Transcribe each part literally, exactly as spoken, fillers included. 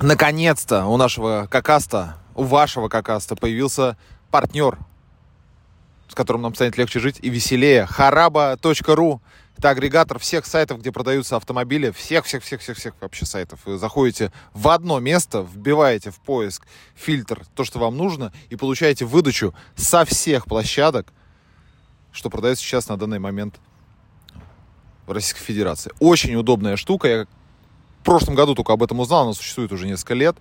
Наконец-то у нашего какаста, у вашего какаста появился партнер, с которым нам станет легче жить и веселее. Хараб точка ру. Это агрегатор всех сайтов, где продаются автомобили, всех-всех-всех-всех-всех вообще сайтов. Вы заходите в одно место, вбиваете в поиск фильтр, то, что вам нужно, и получаете выдачу со всех площадок, что продается сейчас на данный момент в Российской Федерации. Очень удобная штука. Я в прошлом году только об этом узнал, она существует уже несколько лет.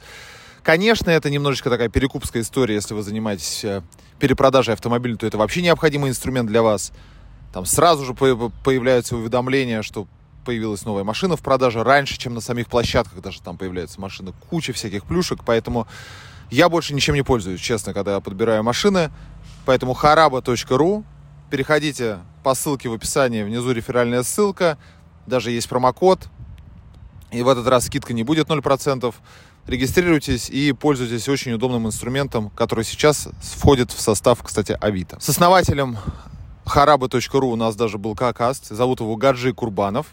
Конечно, это немножечко такая перекупская история. Если вы занимаетесь перепродажей автомобиля, то это вообще необходимый инструмент для вас. Там сразу же появляются уведомления, что появилась новая машина в продаже раньше, чем на самих площадках. Даже там появляются машины, куча всяких плюшек. Поэтому я больше ничем не пользуюсь, честно, когда я подбираю машины. Поэтому хараб точка ру. Переходите по ссылке в описании. Внизу реферальная ссылка. Даже есть промокод. И в этот раз скидка не будет ноль процентов. Регистрируйтесь и пользуйтесь очень удобным инструментом, который сейчас входит в состав, кстати, Авито. С основателем хараба точка ру у нас даже был какаст. Зовут его Гаджи Курбанов.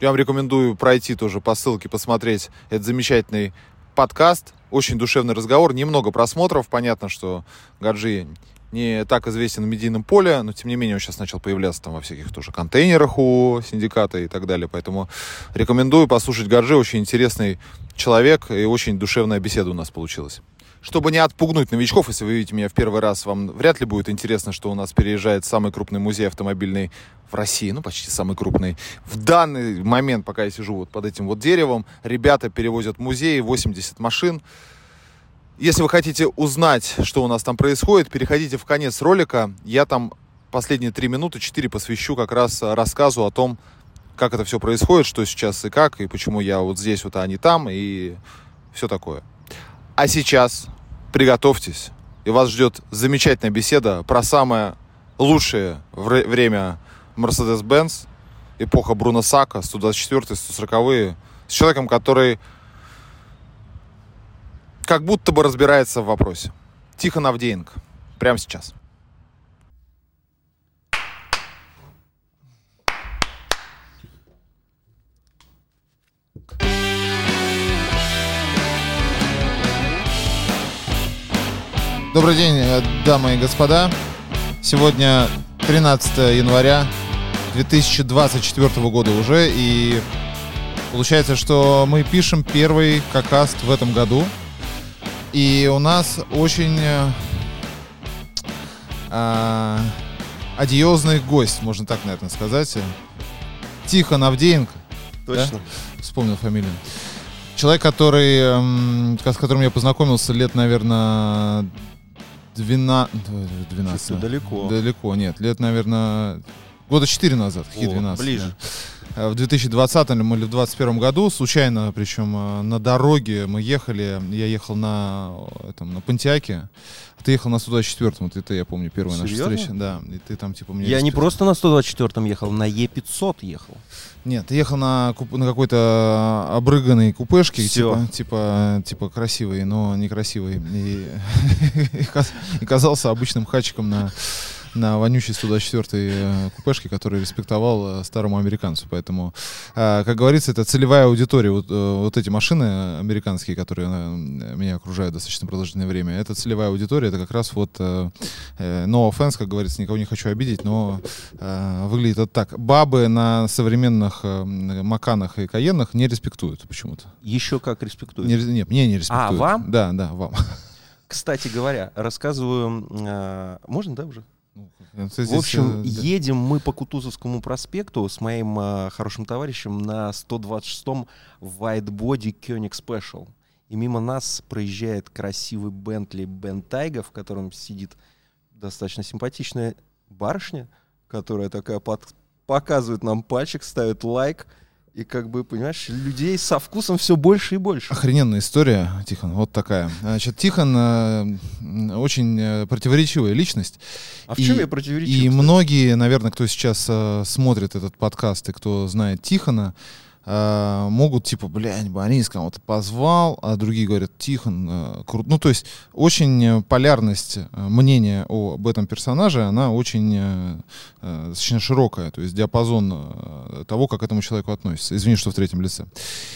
Я вам рекомендую пройти тоже по ссылке, посмотреть этот замечательный подкаст. Очень душевный разговор, немного просмотров. Понятно, что Гаджи не так известен в медийном поле, но тем не менее он сейчас начал появляться там во всяких тоже контейнерах у синдиката и так далее. Поэтому рекомендую послушать Гаджи. Очень интересный человек и очень душевная беседа у нас получилась. Чтобы не отпугнуть новичков, если вы видите меня в первый раз, вам вряд ли будет интересно, что у нас переезжает самый крупный музей автомобильный в России, ну, почти самый крупный. В данный момент, пока я сижу вот под этим вот деревом, ребята перевозят в музей восемьдесят машин. Если вы хотите узнать, что у нас там происходит, переходите в конец ролика. Я там последние три минуты, четыре посвящу как раз рассказу о том, как это все происходит, что сейчас и как, и почему я вот здесь вот, а не там, и все такое. А сейчас приготовьтесь, и вас ждет замечательная беседа про самое лучшее вре- время Mercedes-Benz, эпоха Бруно Сака, сто двадцать четыре сто сорок, с человеком, который как будто бы разбирается в вопросе. Тихон Авдеенко. Прямо сейчас. Добрый день, дамы и господа. Сегодня тринадцатое января две тысячи двадцать четвёртого года уже. И получается, что мы пишем первый какаст в этом году. И у нас очень э, одиозный гость, можно так, наверное, сказать. Тихон Авдеенко. Точно. Да? Вспомнил фамилию. Человек, который, э, с которым я познакомился лет, наверное... двенадцать, двенадцать. Чуть-чуть далеко. Далеко, нет. Лет, наверное, года четыре назад. О, двенадцать, ближе. Да. В две тысячи двадцатом или в двадцать первом году, случайно, причем на дороге мы ехали, я ехал на, этом, на Пантиаке, а ты ехал на сто двадцать четвёртом, вот это, я помню, первая Серьезно? Наша встреча. Да, и ты там типа... Мне я не просто на сто двадцать четвёртом ехал, на Е пятьсот ехал. Нет, ты ехал на, куп... на какой-то обрыганной купешке, типа, типа, типа красивый, но некрасивый, и, и казался обычным хачиком на, на вонючей сто двадцать четвёртой купешке, который респектовал старому американцу. Поэтому, как говорится, это целевая аудитория. Вот, вот эти машины американские, которые меня окружают достаточно продолжительное время, это целевая аудитория, это как раз вот no offense, как говорится, никого не хочу обидеть, но выглядит это так. Бабы на современных Маканах и Каенах не респектуют почему-то. Еще как респектуют. Не, нет, мне не респектуют. А, вам? Да, да, вам. Кстати говоря, рассказываю... Э, можно, да, уже? Здесь, в общем, э, да. едем мы по Кутузовскому проспекту с моим э, хорошим товарищем на сто двадцать шестом Whitebody Koenig Special. И мимо нас проезжает красивый Bentley Bentayga, в котором сидит достаточно симпатичная барышня, которая такая под... показывают нам пальчик, ставят лайк. И как бы, понимаешь, людей со вкусом все больше и больше. Охрененная история, Тихон, вот такая. Значит, Тихон э, очень противоречивая личность. А и, в чем я противоречивый? И многие, наверное, кто сейчас э, смотрит этот подкаст и кто знает Тихона, э, могут типа, блядь, Борис кого-то позвал, а другие говорят, Тихон, э, крут. Ну, то есть очень полярность мнения об этом персонаже, она очень... Э, достаточно широкая, то есть диапазон того, как к этому человеку относится. Извини, что в третьем лице.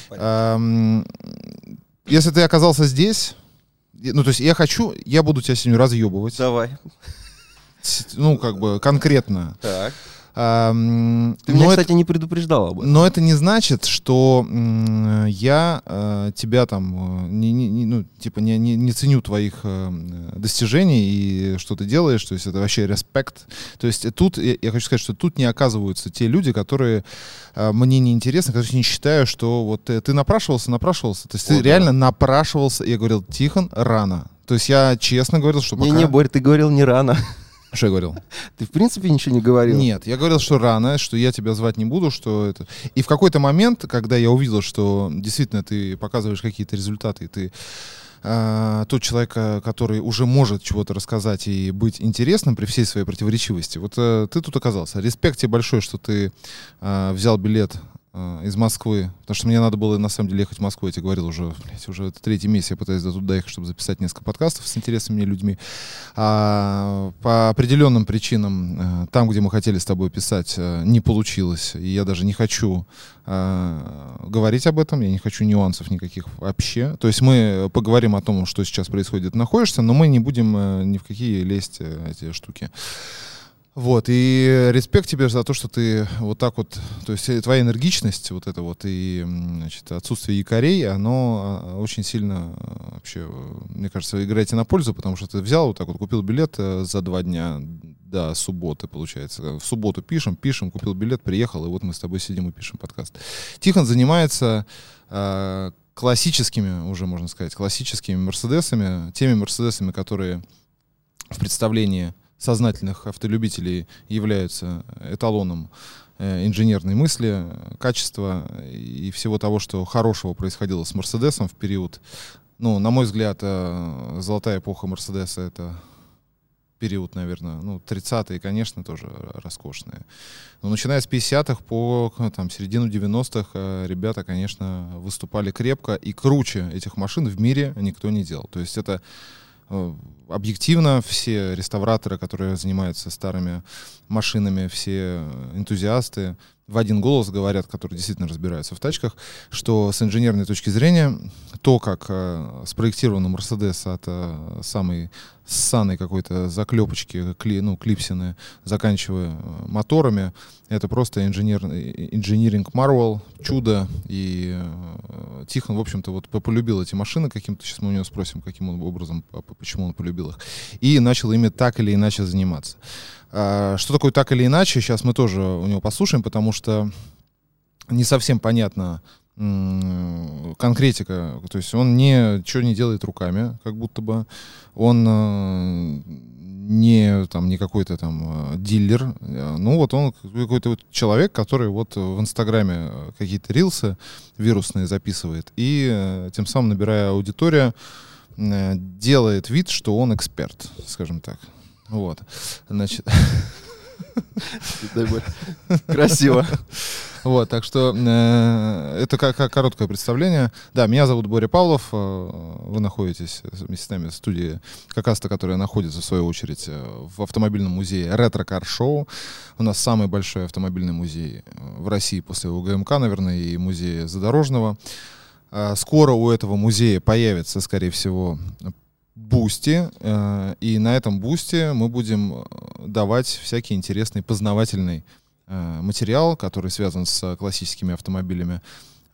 Понятно. Если ты оказался здесь, ну, то есть я хочу, я буду тебя сегодня разъебывать. Давай. Ну, как бы конкретно. Так. А, ты меня, кстати, это, не предупреждал об этом. Но это не значит, что м, я э, тебя там не, не, ну, типа не, не, не ценю твоих э, достижений и что ты делаешь. То есть это вообще респект. То есть тут, я, я хочу сказать, что тут не оказываются те люди, которые э, мне не интересны, которые не считаю, что вот э, ты напрашивался, напрашивался. То есть О, ты да. реально напрашивался. Я говорил, Тихон, рано. То есть я честно говорил, что пока... Не-не, Борь, ты говорил не рано. Что я говорил? Ты в принципе ничего не говорил? Нет, я говорил, что рано, что я тебя звать не буду, что это... И в какой-то момент, когда я увидел, что действительно ты показываешь какие-то результаты, и ты э, тот человек, который уже может чего-то рассказать и быть интересным при всей своей противоречивости, вот э, ты тут оказался. Респект тебе большой, что ты э, взял билет э, из Москвы, потому что мне надо было на самом деле ехать в Москву, я тебе говорил уже, блядь, уже третий месяц я пытаюсь до туда ехать, чтобы записать несколько подкастов с интересными людьми. А по определенным причинам, там, где мы хотели с тобой писать, не получилось, и я даже не хочу а, говорить об этом, я не хочу нюансов никаких вообще. То есть мы поговорим о том, что сейчас происходит, находишься, но мы не будем ни в какие лезть эти штуки. Вот, и респект тебе за то, что ты вот так вот, то есть твоя энергичность вот эта вот и, значит, отсутствие якорей, оно очень сильно вообще, мне кажется, играет на пользу, потому что ты взял вот так вот, купил билет за два дня до субботы, получается. В субботу пишем, пишем, купил билет, приехал, и вот мы с тобой сидим и пишем подкаст. Тихон занимается... Э, классическими, уже можно сказать, классическими мерседесами, теми мерседесами, которые в представлении сознательных автолюбителей являются эталоном э, инженерной мысли, качества и всего того, что хорошего происходило с Мерседесом в период. Ну, на мой взгляд, э, золотая эпоха Мерседеса — это период, наверное, ну, тридцатые, конечно, тоже роскошные. Но начиная с пятидесятых по там, середину девяностых э, ребята, конечно, выступали крепко, и круче этих машин в мире никто не делал. То есть это объективно все реставраторы, которые занимаются старыми машинами, все энтузиасты в один голос говорят, которые действительно разбираются в тачках, что с инженерной точки зрения то, как э, спроектирован Мерседес от э, самой ссаной какой-то заклепочки, кли, ну, клипсины, заканчивая э, моторами, это просто инжиниринг марвел, чудо. И э, Тихон, в общем-то, вот полюбил эти машины каким-то, сейчас мы у него спросим, каким он образом, почему он полюбил их, и начал ими так или иначе заниматься. Что такое так или иначе, сейчас мы тоже у него послушаем, потому что не совсем понятна конкретика. То есть он ничего не делает руками, как будто бы. Он не, там, не какой-то там дилер. Ну вот он какой-то вот человек, который вот в Инстаграме какие-то рилсы вирусные записывает. И тем самым, набирая аудиторию, делает вид, что он эксперт, скажем так. Вот, значит, красиво. Вот, так что э, это как, как короткое представление. Да, меня зовут Боря Павлов. Вы находитесь вместе с нами в студии Какаста, которая находится, в свою очередь, в автомобильном музее Ретро Кар Шоу. У нас самый большой автомобильный музей в России после УГМК, наверное, и музей Задорожного. Скоро у этого музея появится, скорее всего, Boosy, э, и на этом Boosy мы будем давать всякий интересный познавательный э, материал, который связан с классическими автомобилями,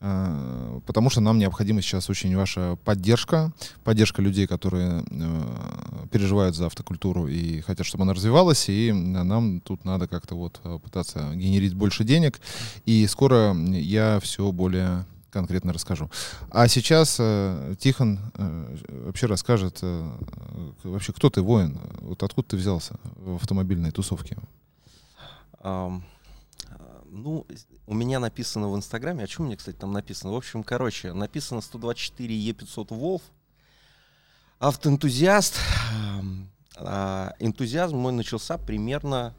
э, потому что нам необходима сейчас очень ваша поддержка, поддержка людей, которые э, переживают за автокультуру и хотят, чтобы она развивалась, и нам тут надо как-то вот пытаться генерить больше денег, и скоро я все более... конкретно расскажу. А сейчас э, Тихон э, вообще расскажет, э, вообще, кто ты, воин? Вот откуда ты взялся в автомобильной тусовке? Um, ну, у меня написано в Инстаграме, о чем мне, кстати, там написано? В общем, короче, написано сто двадцать четыре е пятьсот Wolf, автоэнтузиаст. А, энтузиазм мой начался примерно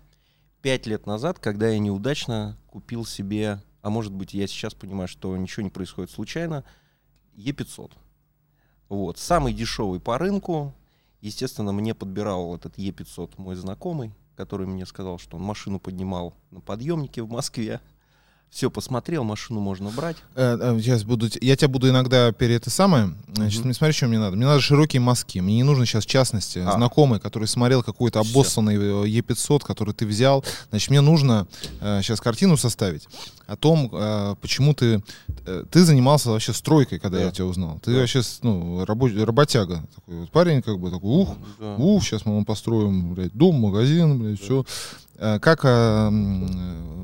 пять лет назад, когда я неудачно купил себе... А может быть, я сейчас понимаю, что ничего не происходит случайно. е пятьсот. Вот. Самый дешевый по рынку. Естественно, мне подбирал этот е пятьсот мой знакомый, который мне сказал, что он машину поднимал на подъемнике в Москве, Все, посмотрел, машину можно брать. Сейчас буду, я тебя буду иногда перед это самое. Значит, mm-hmm. смотри, что мне надо. Мне надо широкие мазки. Мне не нужно сейчас, в частности, а. знакомый, который смотрел какой-то обоссанный Е пятьсот, который ты взял. Значит, мне нужно э, сейчас картину составить о том, э, почему ты э, ты занимался вообще стройкой, когда yeah. я тебя узнал. Ты yeah. вообще ну, рабо- работяга. Такой вот парень, как бы такой, ух, yeah. ух, сейчас мы вам построим, блядь, дом, магазин, блядь, yeah. все. Как,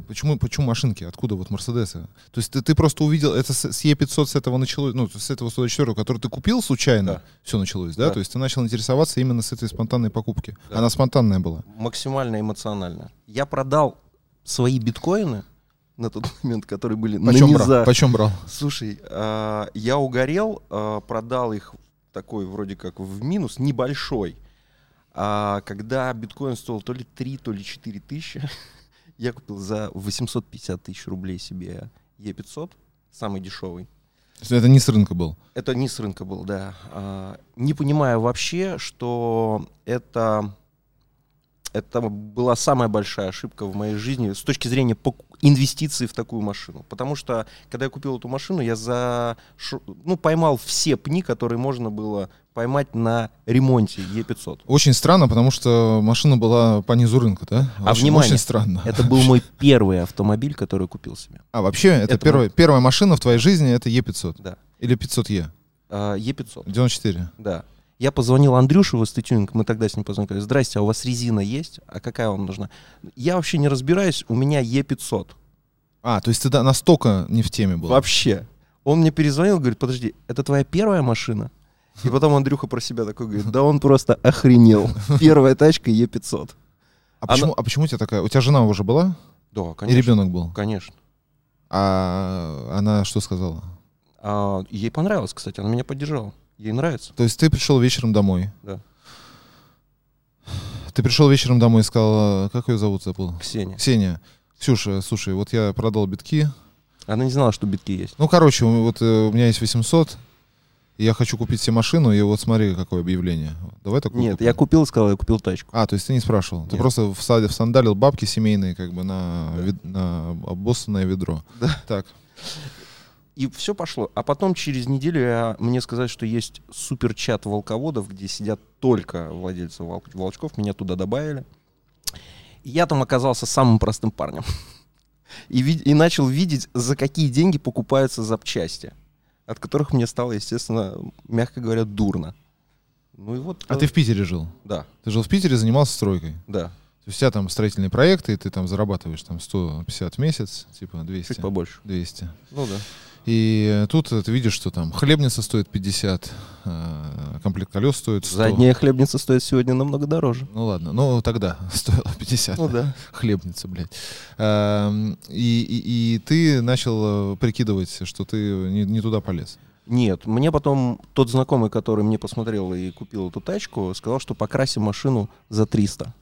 почему, почему машинки, откуда вот Мерседесы? То есть ты, ты просто увидел, это с Е пятьсот с этого началось, ну, с этого сто четыре, который ты купил случайно, да. все началось, да? да? То есть ты начал интересоваться именно с этой спонтанной покупки. Да. Она спонтанная была? Максимально эмоционально. Я продал свои биткоины на тот момент, которые были на низах. Почем брал? Слушай, я угорел, продал их такой вроде как в минус, небольшой. А когда биткоин стоил то ли три, то ли четыре тысячи, я купил за восемьсот пятьдесят тысяч рублей себе Е пятьсот, самый дешевый. Это не с рынка был? Это не с рынка был, да. А, не понимая вообще, что это, это была самая большая ошибка в моей жизни с точки зрения инвестиций в такую машину. Потому что, когда я купил эту машину, я за, ну, поймал все пни, которые можно было поймать на ремонте Е пятьсот. Очень странно, потому что машина была по низу рынка, да? А очень, внимание, очень странно. Это был мой первый автомобиль, который купил себе. А вообще, это, это первый, мой... первая машина в твоей жизни, это Е пятьсот? Да. Или пятьсот Е? Uh, Е пятьсот. девяносто четыре? Да. Я позвонил Андрюше в Эстетюнинг, мы тогда с ним позвонили, здрасте, а у вас резина есть? А какая вам нужна? Я вообще не разбираюсь, у меня Е пятьсот. А, то есть ты настолько не в теме был? Вообще. Он мне перезвонил, говорит, подожди, это твоя первая машина? И потом Андрюха про себя такой говорит, да он просто охренел. Первая тачка Е пятьсот. А, Она... почему, а почему у тебя такая? У тебя жена уже была? Да, конечно. И ребенок был? Конечно. А она что сказала? А, ей понравилось, кстати, она меня поддержала. Ей нравится. То есть ты пришел вечером домой? Да. Ты пришел вечером домой и сказал, как ее зовут, забыл? Ксения. Ксения. Ксюша, слушай, вот я продал битки. Она не знала, что битки есть. Ну, короче, вот у меня есть восемьсот. Я хочу купить себе машину, и вот смотри, какое объявление. Давай такую. Нет, купим. Я купил, сказал, я купил тачку. А, то есть ты не спрашивал. Нет. Ты просто всандалил бабки семейные, как бы на, да. вид, на обоссанное ведро. Да. Так. И все пошло. А потом через неделю я, мне сказали, что есть суперчат волководов, где сидят только владельцы вол, волчков. Меня туда добавили. И я там оказался самым простым парнем. и, и начал видеть, за какие деньги покупаются запчасти, от которых мне стало, естественно, мягко говоря, дурно. Ну и вот. А ты в Питере жил? Да. Ты жил в Питере, занимался стройкой? Да. То есть у тебя там строительные проекты, и ты там зарабатываешь там сто пятьдесят в месяц, типа двести. Чуть побольше. двести. Ну да. И тут ты видишь, что там хлебница стоит пятьдесят, комплект колес стоит сто. Задняя хлебница стоит сегодня намного дороже. Ну ладно, ну тогда стоила пятьдесят. Ну да. Хлебница, блядь. И, и, и ты начал прикидывать, что ты не, не туда полез. Нет, мне потом тот знакомый, который мне посмотрел и купил эту тачку, сказал, что покрасим машину за триста.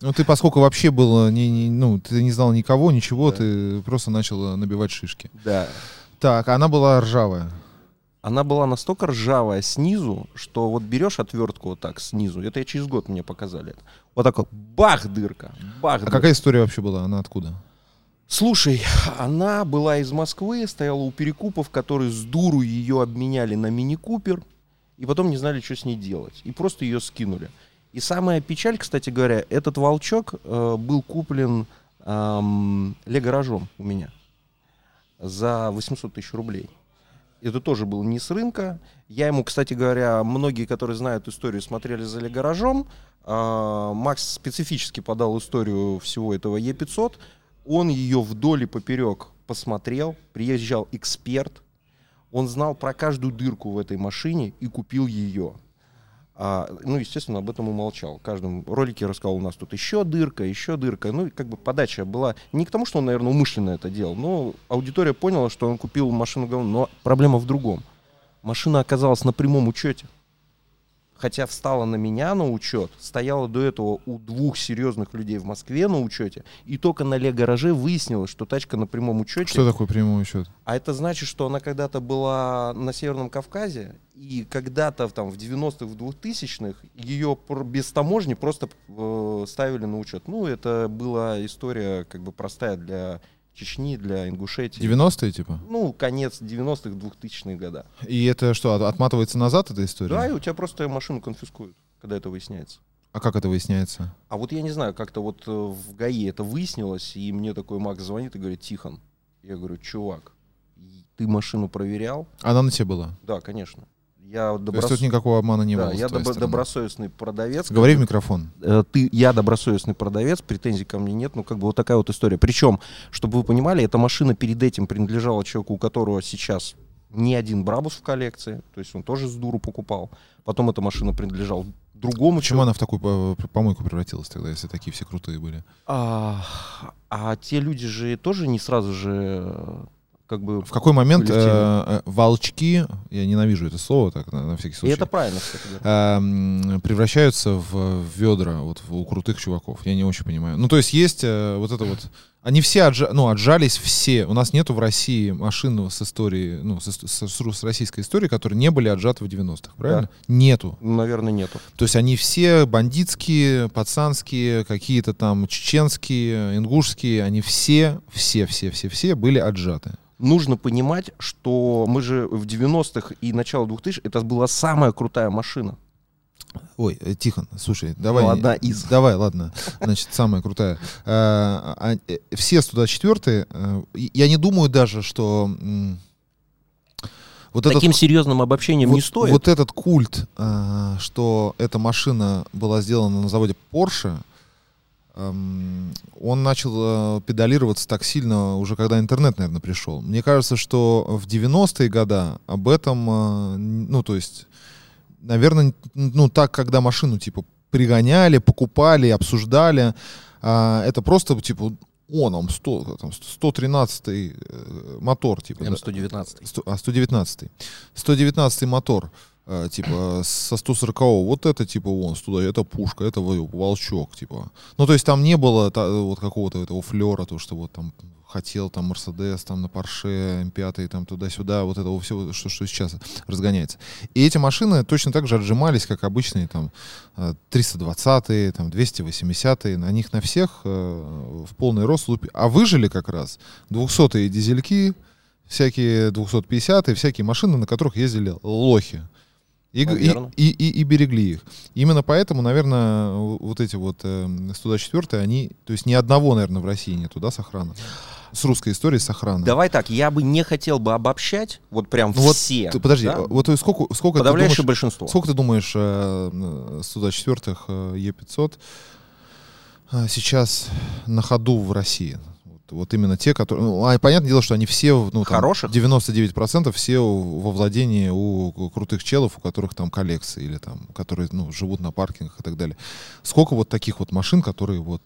Ну ты, поскольку вообще был, не, не, ну ты не знал никого, ничего, да. ты просто начал набивать шишки. Да. Так, она была ржавая. Она была настолько ржавая снизу, что вот берешь отвертку вот так снизу, это я через год мне показали. Вот так вот, бах, дырка, бах, а дырка. Какая история вообще была, она откуда? Слушай, она была из Москвы, стояла у перекупов, которые с дуру ее обменяли на мини-купер, и потом не знали, что с ней делать, и просто ее скинули. И самая печаль, кстати говоря, этот волчок э, был куплен эм, ле-гаражом у меня за восемьсот тысяч рублей. Это тоже было не с рынка. Я ему, кстати говоря, многие, которые знают историю, смотрели за ле-гаражом. Э, Макс специфически подал историю всего этого Е пятьсот. Он ее вдоль и поперек посмотрел. Приезжал эксперт. Он знал про каждую дырку в этой машине и купил ее. А, ну, естественно, об этом умолчал. В каждом ролике рассказал, у нас тут еще дырка, еще дырка. Ну, как бы подача была не к тому, что он, наверное, умышленно это делал, но аудитория поняла, что он купил машину говно. Но проблема в другом. Машина оказалась на прямом учете. Хотя встала на меня на учет, стояла до этого у двух серьезных людей в Москве на учете, и только на ле-гараже выяснилось, что тачка на прямом учете... Что такое прямой учет? А это значит, что она когда-то была на Северном Кавказе, и когда-то там в девяностых, в двухтысячных ее без таможни просто э, ставили на учет. Ну, это была история как бы простая для Чечни, для Ингушетии. девяностые типа? Ну, конец девяностых, двухтысячные года. И это что, отматывается назад эта история? Да, и у тебя просто машину конфискуют, когда это выясняется. А как это выясняется? А вот я не знаю, как-то вот в ГАИ это выяснилось, и мне такой Макс звонит и говорит: Тихон. Я говорю: чувак, ты машину проверял? Она на тебе была? Да, конечно. Я добросов... То есть тут никакого обмана не было? Да, я доб... добросовестный продавец. Говори как... в микрофон. Ты... Я добросовестный продавец, претензий ко мне нет, ну как бы вот такая вот история. Причем, чтобы вы понимали, эта машина перед этим принадлежала человеку, у которого сейчас ни один Брабус в коллекции, то есть он тоже с дуру покупал. Потом эта машина принадлежала другому. Почему человеку? Она в такую помойку превратилась тогда, если такие все крутые были? А, а те люди же тоже не сразу же... Как бы в какой момент э, волчки, я ненавижу это слово, так на, на всякий случай. И это правильно, кстати, да. э, превращаются в ведра вот у крутых чуваков. Я не очень понимаю. Ну то есть есть э, вот это вот. Они все отжа, ну, отжались все. У нас нету в России машин с историей, ну с, с, с российской историей, которые не были отжаты в девяностых, правильно? Да. Нету. Наверное, нету. То есть они все бандитские, пацанские, какие-то там чеченские, ингушские. Они все, все, все, все, все были отжаты. Нужно понимать, что мы же в девяностых и начало двухтысячных это была самая крутая машина. Ой, Тихон, слушай, давай. Ну, одна из. Давай, ладно. Значит, самая крутая. Все сто четвёртые, я не думаю даже, что... Вот таким этот, серьезным обобщением вот, не стоит. Вот этот культ, что эта машина была сделана на заводе Porsche... он начал педалироваться так сильно уже, когда интернет, наверное, пришел. Мне кажется, что в девяностые года об этом, ну, то есть, наверное, ну, так, когда машину, типа, пригоняли, покупали, обсуждали, это просто, типа, о, нам сто тринадцатый мотор, типа. эм сто девятнадцать. А, сто девятнадцатый. сто девятнадцатый мотор. Типа со сто сорокового, вот это типа он, туда, это пушка, это волчок, типа. Ну, то есть там не было та, вот какого-то этого флера, то, что вот там хотел, там, Мерседес, там, на Порше, эм пять, там, туда-сюда, вот этого всего, что, что сейчас разгоняется. И эти машины точно так же отжимались, как обычные, там, триста двадцатые, там, двести восьмидесятые, на них на всех э, в полный рост лупи. А выжили как раз двухсотые дизельки, всякие двести пятидесятые, всякие машины, на которых ездили лохи. И, и, и, и, и берегли их. Именно поэтому, наверное, вот эти вот сто четвёртые, они... То есть ни одного, наверное, в России нету, да, с охраны? С русской историей с охраной. Давай так, я бы не хотел бы обобщать вот прям ну все. Вот, подожди, да? Вот сколько, сколько подавляющее ты думаешь, большинство. Сколько ты думаешь сто четвёртых Е пятьсот сейчас на ходу в России? Вот именно те, которые... Ну, а понятное дело, что они все... Ну, там, девяносто девять процентов все у, во владении у крутых челов, у которых там коллекции, или там, которые ну, живут на паркингах и так далее. Сколько вот таких вот машин, которые вот,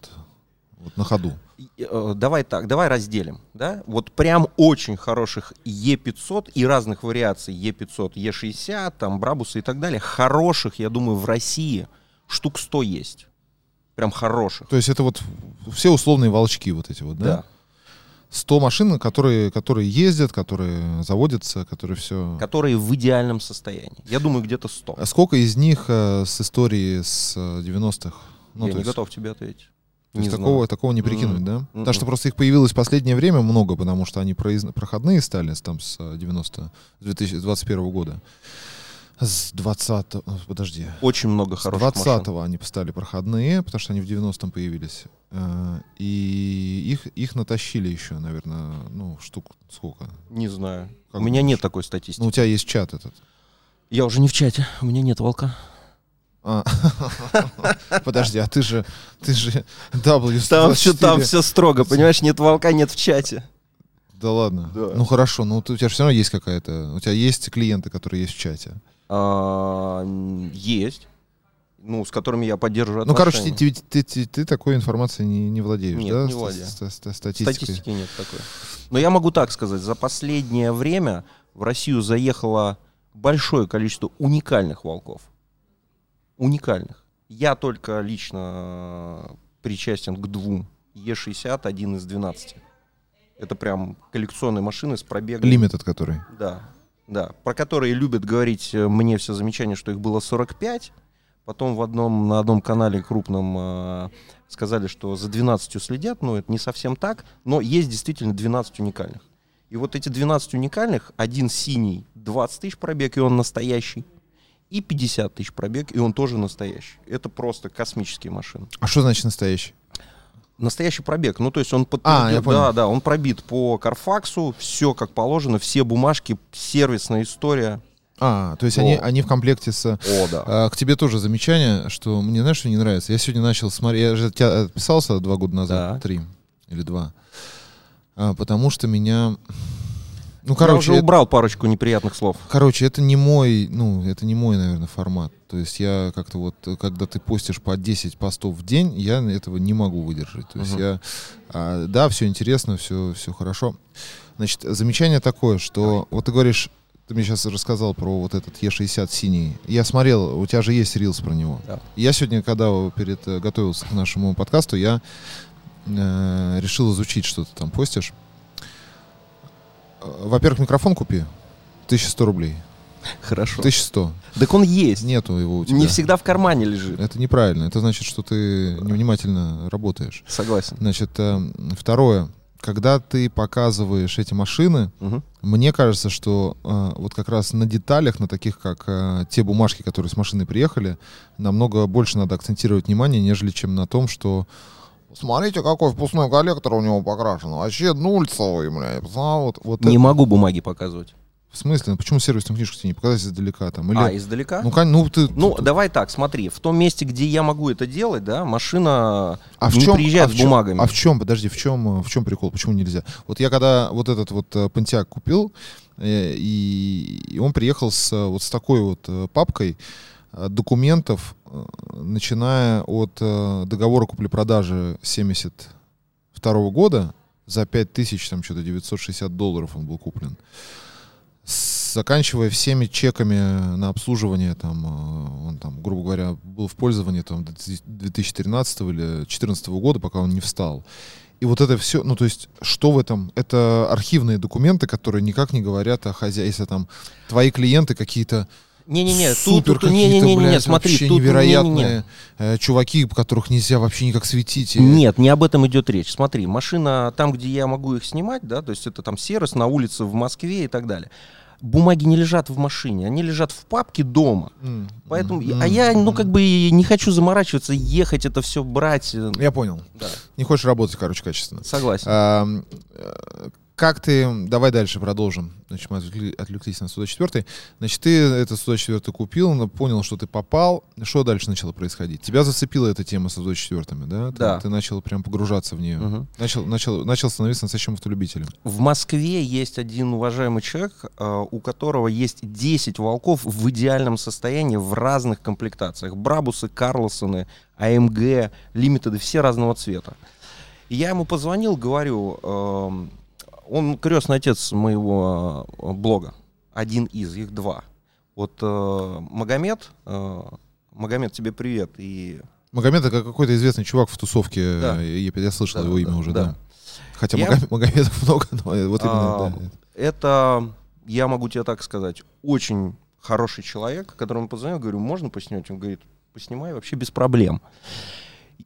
вот на ходу? Давай так, давай разделим. Да? Вот прям очень хороших Е пятьсот и разных вариаций Е пятьсот, Е шестьдесят, там, Брабуса и так далее. Хороших, я думаю, в России штук сто есть. Прям хороших. То есть это вот все условные волчки вот эти вот, да? Да. сто машин, которые, которые ездят, которые заводятся, которые все... Которые в идеальном состоянии. Я думаю, где-то сто. А сколько из них э, с истории с девяностых? Ну, я не есть... готов тебе ответить. То не есть такого, такого не прикинуть, mm-hmm. да? Mm-hmm. Потому что просто их появилось в последнее время много, потому что они произ... проходные стали там, с девяностого, две тысячи двадцать первого года. С двадцатого... Подожди. Очень много хороших машин. С двадцатого они стали проходные, потому что они в девяностом появились. И их, их натащили еще, наверное, ну, штук сколько? Не знаю. Как у меня думаешь? Нет такой статистики. Но у тебя есть чат этот. Я уже не в чате. У меня нет волка. Подожди, а ты же... Ты же дабл ю сто двадцать четыре. Там все строго, понимаешь? Нет волка, нет в чате. Да ладно. Ну хорошо, но у тебя все равно есть какая-то... У тебя есть клиенты, которые есть в чате? Есть. Ну, с которыми я поддерживаю отношения. Ну, короче, ты, ты, ты, ты такой информацией не, не владеешь, нет, да? Не владею. Статистики нет такой. Но я могу так сказать. За последнее время в Россию заехало большое количество уникальных волков. Уникальных. Я только лично причастен к двум. Е шестьдесят, один из двенадцати. Это прям коллекционные машины с пробегом. Лимит от которой? Да. Да, про которые любят говорить мне все замечания, что их было сорок пять, Потом в одном, на одном канале крупном э, сказали, что за двенадцатью следят, но это не совсем так, но есть действительно двенадцать уникальных. И вот эти двенадцать уникальных, один синий, двадцать тысяч пробег, и он настоящий, и пятьдесят тысяч пробег, и он тоже настоящий. Это просто космические машины. А что значит настоящий? Настоящий пробег, ну то есть он подтвердил, а, да, да, он пробит по Карфаксу, все как положено, все бумажки, сервисная история. А, то есть они, они в комплекте с... О, да. А, к тебе тоже замечание, что мне, знаешь, что не нравится? Я сегодня начал смотреть... Я же от тебя отписался два года назад, да. три или два. А, потому что меня... Ну, короче, я уже убрал это... парочку неприятных слов. Короче, это не мой, ну, это не мой, наверное, формат. То есть я как-то вот, когда ты постишь по десять постов в день, я этого не могу выдержать. То есть uh-huh. я... А, да, все интересно, все, все хорошо. Значит, замечание такое, что... Давай. Вот ты говоришь... Ты мне сейчас рассказал про вот этот Е шестьдесят синий. Я смотрел, у тебя же есть рилс про него. Да. Я сегодня, когда перед, готовился к нашему подкасту, я э, решил изучить, что ты там постишь. Во-первых, микрофон купи. тысяча сто рублей. Хорошо. тысяча сто. Так он есть. Нету его у тебя. Не всегда в кармане лежит. Это неправильно. Это значит, что ты невнимательно работаешь. Согласен. Значит, э, второе. Когда ты показываешь эти машины, угу. мне кажется, что э, вот как раз на деталях, на таких как э, те бумажки, которые с машины приехали, намного больше надо акцентировать внимание, нежели чем на том, что смотрите, какой впускной коллектор у него покрашен. Вообще нульцевый, бля. Вот, вот не это... могу бумаги показывать. В смысле? Ну, почему сервисную книжку тебе не показать издалека? Там? Или... А, издалека? Ну, ну, ты, ну ты, давай ты... так, смотри. В том месте, где я могу это делать, да, машина а не чем, приезжает а с чем, бумагами. А в чем, подожди, в чем, в чем прикол? Почему нельзя? Вот я когда вот этот вот Pontiac купил, и, и он приехал с, вот с такой вот папкой документов, начиная от договора купли-продажи семьдесят второго года за пять тысяч, там что-то девятьсот шестьдесят долларов он был куплен. Заканчивая всеми чеками на обслуживание, там, он, там, грубо говоря, был в пользовании там, до две тысячи тринадцатого или две тысячи четырнадцатого года, пока он не встал. И вот это все, ну, то есть, что в этом? Это архивные документы, которые никак не говорят о хозяйстве, там, твои клиенты какие-то... Не-не-не, супер тут, тут, какие-то, не, не, не, блядь, не, не, смотри, вообще тут, невероятные не, не, не. чуваки, которых нельзя вообще никак светить. Нет, не об этом идет речь. Смотри, машина там, где я могу их снимать, да, то есть это там сервис на улице в Москве и так далее. Бумаги не лежат в машине, они лежат в папке дома. Mm. Поэтому, mm. А я, ну, как бы не хочу заморачиваться, ехать это все брать. Я понял. Да. Не хочешь работать, короче, качественно. Согласен. А, как ты... Давай дальше продолжим. Значит, мы отвлеклись на сто четыре. Значит, ты этот сто четыре купил, понял, что ты попал. Что дальше начало происходить? Тебя зацепила эта тема с сто четыре, да? Да. Ты, ты начал прям погружаться в нее. Угу. Начал, начал, начал становиться настоящим автолюбителем. В Москве есть один уважаемый человек, у которого есть десять волков в идеальном состоянии в разных комплектациях. Брабусы, Карлсоны, АМГ, Лимитеды, все разного цвета. И я ему позвонил, говорю... Он крестный отец моего блога. Один из, их два. Вот э, Магомед. Э, Магомед, тебе привет. И... Магомед — это какой-то известный чувак в тусовке. Да. Я, я слышал да, его имя да, уже, да. да. Хотя я... Магомедов много, но вот именно... А, да. Это, я могу тебе так сказать, очень хороший человек, которому позвонил, говорю, можно поснимать? Он говорит, поснимай вообще без проблем.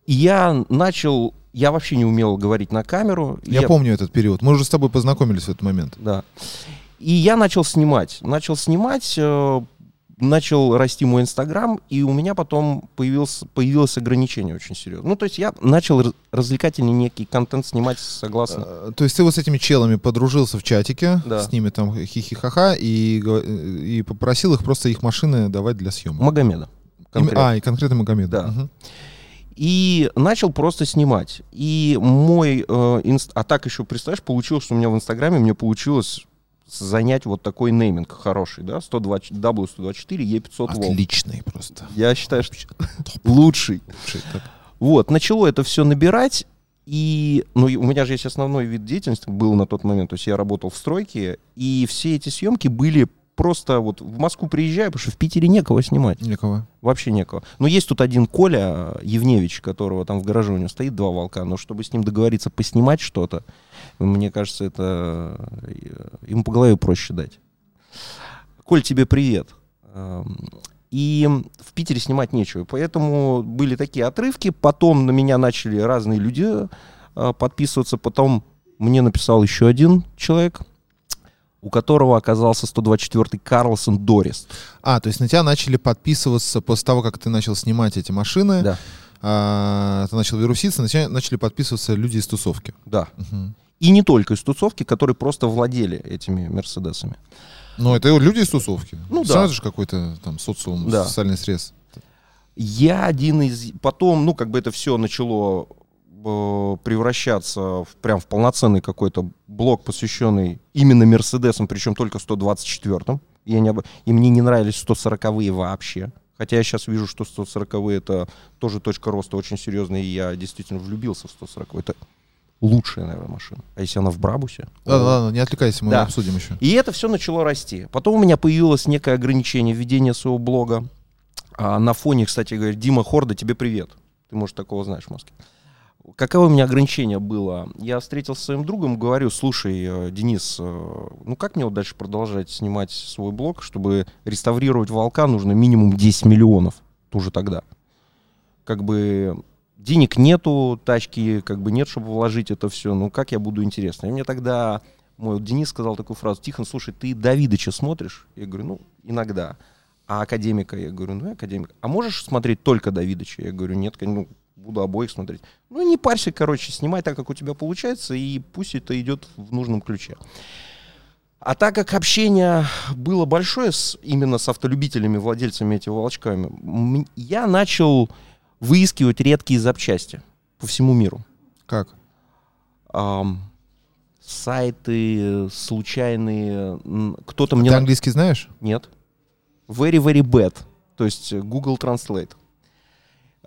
И я начал... Я вообще не умел говорить на камеру. Я, я помню этот период. Мы уже с тобой познакомились в этот момент. Да. И я начал снимать. Начал снимать, э, начал расти мой Инстаграм, и у меня потом появилось, появилось ограничение очень серьезное. Ну, то есть я начал раз- развлекательный некий контент снимать, согласно. А, то есть ты вот с этими челами подружился в чатике, да. С ними там хихихаха, и, и попросил их просто их машины давать для съемок. Магомеда. Конкретно. А, и конкретно Магомеда. Да. Угу. И начал просто снимать. И мой... Э, инст... А так еще, представляешь, получилось, что у меня в Инстаграме мне получилось занять вот такой нейминг хороший, да? дабл ю сто двадцать четыре, е пятьсот. Отличный волк. Просто. Я считаю, что лучший. лучший вот, начало это все набирать. И ну, у меня же есть основной вид деятельности, был на тот момент. То есть я работал в стройке, и все эти съемки были... Просто вот в Москву приезжаю, потому что в Питере некого снимать. Некого. Вообще некого. Но есть тут один Коля Евневич, которого там в гараже у него стоит два волка, но чтобы с ним договориться поснимать что-то, мне кажется, это ему по голове проще дать. Коль, тебе привет. и в Питере снимать нечего. Поэтому были такие отрывки, потом на меня начали разные люди э, подписываться, потом мне написал еще один человек, у которого оказался сто двадцать четвёртый Карлсон Дорис. А, то есть на тебя начали подписываться после того, как ты начал снимать эти машины, да. а, ты начал вируситься, на тебя начали подписываться люди из тусовки. Да. Угу. И не только из тусовки, которые просто владели этими мерседесами. Но это люди из тусовки. Ну, сразу да. же какой-то там социум, да. социальный срез. Я один из... Потом, ну, как бы это все начало э, превращаться в, прям в полноценный какой-то блок, посвященный именно Мерседесам, причем только сто двадцать четвёртым. Я не об... И мне не нравились сто сороковые вообще. Хотя я сейчас вижу, что сто сороковые это тоже точка роста очень серьезная, и я действительно влюбился в сто сороковые. Это... Лучшая, наверное, машина. А если она в Брабусе? Ладно, ладно, не отвлекайся, мы да. обсудим еще. И это все начало расти. Потом у меня появилось некое ограничение введения своего блога. А на фоне, кстати, говорит, Дима Хорда, тебе привет. Ты, может, такого знаешь в Москве. Каково у меня ограничение было? Я встретился с своим другом, говорю, слушай, Денис, ну как мне вот дальше продолжать снимать свой блог? Чтобы реставрировать «Волка», нужно минимум десять миллионов. Тоже тогда. Как бы... Денег нету, тачки как бы нет, чтобы вложить это все. Ну, как я буду интересно? И мне тогда мой вот Денис сказал такую фразу. Тихон, слушай, ты Давидыча смотришь? Я говорю, ну, иногда. А академика? Я говорю, ну, академик. А можешь смотреть только Давидыча? Я говорю, нет, ну, буду обоих смотреть. Ну, не парься, короче, снимай так, как у тебя получается, и пусть это идет в нужном ключе. А так как общение было большое с, именно с автолюбителями, владельцами этих волчками, я начал... выискивать редкие запчасти по всему миру. Как? Эм, сайты случайные. Кто-то мне... Ты английский знаешь? Нет. Very, very bad. То есть Google Translate.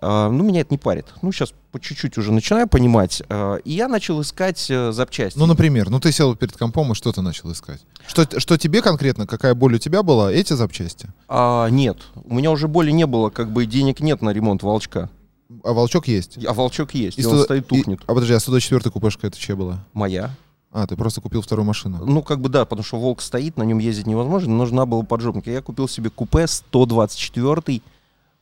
Э, ну, меня это не парит. Ну, сейчас по чуть-чуть уже начинаю понимать. Э, и я начал искать э, запчасти. Ну, например, ну ты сел перед компом, и что ты начал искать? Что, что тебе конкретно? Какая боль у тебя была? Эти запчасти? А, нет. У меня уже боли не было. Как бы денег нет на ремонт «Волчка». А «Волчок» есть? А «Волчок» есть. И, и сто... он стоит, тухнет. И... А подожди, а сто двадцать четвёртая купешка это чья была? Моя. А, ты просто купил вторую машину. Ну, как бы да, потому что «Волк» стоит, на нем ездить невозможно. Нужна была поджопника. Я купил себе купе сто двадцать четвёртый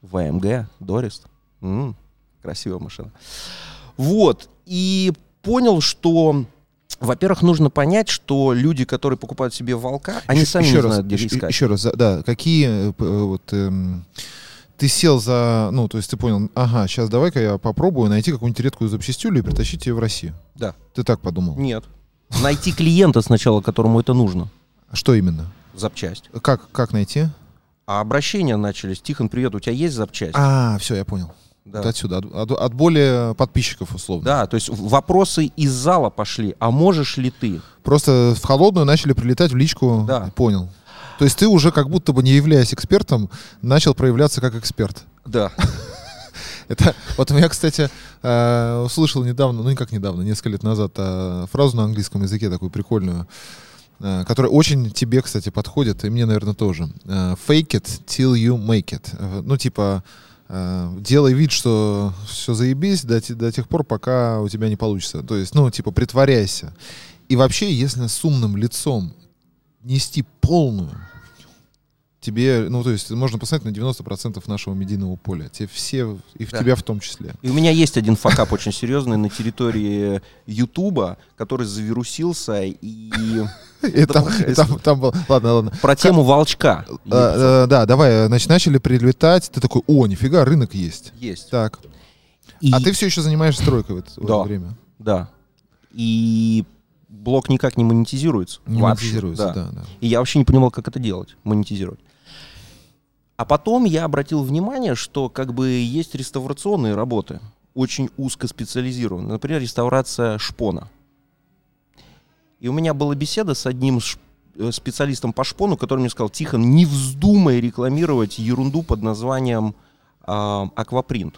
в АМГ «Дорист». М-м, красивая машина. Вот. И понял, что... Во-первых, нужно понять, что люди, которые покупают себе «Волка», они еще, сами еще не раз, знают, где искать. Еще раз, да, какие вот эм, ты сел за, ну, то есть ты понял, ага, сейчас давай-ка я попробую найти какую-нибудь редкую запчастюлю и притащить ее в Россию. Да. Ты так подумал? Нет. Найти клиента сначала, которому это нужно. Что именно? Запчасть. Как, как найти? А обращения начались. Тихон, привет, у тебя есть запчасть? А, все, я понял. Да. Вот отсюда, от, от, от боли подписчиков, условно. Да, то есть вопросы из зала пошли. А можешь ли ты? Просто в холодную начали прилетать в личку. Да. Понял. То есть ты уже как будто бы, не являясь экспертом, начал проявляться как эксперт. Да. Это, вот я, кстати, услышал недавно, ну не как недавно, несколько лет назад, фразу на английском языке такую прикольную, которая очень тебе, кстати, подходит, и мне, наверное, тоже. Fake it till you make it. Ну, типа... делай вид, что все заебись до, до тех пор, пока у тебя не получится. То есть, ну, типа, притворяйся. И вообще, если с умным лицом нести полную, тебе, ну, то есть, можно посмотреть на девяносто процентов нашего медийного поля. Те все, и в да. тебя в том числе. И у меня есть один факап очень серьезный на территории Ютуба, который завирусился и... И там, и там, там был, ладно, ладно. Про тему «Волчка». А, а, да, давай, значит, начали прилетать. Ты такой, о, нифига, рынок есть. Есть. Так. И... А ты все еще занимаешься стройкой в это, да. в это время. Да. И блог никак не монетизируется. Не вообще. монетизируется, да. Да, да. И я вообще не понимал, как это делать, монетизировать. А потом я обратил внимание, что как бы есть реставрационные работы, очень узкоспециализированные. Например, реставрация шпона. И у меня была беседа с одним специалистом по шпону, который мне сказал, Тихон, не вздумай рекламировать ерунду под названием э, аквапринт.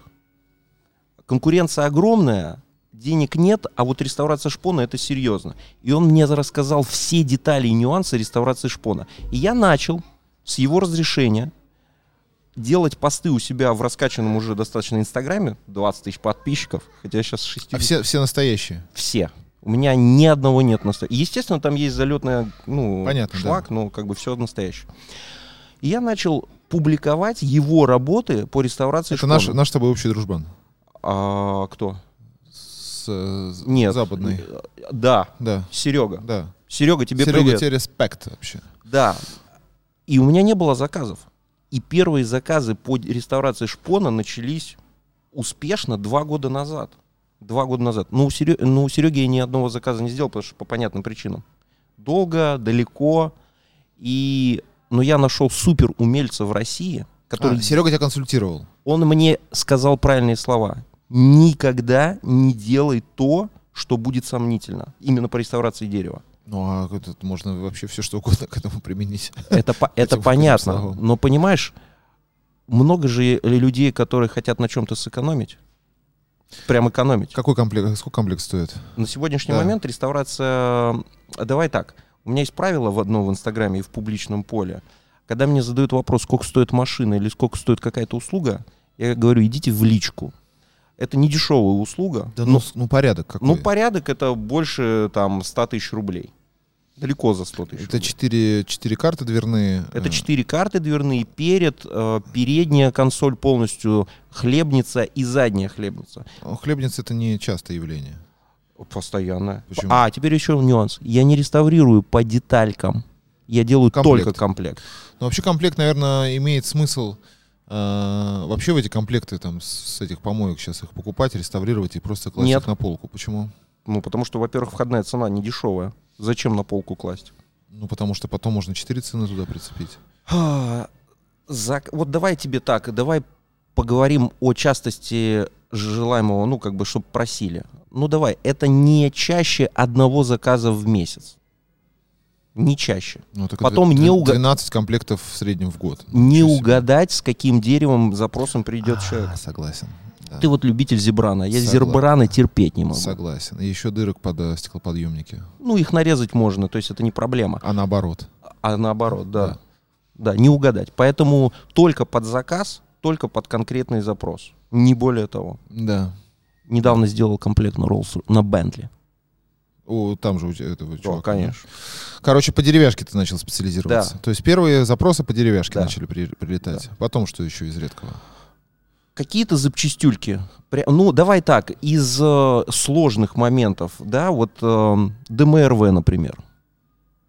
Конкуренция огромная, денег нет, а вот реставрация шпона — это серьезно. И он мне рассказал все детали и нюансы реставрации шпона. И я начал с его разрешения делать посты у себя в раскачанном уже достаточно инстаграме, двадцать тысяч подписчиков, хотя сейчас шестьдесят. А все, все настоящие? Все. У меня ни одного нет настоящего. Естественно, там есть залетный, ну, понятно, шлак, да. но как бы все настоящее. И я начал публиковать его работы по реставрации школы. Это наш, наш с тобой общий дружбан. А, кто? С, с, Нет. Западный. Да. да. Серега. Да. Серега, тебе Серега, привет. Серега, тебе респект вообще. Да. И у меня не было заказов. И первые заказы по реставрации шпона начались успешно два года назад. Два года назад. Но у, Серё... Но у Сереги я ни одного заказа не сделал, потому что по понятным причинам. Долго, далеко. И... Но я нашел супер умельца в России, который... А, Серега тебя консультировал. Он мне сказал правильные слова. Никогда не делай то, что будет сомнительно. Именно по реставрации дерева. Ну, а тут можно вообще все что угодно к этому применить. Это, по, это понятно. Но понимаешь, много же людей, которые хотят на чем-то сэкономить. Прям экономить. Какой комплект? Сколько комплект стоит? На сегодняшний да. момент реставрация... Давай так. У меня есть правило в одном в Инстаграме и в публичном поле. Когда мне задают вопрос, сколько стоит машина или сколько стоит какая-то услуга, я говорю, идите в личку. Это не дешевая услуга. Да, но, ну, ну порядок какой? Ну порядок это больше там сто тысяч рублей. Далеко за сто тысяч. Это четыре карты дверные? Это четыре карты дверные. Перед, э, передняя консоль полностью, хлебница и задняя хлебница. Хлебница это не частое явление. Постоянно. Почему? А, теперь еще нюанс. Я не реставрирую по деталькам. Я делаю комплект. Только комплект. Ну, вообще комплект, наверное, имеет смысл. Э, вообще в эти комплекты там с этих помоек сейчас их покупать, реставрировать и просто класть Нет. их на полку. Почему? Ну, потому что, во-первых, входная цена не дешевая. Зачем на полку класть? Ну, потому что потом можно четыре цены туда прицепить. За... Вот давай тебе так, давай поговорим о частости желаемого, ну, как бы, чтобы просили. Ну, давай, это не чаще одного заказа в месяц. Не чаще. Ну, потом не угадать. двенадцать комплектов в среднем в год. Не угадать, с каким деревом, запросом придет а, человек. Согласен. Да. Ты вот любитель зебрана. Я Согла... зебрана терпеть не могу. Согласен. И еще дырок под стеклоподъемники. Ну, их нарезать можно, то есть это не проблема. А наоборот. А наоборот, да. Да, да не угадать. Поэтому только под заказ, только под конкретный запрос. Не более того. Да. Недавно сделал комплект на Rolls, на Bentley. О, там же у тебя этого чувака. О, конечно. Короче, по деревяшке ты начал специализироваться. Да. То есть первые запросы по деревяшке да. начали при, прилетать. Да. Потом что еще из редкого? Какие-то запчастюльки. Ну, давай так, из э, сложных моментов, да, вот э, ДМРВ, например.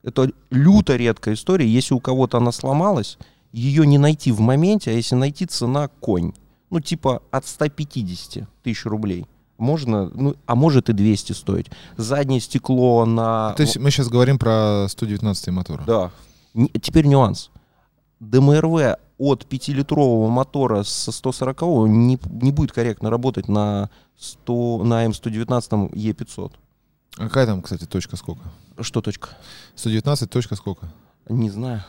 Это люто редкая история. Если у кого-то она сломалась, ее не найти в моменте, а если найти, цена конь. Ну, типа от сто пятьдесят тысяч рублей. Можно, ну, а может и двести стоить. Заднее стекло на... То есть мы сейчас говорим про сто девятнадцатый мотор. Да. Теперь нюанс. ДМРВ от пятилитрового мотора со сто сорокового не, не будет корректно работать на, сто, на эм сто девятнадцать е пятьсот. А какая там, кстати, точка сколько? Что точка? сто девятнадцать точка сколько? Не знаю.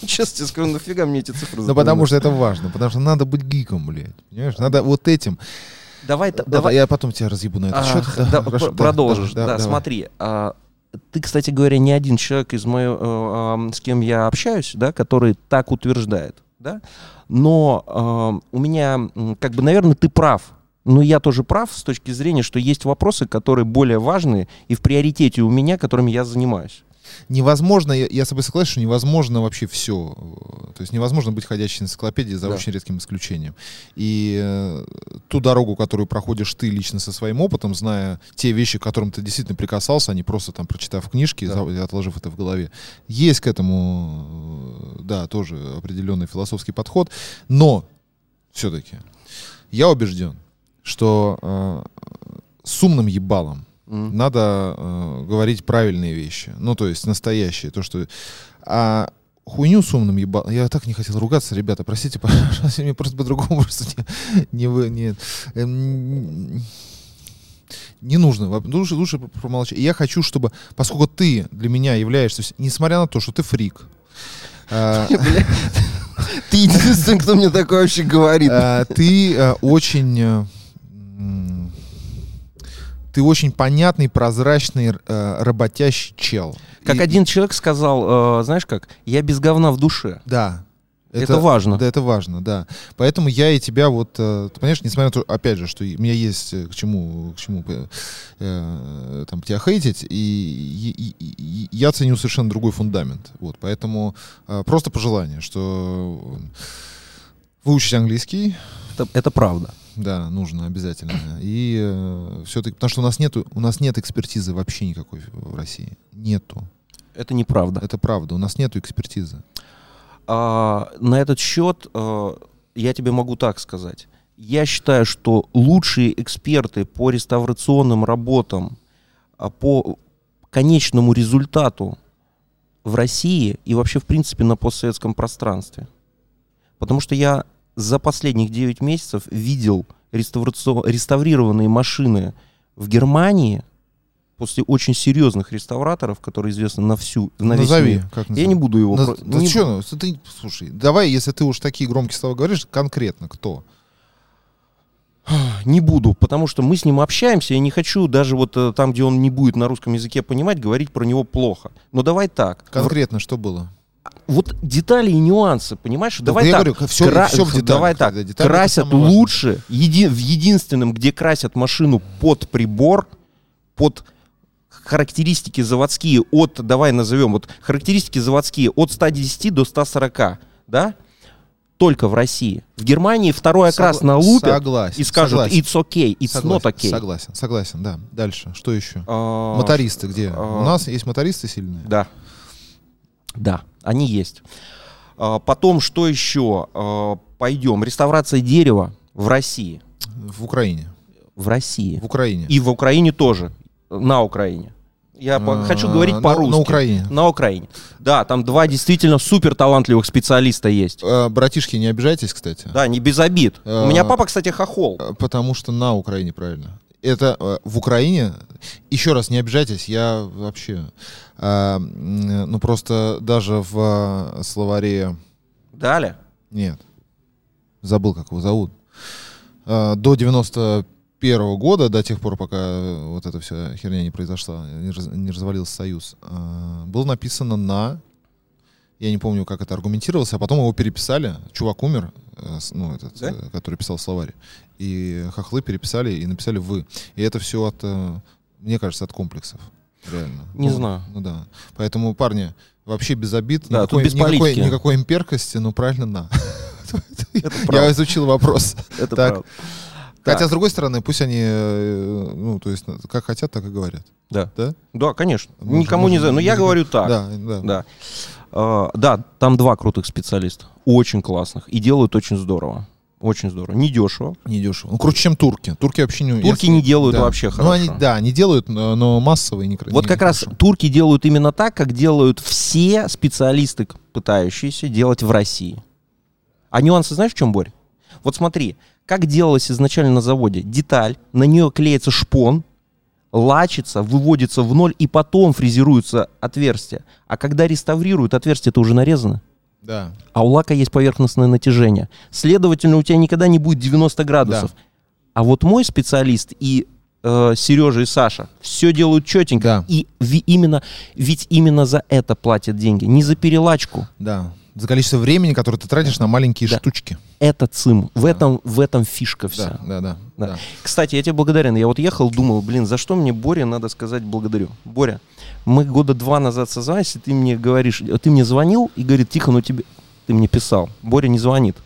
Сейчас тебе скажу, нафига мне эти цифры запоминать? Ну потому что это важно, потому что надо быть гиком, блядь. Понимаешь? Надо вот этим... Давай, да, давай. Я потом тебя разъебу на этот а, счет. Да, да, продолжишь. Да, да, да, смотри, а, ты, кстати говоря, не один человек, из моего, а, с кем я общаюсь, да, который так утверждает. Да? Но а, у меня, как бы, наверное, ты прав. Но я тоже прав с точки зрения, что есть вопросы, которые более важные и в приоритете у меня, которыми я занимаюсь. Невозможно, я, я с тобой согласен, что невозможно вообще все. То есть невозможно быть ходящей энциклопедией за да. очень редким исключением. И э, ту дорогу, которую проходишь ты лично со своим опытом, зная те вещи, к которым ты действительно прикасался, а не просто там прочитав книжки да. и отложив это в голове. Есть к этому, да, тоже определенный философский подход. Но все-таки я убежден, что э, с умным ебалом Mm. надо э, говорить правильные вещи. Ну, то есть настоящие. То, что... А хуйню с умным ебал... Я так не хотел ругаться, ребята, простите, пожалуйста. Мне просто по-другому просто не... Не, не, эм, не нужно. Лучше, лучше промолчать. И я хочу, чтобы... Поскольку ты для меня являешься... Несмотря на то, что ты фрик... Ты единственный, кто мне такое вообще говорит. Ты очень... Ты очень понятный, прозрачный, э, работящий чел. Как и... один человек сказал, э, знаешь как, я без говна в душе. Да. Это, это важно. Да, это важно, да. Поэтому я и тебя вот, ты понимаешь, несмотря на то, опять же, что у меня есть к чему, к чему э, там, тебя хейтить, и, и, и я ценю совершенно другой фундамент. Вот, поэтому э, просто пожелание, что выучить английский. Это, это правда. Да, нужно обязательно. И э, все-таки, потому что у нас нету, у нас нет экспертизы вообще никакой в России. Нету. Это неправда. Это правда. У нас нету экспертизы. А, на этот счет а, я тебе могу так сказать. Я считаю, что лучшие эксперты по реставрационным работам, а, по конечному результату в России и вообще, в принципе, на постсоветском пространстве. Потому что я за последних девять месяцев видел реставрацион... реставрированные машины в Германии после очень серьезных реставраторов, которые известны на всю... На назови, как назови. Я не буду его... Наз... Про... Да не... Что, ты... Слушай, давай, если ты уж такие громкие слова говоришь, конкретно кто? Не буду, потому что мы с ним общаемся, я не хочу даже вот там, где он не будет на русском языке понимать, говорить про него плохо. Но давай так. Конкретно в... что было? Вот детали и нюансы, понимаешь? Да, давай я так. Говорю, все, Кра... все в деталях, давай так. Детали красят лучше. Еди... В единственном, где красят машину под прибор, под характеристики заводские от, давай назовем, вот характеристики заводские от ста десяти до ста сорока, да? Только в России. В Германии второй окрас Согла... налупят согласен, и скажут согласен. It's okay, it's согласен, not okay. Согласен, согласен, да. Дальше, что еще? А... Мотористы где? А... У нас есть мотористы сильные? Да. Да, они есть. А, потом, что еще? А, пойдем. Реставрация дерева в России. В Украине. В России. В Украине. И в Украине тоже. На Украине. Я а, хочу говорить на, по-русски. На Украине. На Украине. Да, там два действительно супер талантливых специалиста есть. А, братишки, не обижайтесь, кстати. Да, не без обид. А, У меня папа, кстати, хохол. Потому что на Украине, правильно. Это в Украине, еще раз, не обижайтесь, я вообще, э, ну просто даже в словаре... Далее? Нет, забыл, как его зовут. Э, до девяносто первого года, до тех пор, пока вот эта вся херня не произошла, не, раз, не развалился Союз, э, было написано на... Я не помню, как это аргументировалось, а потом его переписали, чувак умер, ну, этот, да? который писал словарь, и хохлы переписали и написали «вы». И это все от, мне кажется, от комплексов, реально. Не ну, знаю. Ну да, поэтому, парни, вообще без обид, да, никакой, без никакой, никакой имперкости, ну правильно, на. Я изучил вопрос. Это правда. Хотя, с другой стороны, пусть они, ну, то есть, как хотят, так и говорят. Да. Да, да, конечно. Может, Никому может, не знаю, но я говорю так. Да, да. Да. А, да, там два крутых специалиста, очень классных, и делают очень здорово. Очень здорово. Недешево. Недешево. Ну, круче, чем турки. Турки вообще не... Турки я... не делают да. вообще хорошо. Ну, они, да, они делают, но массово и не красиво. Вот не как хорошо. Раз турки делают именно так, как делают все специалисты, пытающиеся делать в России. А нюансы знаешь, в чем, Борь? Вот смотри, как делалось изначально на заводе. Деталь, на нее клеится шпон, лачится, выводится в ноль, и потом фрезеруются отверстия. А когда реставрируют, отверстие-то уже нарезано. Да. А у лака есть поверхностное натяжение. Следовательно, у тебя никогда не будет девяносто градусов. Да. А вот мой специалист и э, Сережа, и Саша все делают четенько. Да. И ви- именно, ведь именно за это платят деньги, не за перелачку. Да. За количество времени, которое ты тратишь на маленькие да. штучки. Это ЦИМ. В, да. этом, в этом фишка вся. Да, да, да, да. Да. Кстати, я тебе благодарен. Я вот ехал, думал, блин, за что мне Боре надо сказать благодарю. Боря, мы года два назад созвались, и ты мне говоришь, ты мне звонил и говорит, Тихон, ну тебе... Ты мне писал. Боря не звонит.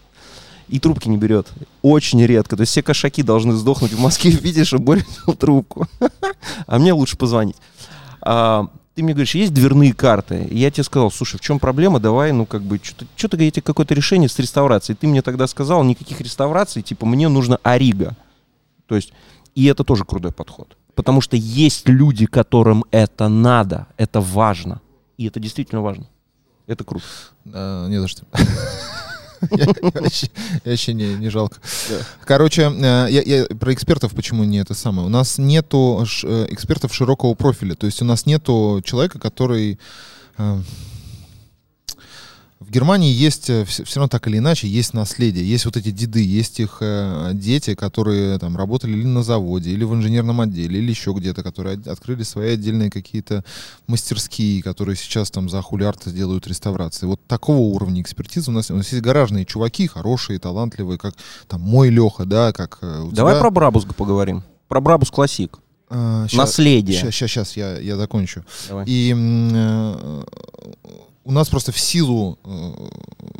И трубки не берет. Очень редко. То есть все кошаки должны сдохнуть в Москве, видишь, а Боря взял трубку. А мне лучше позвонить. Ты мне говоришь, есть дверные карты? И я тебе сказал, слушай, в чем проблема, давай, ну, как бы, что-то, я тебе какое-то решение с реставрацией. Ты мне тогда сказал, никаких реставраций, типа, мне нужно Арига. То есть, и это тоже крутой подход. Потому что есть люди, которым это надо, это важно. И это действительно важно. Это круто. А, не за что. Я, вообще, вообще не, не жалко. Да. Короче, я, я про экспертов почему не это самое. У нас нету ш, экспертов широкого профиля. То есть у нас нету человека, который... Э, В Германии есть, все равно так или иначе, есть наследие, есть вот эти деды, есть их э, дети, которые там работали или на заводе, или в инженерном отделе, или еще где-то, которые от, открыли свои отдельные какие-то мастерские, которые сейчас там за хулиарты делают реставрации. Вот такого уровня экспертизы у нас, у нас есть гаражные чуваки, хорошие, талантливые, как там мой Леха, да, как э, у Давай тебя... про Брабус поговорим, про Брабус Классик. А, наследие. Сейчас, сейчас, сейчас я, я закончу. Давай. И... Э, у нас просто в силу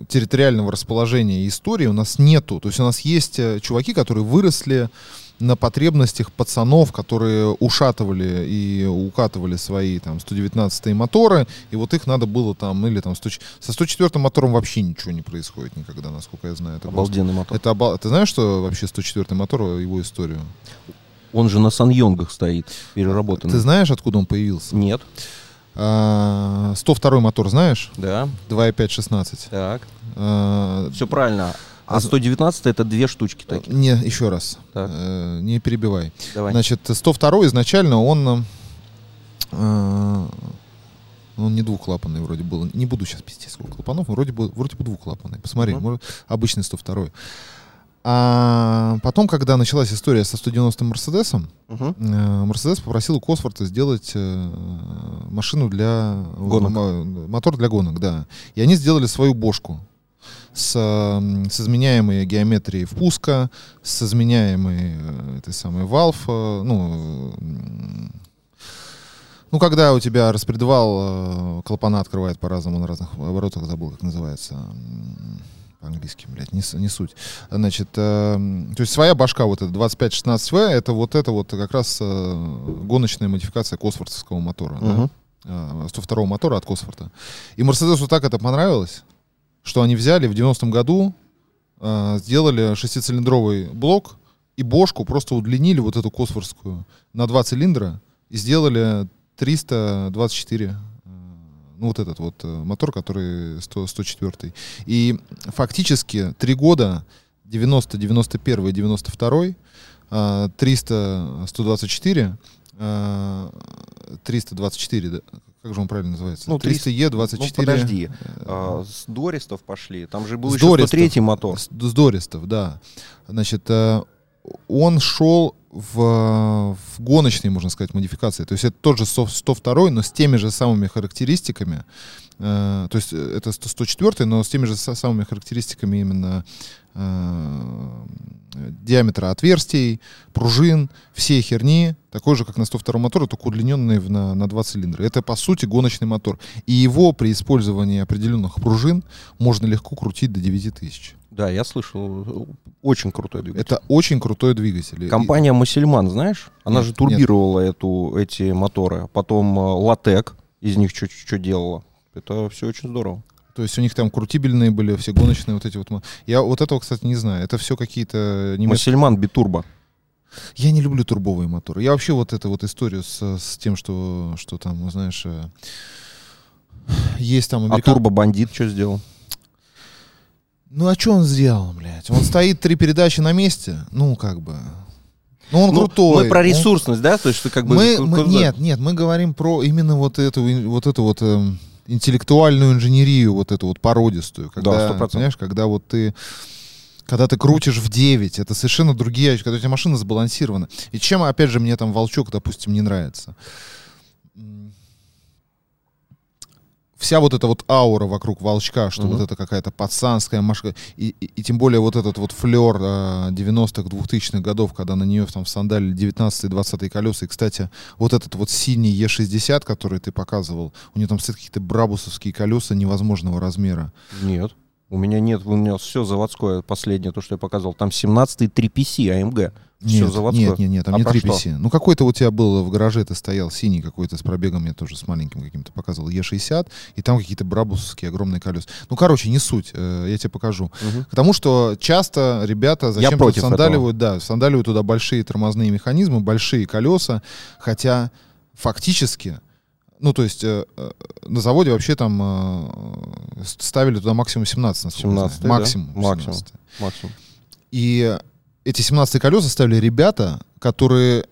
территориального расположения и истории у нас нету. То есть у нас есть чуваки, которые выросли на потребностях пацанов, которые ушатывали и укатывали свои там сто девятнадцатые моторы, и вот их надо было там, или там со сто четвёртым мотором вообще ничего не происходит никогда, насколько я знаю. Это обалденный просто... мотор. Это оба... Ты знаешь, что вообще сто четвёртый мотор, его историю? Он же на Сан-Йонгах стоит, переработанный. Ты знаешь, откуда он появился? Нет. сто второй мотор, знаешь? Да. два и пять шестнадцать. Так. А, все правильно. А сто девятнадцать это две штучки такие. Не, еще раз. Так. А, не перебивай. Давай. Значит, сто второй изначально он... А, он не двухклапанный вроде был. Не буду сейчас пиздеть сколько клапанов. Вроде бы, вроде бы двухклапанный. Посмотри, uh-huh. может, обычный сто второй. А потом, когда началась история со сто девяностым Мерседесом, uh-huh. Мерседес попросил у Косворта сделать машину для... Гонок. Мотор для гонок, да. И они сделали свою бошку с, с изменяемой геометрией впуска, с изменяемой этой самой валф, ну... Ну, когда у тебя распредвал, клапана открывает по-разному, на разных оборотах, забыл, как называется... По-английски, блядь, не, не суть. Значит, э, то есть своя башка, вот эта двадцать пять шестнадцать вэ, это вот это вот как раз э, гоночная модификация косвортовского мотора, uh-huh. да? сто второго мотора от Косворта. И Мерседесу так это понравилось, что они взяли в девяностом году, э, сделали шестицилиндровый блок и бошку, просто удлинили вот эту косвортскую на два цилиндра и сделали триста двадцать четыре. Ну, вот этот вот мотор, который сто четвёртый. И фактически три года, девяностый, девяносто первый, девяносто второй, триста сто двадцать четыре, триста двадцать четыре, как же он правильно называется? Ну, триста Е двадцать четыре. Ну, подожди, а, с Дористов пошли, там же был с еще сто третий мотор. С, с Дористов, да. Значит, он шел... В, в гоночной, можно сказать, модификации. То есть это тот же сто второй, но с теми же самыми характеристиками. Э, то есть это сто четвёртый, но с теми же самыми характеристиками именно э, диаметра отверстий, пружин, всей херни. Такой же, как на сто втором моторе, только удлиненный в, на, на два цилиндра. Это, по сути, гоночный мотор. И его при использовании определенных пружин можно легко крутить до девяти тысяч. Да, я слышал. Очень крутой двигатель. Это очень крутой двигатель. Компания «Мусульман», знаешь? Она нет, же турбировала эту, эти моторы. Потом «Латек» из них чуть-чуть делала. Это все очень здорово. То есть у них там крутибельные были, все гоночные вот эти вот. Я вот этого, кстати, не знаю. Это все какие-то... Немецкие... «Мусульман» битурбо. Я не люблю турбовые моторы. Я вообще вот эту вот историю с, с тем, что, что там, знаешь... Есть там... Американ... А «Турбо-бандит» что сделал? Ну, а что он сделал, блядь? Он стоит три передачи на месте, ну, как бы... Ну, он ну, крутой. Мы про ресурсность, он... да? То есть, что как бы... Мы, мы, нет, нет, мы говорим про именно вот эту вот, эту вот э, интеллектуальную инженерию, вот эту вот породистую. Когда, да, сто процентов. Понимаешь, когда вот ты... Когда ты крутишь в девять, это совершенно другие... Когда у тебя машина сбалансирована. И чем, опять же, мне там «Волчок», допустим, не нравится... Вся вот эта вот аура вокруг «Волчка», что uh-huh. вот это какая-то пацанская машина, и, и, и тем более вот этот вот флер э, девяностых, двухтысячных годов, когда на нее там в сандале девятнадцатые, двадцатые колеса, и, кстати, вот этот вот синий Е шестьдесят, который ты показывал, у нее там стоят какие-то брабусовские колеса невозможного размера. Нет, у меня нет, у меня все заводское, последнее, то, что я показывал, там семнадцатый три пи си а эм гэ. Все нет, заводское. Нет, нет, нет, там а не три пи си. Ну, какой-то у тебя был в гараже, ты стоял синий какой-то с пробегом, я тоже с маленьким каким-то показывал, Е шестьдесят, и там какие-то брабусовские огромные колеса. Ну, короче, не суть, э, я тебе покажу. Угу. Потому что часто ребята зачем-то сандаливают, да, сандаливают туда большие тормозные механизмы, большие колеса, хотя фактически... Ну, то есть э, на заводе вообще там э, ставили туда максимум семнадцать. семнадцать, да? Максимум. Максимум. Максимум. И... Эти семнадцатые колеса ставили ребята, которые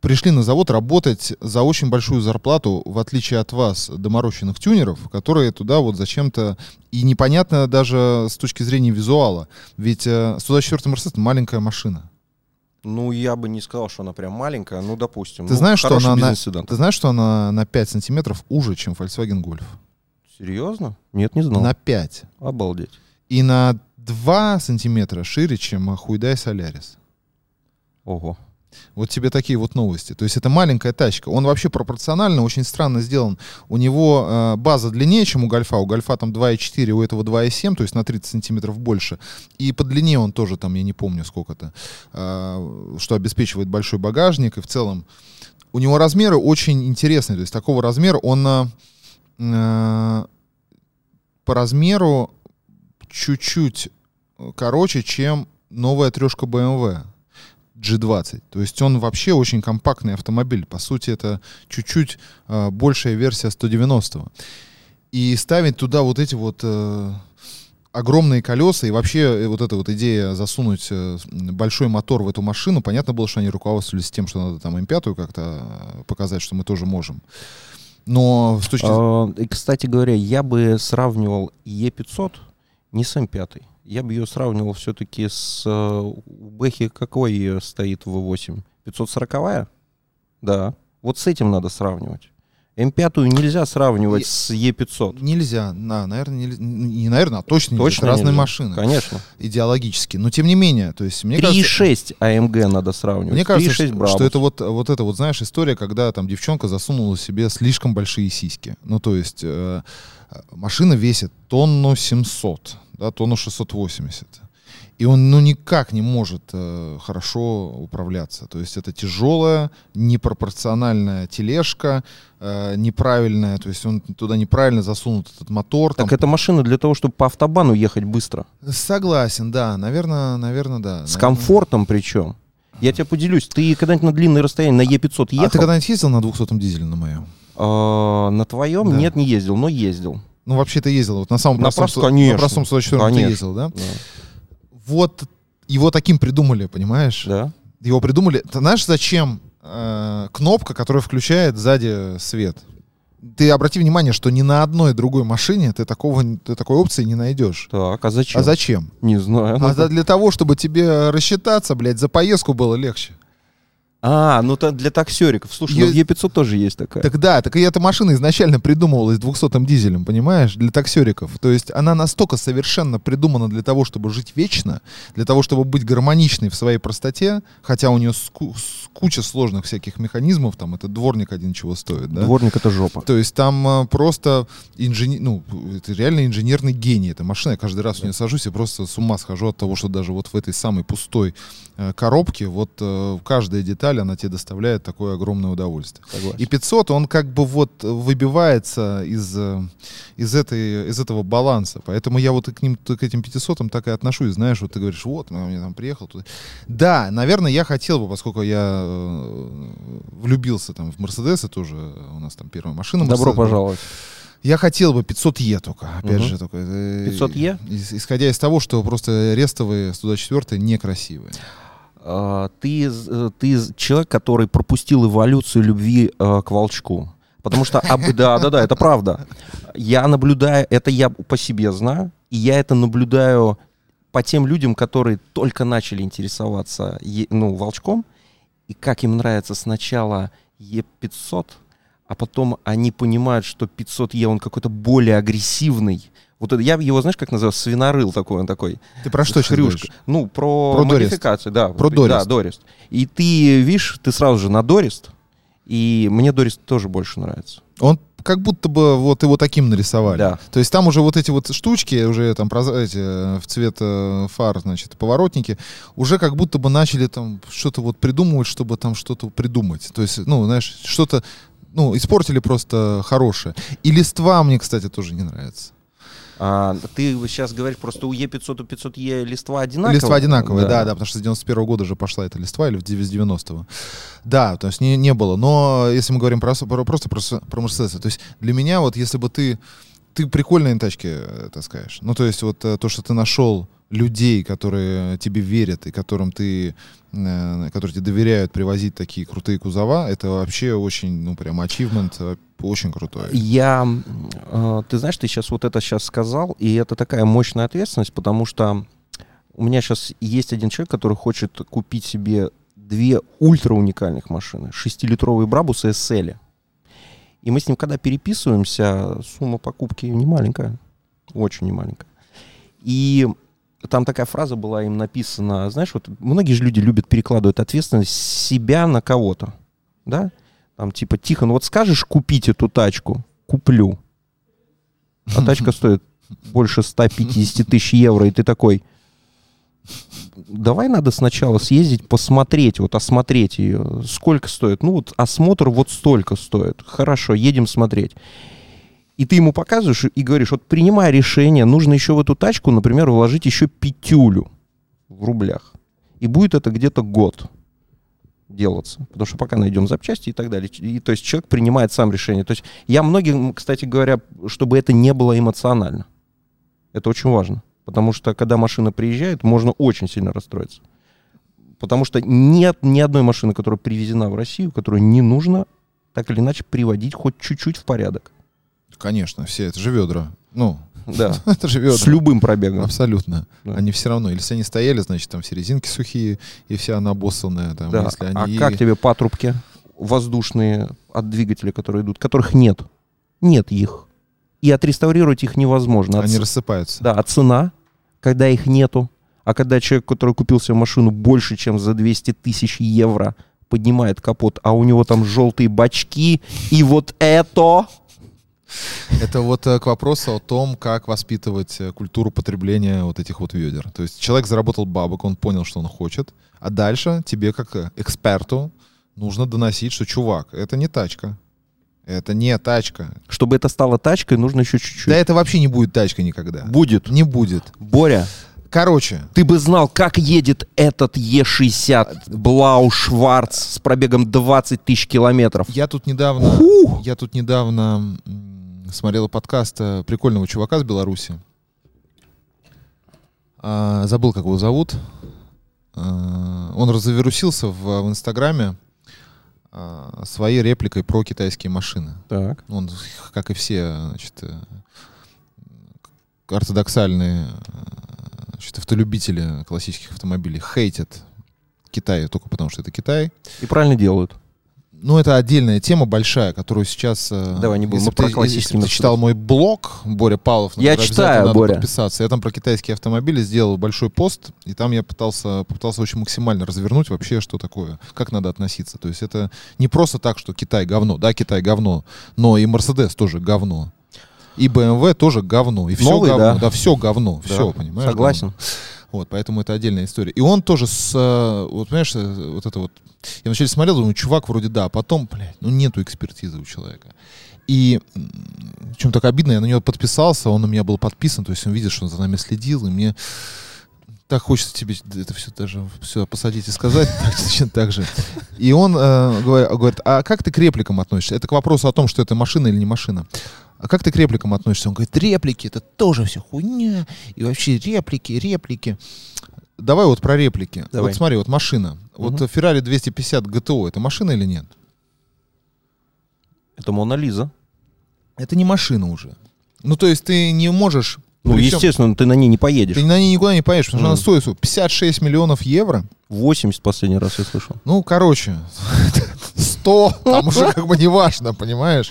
пришли на завод работать за очень большую зарплату, в отличие от вас, доморощенных тюнеров, которые туда вот зачем-то... И непонятно даже с точки зрения визуала. Ведь сто двадцать четвёртый Мерседес — маленькая машина. Ну, я бы не сказал, что она прям маленькая, ну, допустим. Ты, ну, знаешь, что она на, ты знаешь, что она на пять сантиметров уже, чем Volkswagen Golf? Серьезно? Нет, не знал. На пять. Обалдеть. И на два сантиметра шире, чем Hyundai Solaris. Ого. Вот тебе такие вот новости. То есть это маленькая тачка. Он вообще пропорционально очень странно сделан. У него э, база длиннее, чем у Гольфа. У Гольфа там два и четыре, у этого два и семь, то есть на тридцать сантиметров больше. И по длине он тоже там, я не помню сколько-то, э, что обеспечивает большой багажник. И в целом у него размеры очень интересные. То есть такого размера он э, по размеру чуть-чуть короче, чем новая трешка бэ эм вэ джи двадцать. То есть он вообще очень компактный автомобиль. По сути, это чуть-чуть э, большая версия сто девяностого. И ставить туда вот эти вот э, огромные колеса и вообще вот эта вот идея засунуть э, большой мотор в эту машину, понятно было, что они руководствовались тем, что надо там эм пять как-то показать, что мы тоже можем. Но с точки зрения... Кстати говоря, я бы сравнивал и пятьсот не с эм пять. Я бы ее сравнивал все-таки с... У Бэхи какой стоит вэ восемь? пятьсот сороковая? Да. Вот с этим надо сравнивать. эм пять нельзя сравнивать и... с е пятьсот. Нельзя. Да, наверное, не, не наверное, а точно, точно нельзя. Разные нельзя. Машины. Конечно. Идеологически. Но тем не менее. То есть, мне три и шесть АМГ надо сравнивать. Мне кажется, что, что это вот, вот эта вот, знаешь, история, когда там девчонка засунула себе слишком большие сиськи. Ну, то есть э, машина весит тонну семьсот. Да, тонну шестьсот восемьдесят. И он ну, никак не может э, хорошо управляться. То есть это тяжелая, непропорциональная тележка, э, неправильная. То есть он туда неправильно засунут этот мотор. Так там... это машина для того, чтобы по автобану ехать быстро. Согласен, да. Наверное, наверное, да. С наверное... комфортом причем. Я тебе поделюсь. Ты когда-нибудь на длинные расстояния на е пятьсот ехал? А ты когда-нибудь ездил на двухсотом дизеле на моем? А, на твоем? Да. Нет, не ездил, но ездил. Ну, вообще-то ездил. Вот на самом на простом, конечно, на простом сто двадцать четвёртом ты ездил, да? Да? Вот его таким придумали, понимаешь? Да. Его придумали. Ты знаешь, зачем э, кнопка, которая включает сзади свет? Ты обрати внимание, что ни на одной другой машине ты, такого, ты такой опции не найдешь. Так, а зачем? А зачем? Не знаю. А за, для того, чтобы тебе рассчитаться, блядь, за поездку было легче. А, ну то для таксериков. Слушай, е... ну в е пятьсот тоже есть такая. Так да, так и эта машина изначально придумывалась двухсотым дизелем, понимаешь, для таксериков. То есть она настолько совершенно придумана для того, чтобы жить вечно, для того, чтобы быть гармоничной в своей простоте, хотя у нее ску... куча сложных всяких механизмов, там это дворник один чего стоит, да? Дворник — это жопа. То есть там а, просто инженер, ну это реально инженерный гений эта машина. Я каждый раз да. в нее сажусь и просто с ума схожу от того, что даже вот в этой самой пустой э, коробке вот э, каждая деталь она тебе доставляет такое огромное удовольствие. Согласен. И пятьсот, он как бы вот выбивается из, из, этой, из этого баланса. Поэтому я вот к, ним, к этим пятисотым так и отношусь. Знаешь, вот ты говоришь, вот, он мне там приехал. Туда. Да, наверное, я хотел бы, поскольку я влюбился там в Мерседесы тоже, у нас там первая машина. Добро Mercedes, пожаловать. Я хотел бы пятьсот е только, опять угу. же. Только. пятьсот е? Исходя из того, что просто рестовые сто двадцать четвёртые некрасивые. Ты, ты человек, который пропустил эволюцию любви э, к волчку. Потому что, об, да, да, да, это правда. Я наблюдаю, это я по себе знаю, и я это наблюдаю по тем людям, которые только начали интересоваться ну, волчком, и как им нравится сначала е пятьсот, а потом они понимают, что пятьсот е, он какой-то более агрессивный. Вот это, я его, знаешь, как называю, свинорыл такой, он такой. Ты про что сейчас говоришь? Ну, про, про модификацию, да. Про Дорист. Да, Дорист. И ты, видишь, ты сразу же на Дорист, и мне Дорист тоже больше нравится. Он как будто бы вот его таким нарисовали. Да. То есть там уже вот эти вот штучки, уже там, эти, в цвет фар, значит, поворотники, уже как будто бы начали там что-то вот придумывать, чтобы там что-то придумать. То есть, ну, знаешь, что-то, ну, испортили просто хорошее. И листва мне, кстати, тоже не нравится. А, ты сейчас говоришь, просто у е пятьсот, у пятьсот е листва одинаковые? Листва одинаковые, да, да, да, потому что с девяносто первого года уже пошла эта листва, или с девяностого. Да, то есть не, не было. Но если мы говорим про, про, просто про, про Мерседесы, то есть для меня вот если бы ты, ты прикольные тачки таскаешь, ну то есть вот то, что ты нашел людей, которые тебе верят и которым ты, э, которые тебе доверяют привозить такие крутые кузова, это вообще очень, ну, прям ачивмент очень крутой. Я, э, ты знаешь, ты сейчас вот это сейчас сказал, и это такая мощная ответственность, потому что у меня сейчас есть один человек, который хочет купить себе две ультра уникальных машины, шестилитровые Брабусы эс эль. И мы с ним, когда переписываемся, сумма покупки немаленькая, очень немаленькая. И там такая фраза была им написана, знаешь, вот многие же люди любят перекладывать ответственность с себя на кого-то, да? Там типа, Тихон, вот скажешь купить эту тачку? Куплю. А тачка стоит больше сто пятьдесят тысяч евро, и ты такой, давай надо сначала съездить, посмотреть, вот осмотреть ее, сколько стоит. Ну вот осмотр вот столько стоит, хорошо, едем смотреть. И ты ему показываешь и говоришь, вот принимай решение, нужно еще в эту тачку, например, вложить еще пятюлю в рублях. И будет это где-то год делаться, потому что пока найдем запчасти и так далее. И, то есть человек принимает сам решение. То есть я многим, кстати говоря, чтобы это не было эмоционально. Это очень важно, потому что когда машина приезжает, можно очень сильно расстроиться. Потому что нет ни одной машины, которая привезена в Россию, которую не нужно так или иначе приводить хоть чуть-чуть в порядок. Конечно, все, это же ведра. Ну, да. Это же ведра. С любым пробегом. Абсолютно. Да. Они все равно. Если они стояли, значит, там все резинки сухие и вся она обоссанная. Там, да. Если они... А как тебе патрубки воздушные от двигателя, которые идут, которых нет? Нет их. И отреставрировать их невозможно. От... Они рассыпаются. Да, а цена, когда их нету, а когда человек, который купил себе машину больше, чем за двести тысяч евро, поднимает капот, а у него там желтые бачки, и вот это... Это вот к вопросу о том, как воспитывать культуру потребления вот этих вот ведер. То есть человек заработал бабок, он понял, что он хочет, а дальше тебе как эксперту нужно доносить, что, чувак, это не тачка. Это не тачка. Чтобы это стало тачкой, нужно еще чуть-чуть. Да это вообще не будет тачка никогда. Будет. Не будет. Боря, короче, ты бы знал, как едет этот е шестьдесят Blau Schwarz с пробегом двадцать тысяч километров. Я тут недавно... Фу! Я тут недавно... смотрела подкаст прикольного чувака с Беларуси. А, забыл, как его зовут. А, он разовирусился в, в Инстаграме а, своей репликой про китайские машины. Так. Он, как и все, значит, ортодоксальные, значит, автолюбители классических автомобилей, хейтят Китай только потому, что это Китай. И правильно делают. Ну, это отдельная тема большая, которую сейчас... Давай не будем, мы про классические... Ты читал мой блог, Боря Павлов, я читаю, надо Боря. Подписаться. Я там про китайские автомобили сделал большой пост, и там я пытался, попытался очень максимально развернуть вообще, что такое, как надо относиться. То есть это не просто так, что Китай говно. Да, Китай говно, но и Мерседес тоже говно. И бэ эм вэ тоже говно. И все Новый, говно. Да. Да, все говно. Да. Все, понимаешь? Согласен. Говно. Вот, поэтому это отдельная история. И он тоже с... Вот, понимаешь, вот это вот... Я вначале смотрел, думаю, чувак вроде да, а потом, блядь, ну нету экспертизы у человека. И чем так обидно, я на него подписался, он на меня был подписан, то есть он видит, что он за нами следил, и мне так хочется тебе это все даже все посадить и сказать точно так же. И он э, говорит, а как ты к репликам относишься? Это к вопросу о том, что это машина или не машина. А как ты к репликам относишься? Он говорит, реплики, это тоже все хуйня, и вообще реплики, реплики. Давай вот про реплики. Давай. Вот смотри, вот машина. Угу. Вот Ferrari двести пятьдесят джи ти о, это машина или нет? Это Мона Лиза. Это не машина уже. Ну, то есть ты не можешь... Ну, причем, естественно, ты на ней не поедешь. Ты на ней никуда не поедешь, потому mm. что она стоит пятьдесят шесть миллионов евро. восемьдесят последний раз я слышал. Ну, короче, сто, там уже как бы не важно, понимаешь?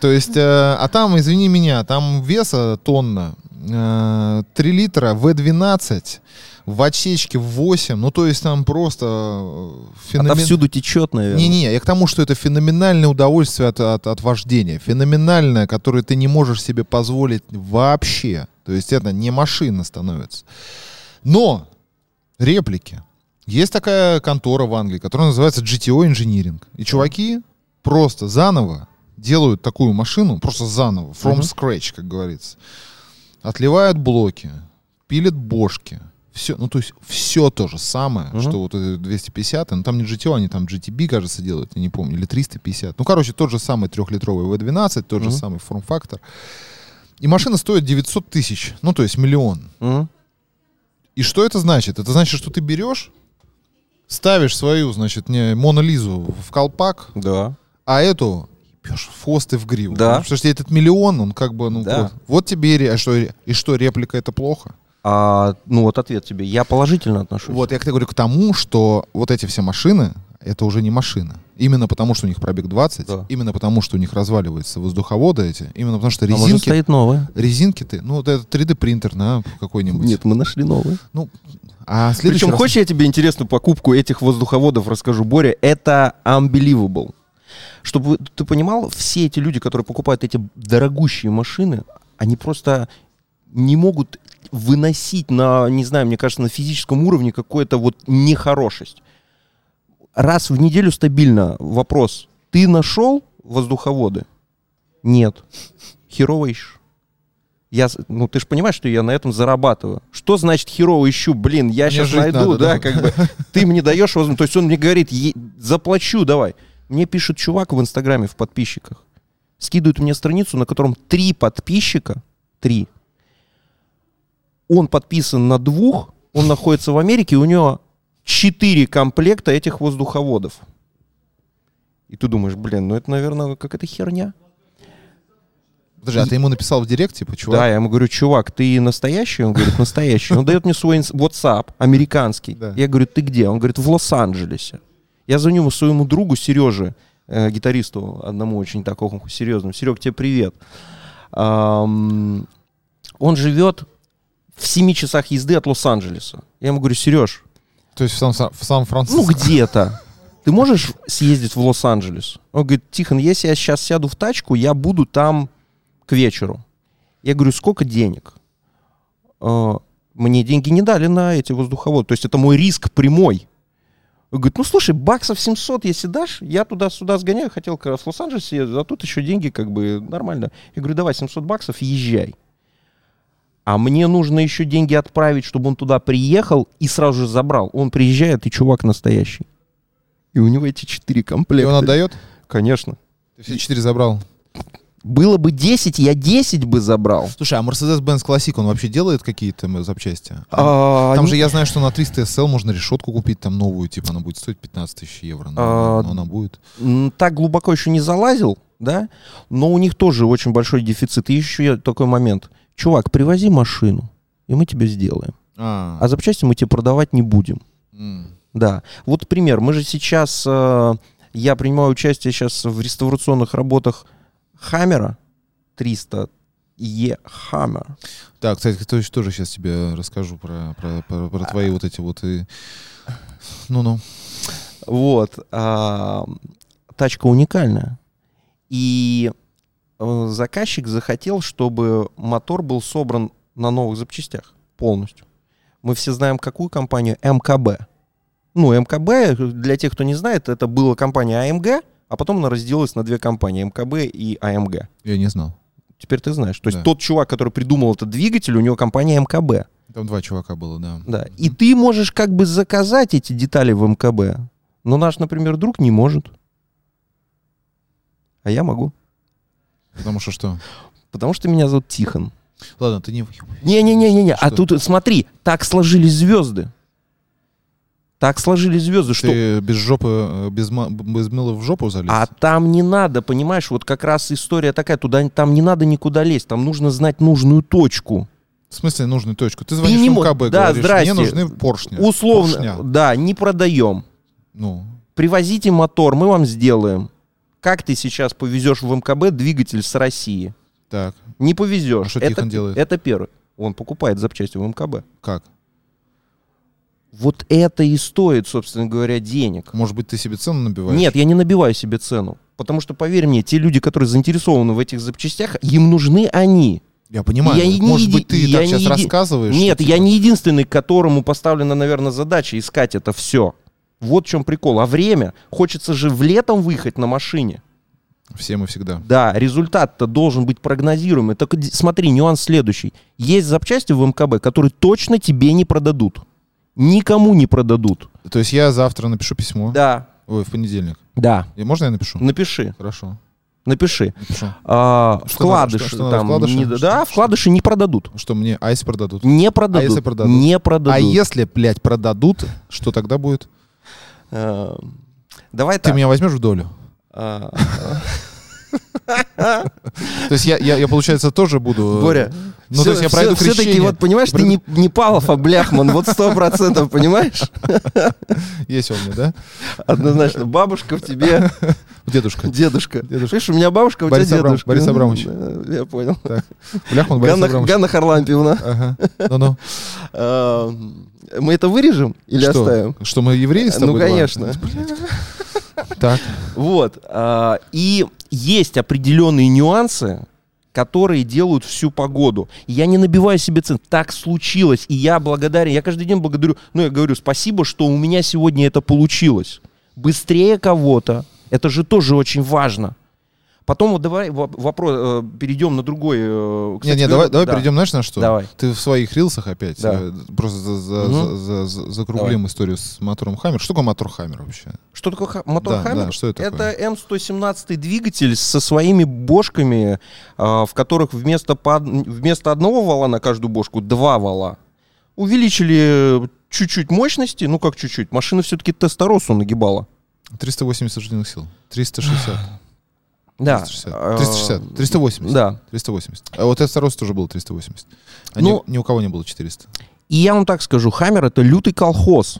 То есть, а там, извини меня, там веса тонна, три литра, вэ двенадцать, в отсечке восемь, ну то есть там просто... Феномен... Отовсюду течет, наверное. Не-не, я к тому, что это феноменальное удовольствие от, от, от вождения, феноменальное, которое ты не можешь себе позволить вообще. То есть это не машина становится. Но реплики. Есть такая контора в Англии, которая называется джи ти о Engineering. И чуваки просто заново делают такую машину, просто заново, from uh-huh. scratch, как говорится. Отливают блоки, пилят бошки. Все, ну, то есть все то же самое, uh-huh. что вот двести пятьдесят, но там не джи ти о, они там джи ти би, кажется, делают, я не помню, или триста пятьдесят. Ну, короче, тот же самый трехлитровый вэ двенадцать, тот uh-huh. же самый форм-фактор. И машина стоит девятьсот тысяч, ну, то есть миллион. Uh-huh. И что это значит? Это значит, что ты берешь, ставишь свою, значит, не Мону Лизу в колпак, да, а эту ебешь фосты в гриву. Да. Потому что этот миллион, он как бы, ну, да. вот, вот тебе и, а что, и что, реплика — это плохо? А, ну, вот ответ тебе. Я положительно отношусь. Вот, я к тебе говорю к тому, что вот эти все машины, это уже не машины. Именно потому, что у них пробег двадцать, да. именно потому, что у них разваливаются воздуховоды эти, именно потому, что резинки... А может, стоит новая. Резинки ты... Ну, вот это три дэ принтер, на какой-нибудь. Нет, мы нашли новые. Ну, а Причем, раз... хочешь, я тебе интересную покупку этих воздуховодов расскажу, Боря? Это unbelievable. Чтобы ты понимал, все эти люди, которые покупают эти дорогущие машины, они просто не могут выносить на, не знаю, мне кажется, на физическом уровне какую-то вот нехорошесть. Раз в неделю стабильно вопрос: ты нашел воздуховоды? Нет. Херово ищу. Я, ну, ты же понимаешь, что я на этом зарабатываю. Что значит херово ищу? Блин, я мне сейчас найду, надо, да, да, как бы. Ты мне даешь воздух. То есть он мне говорит: заплачу, давай. Мне пишет чувак в Инстаграме в подписчиках. Скидывает мне страницу, на котором три подписчика. Три. Он подписан на двух. Он находится в Америке, и у него... Четыре комплекта этих воздуховодов. И ты думаешь, блин, ну это, наверное, какая-то херня. Подожди, и... а ты ему написал в директ, типа, чувак? Да, я ему говорю: чувак, ты настоящий? Он говорит: настоящий. Он дает мне свой WhatsApp американский. Да. Я говорю: ты где? Он говорит: в Лос-Анджелесе. Я звоню ему, своему другу Сереже, э, гитаристу одному очень такому серьезному. Серег, тебе привет. Эм... Он живет в семи часах езды от Лос-Анджелеса. Я ему говорю: Сереж, то есть в, Сан- в Сан-Франциско? Ну, где-то. Ты можешь съездить в Лос-Анджелес? Он говорит: Тихон, если я сейчас сяду в тачку, я буду там к вечеру. Я говорю: сколько денег? Мне деньги не дали на эти воздуховоды. То есть это мой риск прямой. Он говорит: ну, слушай, баксов семьсот, если дашь, я туда-сюда сгоняю, хотел как раз в Лос-Анджелес съездить, а тут еще деньги как бы нормально. Я говорю: давай семьсот баксов, езжай. А мне нужно еще деньги отправить, чтобы он туда приехал и сразу же забрал. Он приезжает, и чувак настоящий. И у него эти четыре комплекта. И он отдает? Конечно. Ты все четыре забрал? Было бы десять, я десять бы забрал. Слушай, а Mercedes-Benz Classic, он вообще делает какие-то запчасти? А, там не... же я знаю, что на триста эс эл можно решетку купить там новую, типа она будет стоить пятнадцать тысяч евро. Но, а, но она будет. Так глубоко еще не залазил, да? Но у них тоже очень большой дефицит. И еще такой момент. Чувак, привози машину, и мы тебе сделаем. А, а запчасти мы тебе продавать не будем. Mm. Да. Вот пример. Мы же сейчас... Э, я принимаю участие сейчас в реставрационных работах Хаммера триста е Хаммер. Да, кстати, я тоже сейчас тебе расскажу про, про, про, про твои а... вот эти вот... И... Ну-ну. Вот. Э, тачка уникальная. И... Заказчик захотел, чтобы мотор был собран на новых запчастях полностью. Мы все знаем, какую компанию? эм ка бэ. Ну, эм ка бэ, для тех, кто не знает, это была компания а эм гэ, а потом она разделилась на две компании, эм ка бэ и а эм гэ. Я не знал. Теперь ты знаешь. То есть да. тот чувак, который придумал этот двигатель, у него компания эм ка бэ. Там два чувака было, да. Да. И ты можешь как бы заказать эти детали в эм ка бэ, но наш, например, друг не может. А я могу. Потому что что? Потому что меня зовут Тихон. Ладно, ты не... Не-не-не-не-не. А тут, смотри, так сложились звезды. Так сложились звезды, ты что... Ты без жопы, без, без мыла в жопу залез? А там не надо, понимаешь, вот как раз история такая, туда, там не надо никуда лезть, там нужно знать нужную точку. В смысле нужную точку? Ты звонишь ты в эм ка бэ, да, говоришь: здрасте, мне нужны поршни. Условно, поршня. Да, не продаем. Ну. Привозите мотор, мы вам сделаем. Как ты сейчас повезешь в эм ка бэ двигатель с России? Так. Не повезешь. А что Тихон это, делает? Это первое. Он покупает запчасти в эм ка бэ. Как? Вот это и стоит, собственно говоря, денег. Может быть, ты себе цену набиваешь? Нет, я не набиваю себе цену. Потому что, поверь мне, те люди, которые заинтересованы в этих запчастях, им нужны они. Я понимаю. Я Может еди... быть, ты я так сейчас еди... рассказываешь? Нет, я не единственный, которому поставлена, наверное, задача искать это все. Вот в чем прикол. А время? Хочется же в летом выехать на машине. Всем и всегда. Да, результат-то должен быть прогнозируемый. Только смотри, нюанс следующий. Есть запчасти в эм ка бэ, которые точно тебе не продадут. Никому не продадут. То есть я завтра напишу письмо? Да. Ой, в понедельник? Да. И можно я напишу? Напиши. Хорошо. Напиши. А, вкладыши что, что, там... Вкладыши? Не, да, вкладыши не продадут. Что мне? А если продадут? Не продадут. А если продадут? Не продадут. А если, блядь, продадут, что тогда будет? А, давай ты так. Меня возьмешь в долю? А, то есть я, я, я, получается, тоже буду... Боря, ну, все, то есть я пройду все, крещение. Все-таки, вот, понимаешь, Бред... ты не, не Павлов, а Бляхман, вот сто процентов, понимаешь? Есть он мне, да? Однозначно, бабушка в тебе... Дедушка. Дедушка. Дедушка. Видишь, у меня бабушка, у Борис тебя Абрам... дедушка. Борис Абрамович. Я понял. Так. Бляхман, Борис Ганна, Абрамович. Ганна Харлампиевна. Ага. Ну-ну. А, мы это вырежем или что? Оставим? Что, мы евреи с тобой? Ну, конечно. Так. Вот. А, и есть определенные нюансы, которые делают всю погоду. Я не набиваю себе цен. Так случилось. И я благодарен. Я каждый день благодарю. Ну, я говорю, спасибо, что у меня сегодня это получилось. Быстрее кого-то. Это же тоже очень важно. Потом вот давай вопрос, перейдем на другой... Кстати, нет, нет, давай, давай да. перейдем, знаешь, на что? Давай. Ты в своих рилсах опять да. просто за, за, угу. за, за, закруглим давай. Историю с мотором Хаммер. Что такое мотор Хаммер вообще? Что такое ха- мотор да, Хаммер? Да, что это такое? Это эм сто семнадцать двигатель со своими бошками, в которых вместо, по, вместо одного вала на каждую бошку два вала. Увеличили чуть-чуть мощности, ну как чуть-чуть, машина все-таки тестороссу нагибала. триста восемьдесят лошадиных сил. триста шестьдесят. Да. триста шестьдесят. триста восемьдесят. Да. триста восемьдесят. А вот Тестороссо тоже было триста восемьдесят. А ну, ни, ни у кого не было четыреста. И я вам так скажу, Хаммер — это лютый колхоз.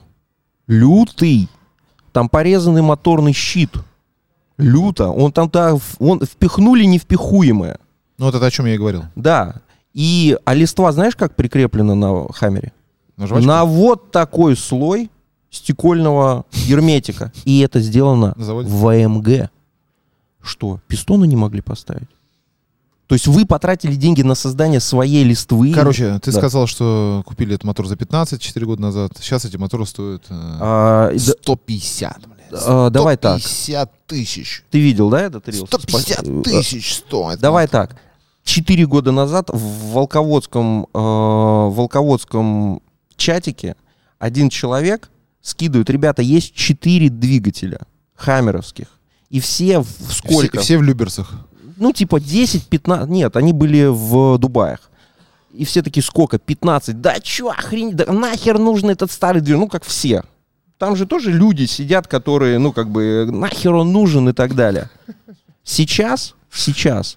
Лютый. Там порезанный моторный щит. Люто. Он там так, он впихнули невпихуемое. Ну вот это о чем я и говорил. Да. И, а листва знаешь, как прикреплена на Хаммере? На, на вот такой слой стекольного герметика. И это сделано в АМГ. Что? Пистоны не могли поставить? То есть вы потратили деньги на создание своей листвы? Короче, ты да. сказал, что купили этот мотор за пятнадцать, четыре года назад. Сейчас эти моторы стоят а, сто пятьдесят, блядь. А, давай так. сто пятьдесят тысяч. Ты видел, да, этот рилс? сто пятьдесят тысяч стоит. Давай мотор. Так. Четыре года назад в волководском, э, волководском чатике один человек скидывает, ребята, есть четыре двигателя хаммеровских. И все в сколько? И все, и все в Люберцах. Ну, типа десять-пятнадцать. Нет, они были в Дубаях. И все такие, сколько? пятнадцать. Да чё, охренеть? Да нахер нужен этот старый двигатель? Ну, как все. Там же тоже люди сидят, которые, ну, как бы, нахер он нужен и так далее. Сейчас, сейчас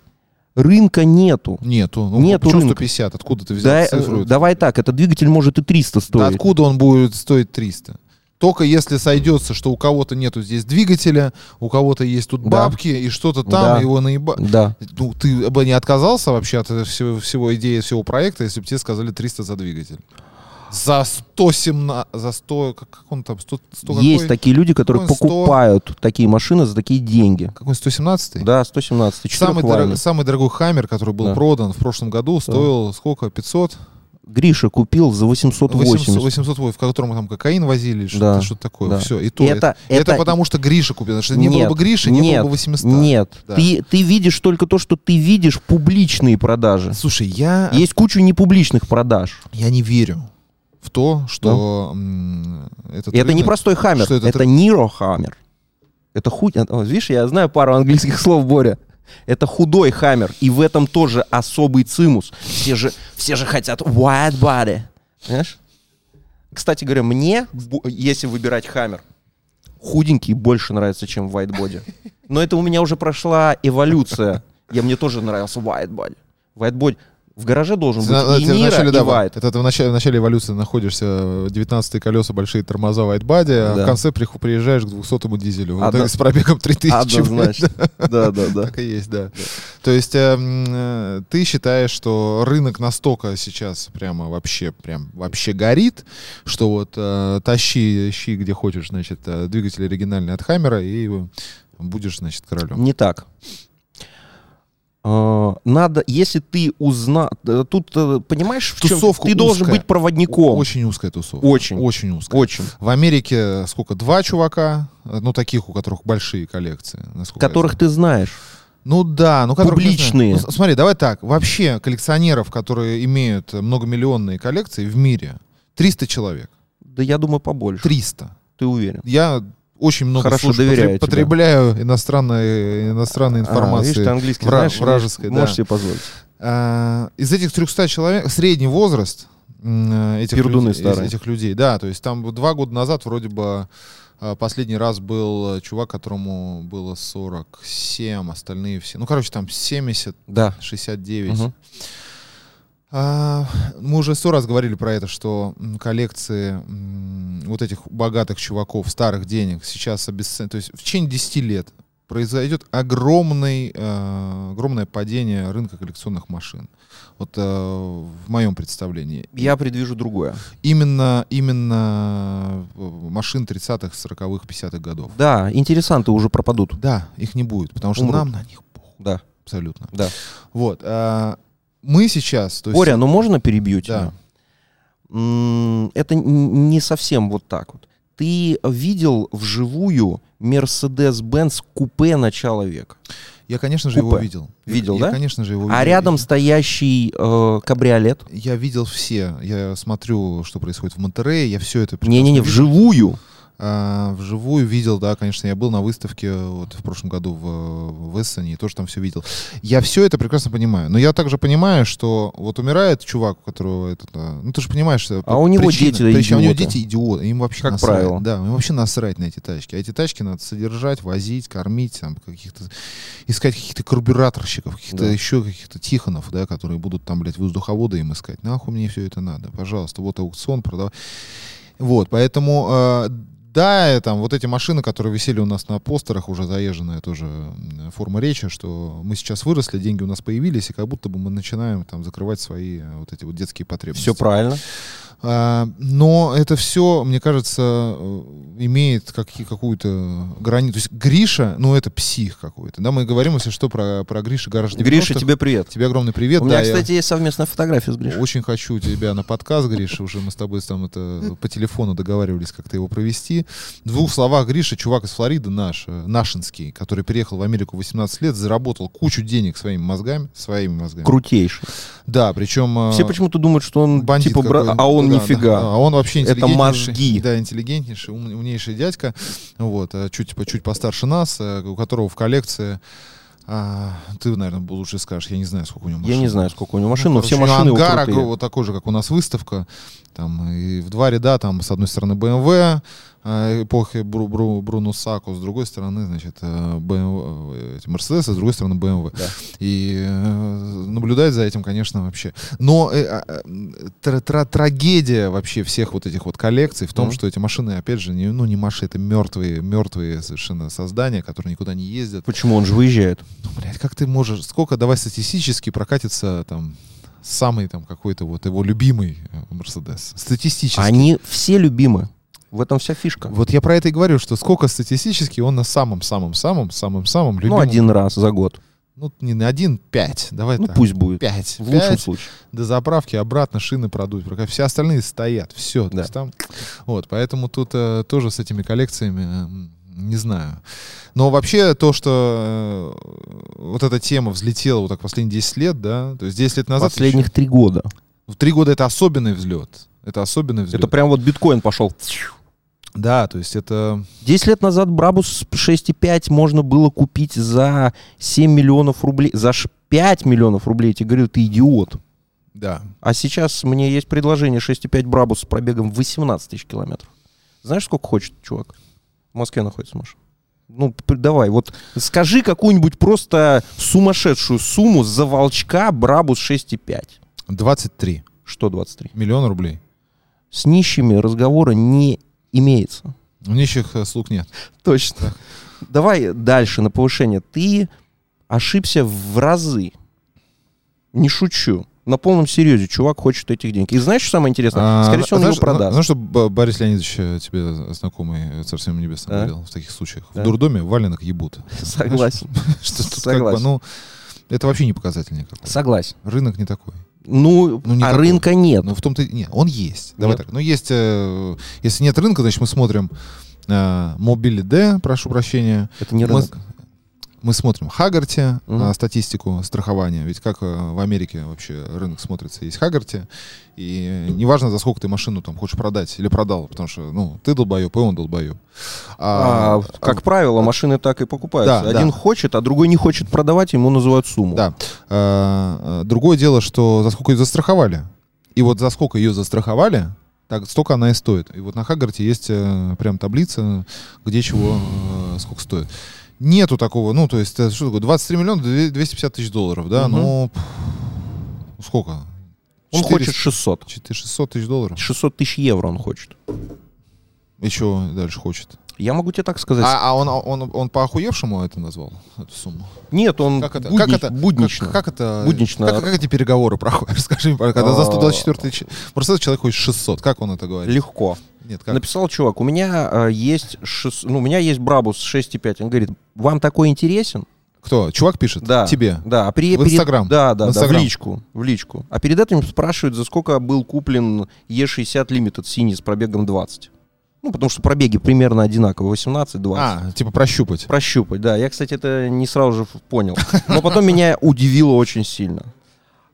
рынка нету. Нету. Ну, нету почему рынка. сто пятьдесят? Откуда ты взял да, цифру? Давай так, этот двигатель может и триста стоить. Да откуда он будет стоить триста? Только если сойдется, что у кого-то нету здесь двигателя, у кого-то есть тут бабки, да. и что-то там, да. его наебать. Да. Ну, ты бы не отказался вообще от всего, всего идеи, всего проекта, если бы тебе сказали триста за двигатель. За сто семнадцать, за сто, как, как он там, сто, сто Есть какой? Такие люди, которые какой покупают сто... такие машины за такие деньги. Какой, сто семнадцатый? Да, сто семнадцатый. Самый, дорог, самый дорогой Хаммер, который был да. продан в прошлом году, стоил да. сколько, пятьсот? Гриша купил за восемьсот восемьдесят. восемьсот восемьдесят, в котором там кокаин возили, что-то, да, что-то такое. Да. Все, и то. Это, это, это, это потому, что Гриша купил. Потому что не нет, было бы Гриши, не нет, было бы восемьсот. Нет, да. ты, ты видишь только то, что ты видишь публичные продажи. Слушай, я... Есть куча непубличных продаж. Я не верю в то, что... Да? М- этот это рынок, не простой Хаммер, это, это Ниро Хаммер. Это хуй... Видишь, я знаю пару английских слов, Боря. Это худой Хаммер, и в этом тоже особый цимус. Все же, все же хотят wide body. Понимаешь? Кстати говоря, мне, если выбирать Хаммер, худенький больше нравится, чем wide body. Но это у меня уже прошла эволюция. Я, мне тоже нравился wide body. Wide body в гараже должен быть и Нира, и White. Это ты в начале, в начале эволюции находишься, девятнадцатые колеса, большие тормоза, вайтбади, да. а в конце приезжаешь к двухсотому дизелю. Одно... Вот, с пробегом три тысячи. Однозначно. Да, да, да. Так и есть, да. То есть ты считаешь, что рынок настолько сейчас прямо вообще, прям вообще горит, что вот тащи, ищи где хочешь, значит, двигатель оригинальный от Хаммера и будешь, значит, королем. Не так. Надо, если ты узнал... Тут, понимаешь, в чем? Ты должен узкая. Быть проводником. Очень узкая тусовка. Очень. Очень узкая. Очень. В Америке сколько? Два чувака, ну, таких, у которых большие коллекции. Которых ты знаешь. Ну да, ну как публичные. Ну, смотри, давай так. Вообще коллекционеров, которые имеют многомиллионные коллекции в мире, триста человек. Да я думаю, побольше. триста. Ты уверен? Я... очень много хорошо слушаю, потребляю тебя. иностранной, иностранной информации. А, видишь, ты английский вра- знаешь, вражеской, да. Можешь себе позволить. А, из этих трехсот человек средний возраст этих, люд... этих людей, да, то есть там два года назад вроде бы последний раз был чувак, которому было сорок семь, остальные все, ну, короче, там семьдесят, да. шестьдесят девять. Угу. Мы уже сто раз говорили про это, что коллекции вот этих богатых чуваков, старых денег сейчас обесцениваются. То есть в течение десяти лет произойдет огромный, огромное падение рынка коллекционных машин. Вот в моем представлении. Я предвижу другое. Именно, именно машин тридцатых, сороковых, пятидесятых годов. Да, интересанты уже пропадут. Да, их не будет, потому что Умрут. нам на них похуй. Да. Абсолютно. Да. Вот. Мы сейчас... То есть... Боря, ну можно перебью тебя? Да. Это не совсем вот так вот. Ты видел вживую Mercedes-Benz купе начала века? Я, конечно же, купе. его видел. Видел, я, да? Я, конечно же, его видел. А рядом я... стоящий э, кабриолет? Я видел все. Я смотрю, что происходит в Монтерее. Я все это... Не-не-не, вживую? А, вживую видел, да, конечно, я был на выставке вот, в прошлом году в, в Эссене и тоже там все видел. Я все это прекрасно понимаю, но я также понимаю, что вот умирает чувак, у которого этот, ну ты же понимаешь, что а у него причина, дети, причина, да, у него дети идиоты, им вообще как насрать, правило, да, им вообще насрать на эти тачки, а эти тачки надо содержать, возить, кормить, там каких-то искать каких-то карбюраторщиков, каких-то да. еще каких-то Тихонов, да, которые будут там, блядь, воздуховоды им искать, нахуй мне все это надо, пожалуйста, вот аукцион продавай, вот, поэтому да, там вот эти машины, которые висели у нас на постерах, уже заезженная тоже форма речи, что мы сейчас выросли, деньги у нас появились, и как будто бы мы начинаем там закрывать свои вот эти вот детские потребности. Все правильно. А, но это все, мне кажется, имеет как, какую-то границу. То есть Гриша, ну это псих какой-то. Да, мы говорим, если что, про, про Гришу гараж девяностых. Гриша, тебе привет. Тебе огромный привет. У меня, да, кстати, я... есть совместная фотография с Гришей. Очень хочу тебя на подкаст, Гриша, уже мы с тобой там это по телефону договаривались как-то его провести. В двух словах, Гриша, чувак из Флориды наш, нашинский, который переехал в Америку восемнадцать лет, заработал кучу денег своими мозгами, своими мозгами. Крутейший. Да, причем... Все почему-то думают, что он бандит типа бра... а он да, нифига. Да, да. А он вообще интеллигентнейший. Это мозги. Да, интеллигентнейший, ум, умнейший дядька, вот, чуть, чуть постарше нас, у которого в коллекции... А, ты, наверное, лучше скажешь. Я не знаю, сколько у него машин. Я не знаю, сколько у него машин, ну, но все машины ангар крутые. Вот такой же, как у нас выставка. Там, и в два ряда, там, с одной стороны, бэ эм вэ эпохи Бру, Бру, Бруно Саку, с другой стороны, значит, Mercedes, с другой стороны, бэ эм вэ. Да. И наблюдать за этим, конечно, вообще. Но э, тр, тр, трагедия вообще всех вот этих вот коллекций в том, mm-hmm. что эти машины, опять же, не, ну, не машины, это мертвые, мертвые совершенно создания, которые никуда не ездят. Почему? Он же выезжает. Ну, блядь, как ты можешь, сколько, давай статистически прокатится там самый там какой-то вот его любимый Mercedes? Статистически. Они все любимы. В этом вся фишка. Вот я про это и говорю, что сколько статистически он на самом-самом-самом, самом-самом любимом... Ну, один раз за год. Ну, не на один, пять. Давай ну, так. пусть будет. Пять. В пять. Лучшем случае. До заправки обратно шины продуть. Все остальные стоят. Все. Да. Там... Вот, поэтому тут э, тоже с этими коллекциями... Э, не знаю. Но вообще то, что э, вот эта тема взлетела вот так последние десять лет, да, то есть десять лет назад... Последних три еще... года. В три года это особенный взлет. Это особенный взлет. Это прям вот биткоин пошел... Да, то есть это... десять лет назад Брабус шесть и пять можно было купить за семь миллионов рублей. За пять миллионов рублей. Я тебе говорю, ты идиот. Да. А сейчас мне есть предложение шесть и пять Брабус с пробегом восемнадцать тысяч километров. Знаешь, сколько хочет чувак? В Москве находится машина. Ну, давай, вот скажи какую-нибудь просто сумасшедшую сумму за волчка Брабус шесть и пять. двадцать три. Что двадцать три? Миллиона рублей. С нищими разговора не... имеется. У нищих слуг нет. Точно. Так. Давай дальше на повышение. Ты ошибся в разы. Не шучу. На полном серьезе чувак хочет этих денег. И знаешь, что самое интересное? Скорее всего, он его продаст. Знаешь, что Борис Леонидович тебе знакомый Царство ему небесное говорил в таких случаях? В дурдоме валенок ебут. Согласен. Согласен. Это вообще не показатель никакой. Согласен. Рынок не такой. Ну, ну а такого. Рынка нет. Ну, в том-то нет, он есть. Давай нет. так. Ну, есть. Э, если нет рынка, значит, мы смотрим э, Мобили Д, прошу прощения. Это не мы... рынок. мы смотрим Hagerty, mm-hmm. статистику страхования, ведь как в Америке вообще рынок смотрится, есть Hagerty, и неважно, за сколько ты машину там хочешь продать или продал, потому что, ну, ты долбоеб, и он долбоеб. А, а, как а, правило, а, машины так и покупаются. Да, Один да. хочет, а другой не хочет продавать, ему называют сумму. Да. А, другое дело, что за сколько ее застраховали. И вот за сколько ее застраховали, так столько она и стоит. И вот на Hagerty есть прям таблица, где чего, сколько стоит. Нету такого, ну, то есть, что такое, двадцать три миллиона двести пятьдесят тысяч долларов, да, угу. ну, сколько? Он четыре, хочет шестьсот. шестьсот тысяч долларов? шестьсот тысяч евро он хочет. И что дальше хочет? Я могу тебе так сказать. А, а он, он, он по-охуевшему это назвал, эту сумму? Нет, он как это, будни, как это, буднично. Как, как, это, буднично. Как, как эти переговоры проходят? Скажи мне, когда за сто двадцать четыре тысячи... Просто человек хочет шестьсот, как он это говорит? Легко. Нет, как? Написал чувак, у меня, э, есть шест... ну, у меня есть Брабус шесть и пять. Он говорит, вам такой интересен? Кто? Чувак пишет? Да. Тебе? Да. А при... В Инстаграм? Перед... Да, да, в, Инстаграм. Да в, личку, в личку. А перед этим спрашивают, за сколько был куплен и шестьдесят Limited синий с пробегом двадцать. Ну, потому что пробеги примерно одинаковые, восемнадцать-двадцать. А, типа прощупать. Прощупать, да. Я, кстати, это не сразу же понял. Но потом меня удивило очень сильно.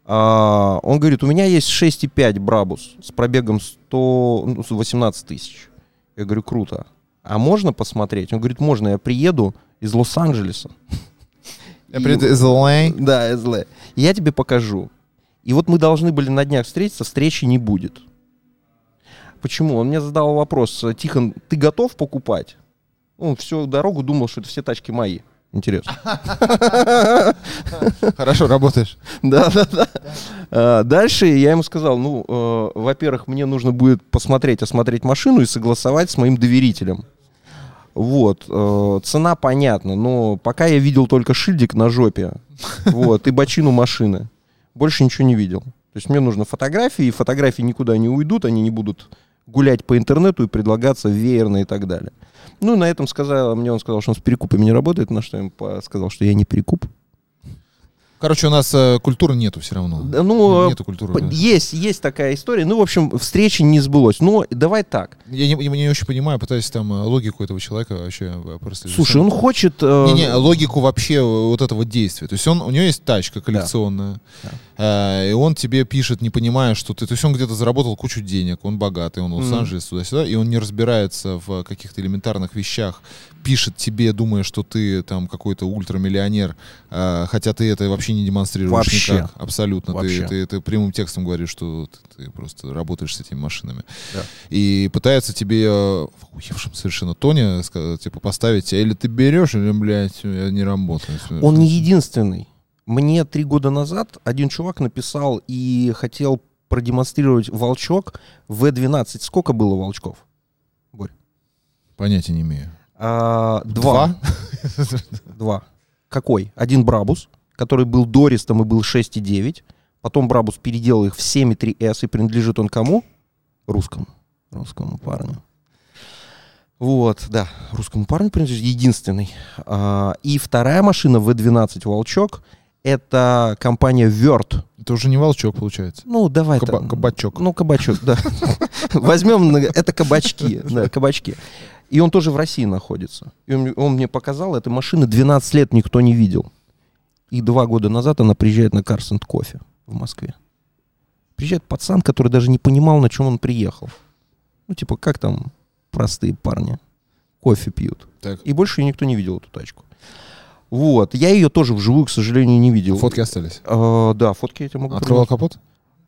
А, он говорит, у меня есть шесть и пять Брабус с пробегом сто восемнадцать тысяч. Я говорю, круто. А можно посмотреть? Он говорит, можно, я приеду из Лос-Анджелеса. Я приеду из Л А? Да, из Л А. Я тебе покажу. И вот мы должны были на днях встретиться, встречи не будет. Почему? Он мне задал вопрос, Тихон, ты готов покупать? Он всю дорогу думал, что это все тачки мои. Интересно. Хорошо, работаешь. Да, да, да. Дальше я ему сказал, ну, во-первых, мне нужно будет посмотреть, осмотреть машину и согласовать с моим доверителем. Вот. Цена понятна, но пока я видел только шильдик на жопе, вот, и бочину машины. Больше ничего не видел. То есть мне нужны фотографии, и фотографии никуда не уйдут, они не будут гулять по интернету и предлагаться веерно и так далее. Ну, на этом сказал, мне он сказал, что он с перекупами не работает, на что я ему сказал, что я не перекуп. Короче, у нас э, культуры нету все равно. Да, ну, нету культуры. По- есть, есть такая история. Ну, в общем, встреча не сбылась. Но давай так. Я не, я не очень понимаю, пытаюсь там логику этого человека вообще проследить. Слушай, он хочет... Э... Не-не, логику вообще вот этого действия. То есть он, у него есть тачка коллекционная, да. э, и он тебе пишет, не понимая, что ты... То есть он где-то заработал кучу денег, он богатый, он в Лос-Анджелес, mm. туда-сюда, и он не разбирается в каких-то элементарных вещах, пишет тебе, думая, что ты там какой-то ультрамиллионер, э, хотя ты это вообще не демонстрируешь вообще. Никак. Абсолютно. Вообще. Ты, ты, ты прямым текстом говоришь, что ты, ты просто работаешь с этими машинами. Да. И пытается тебе в охуевшем совершенно тоне сказать, типа, поставить тебя, или ты берешь, или, блядь, я не работаю. Он не единственный. Мне три года назад один чувак написал и хотел продемонстрировать волчок вэ двенадцать. Сколько было волчков? Борь? Понятия не имею. А, два. Два. Два. Какой? Один Брабус, который был Дористом и был шесть и девять. Потом Брабус переделал их в семь и три эс, и принадлежит он кому? Русскому. Русскому парню. Вот, да. Русскому парню принадлежит единственный. А, и вторая машина вэ двенадцать «Волчок» — это компания «Верт». Это уже не «Волчок» получается. Ну, давай. Каба- кабачок. Ну, кабачок, да. Возьмем, это кабачки. Да, кабачки. И он тоже в России находится. И он мне показал, этой машины двенадцать лет никто не видел. И два года назад она приезжает на Cars энд Coffee в Москве. Приезжает пацан, который даже не понимал, на чем он приехал. Ну, типа, как там простые парни кофе пьют. Так. И больше ее никто не видел, эту тачку. Вот. Я ее тоже вживую, к сожалению, не видел. Фотки остались? А, да, фотки я тебе могу Открывал принять. Капот?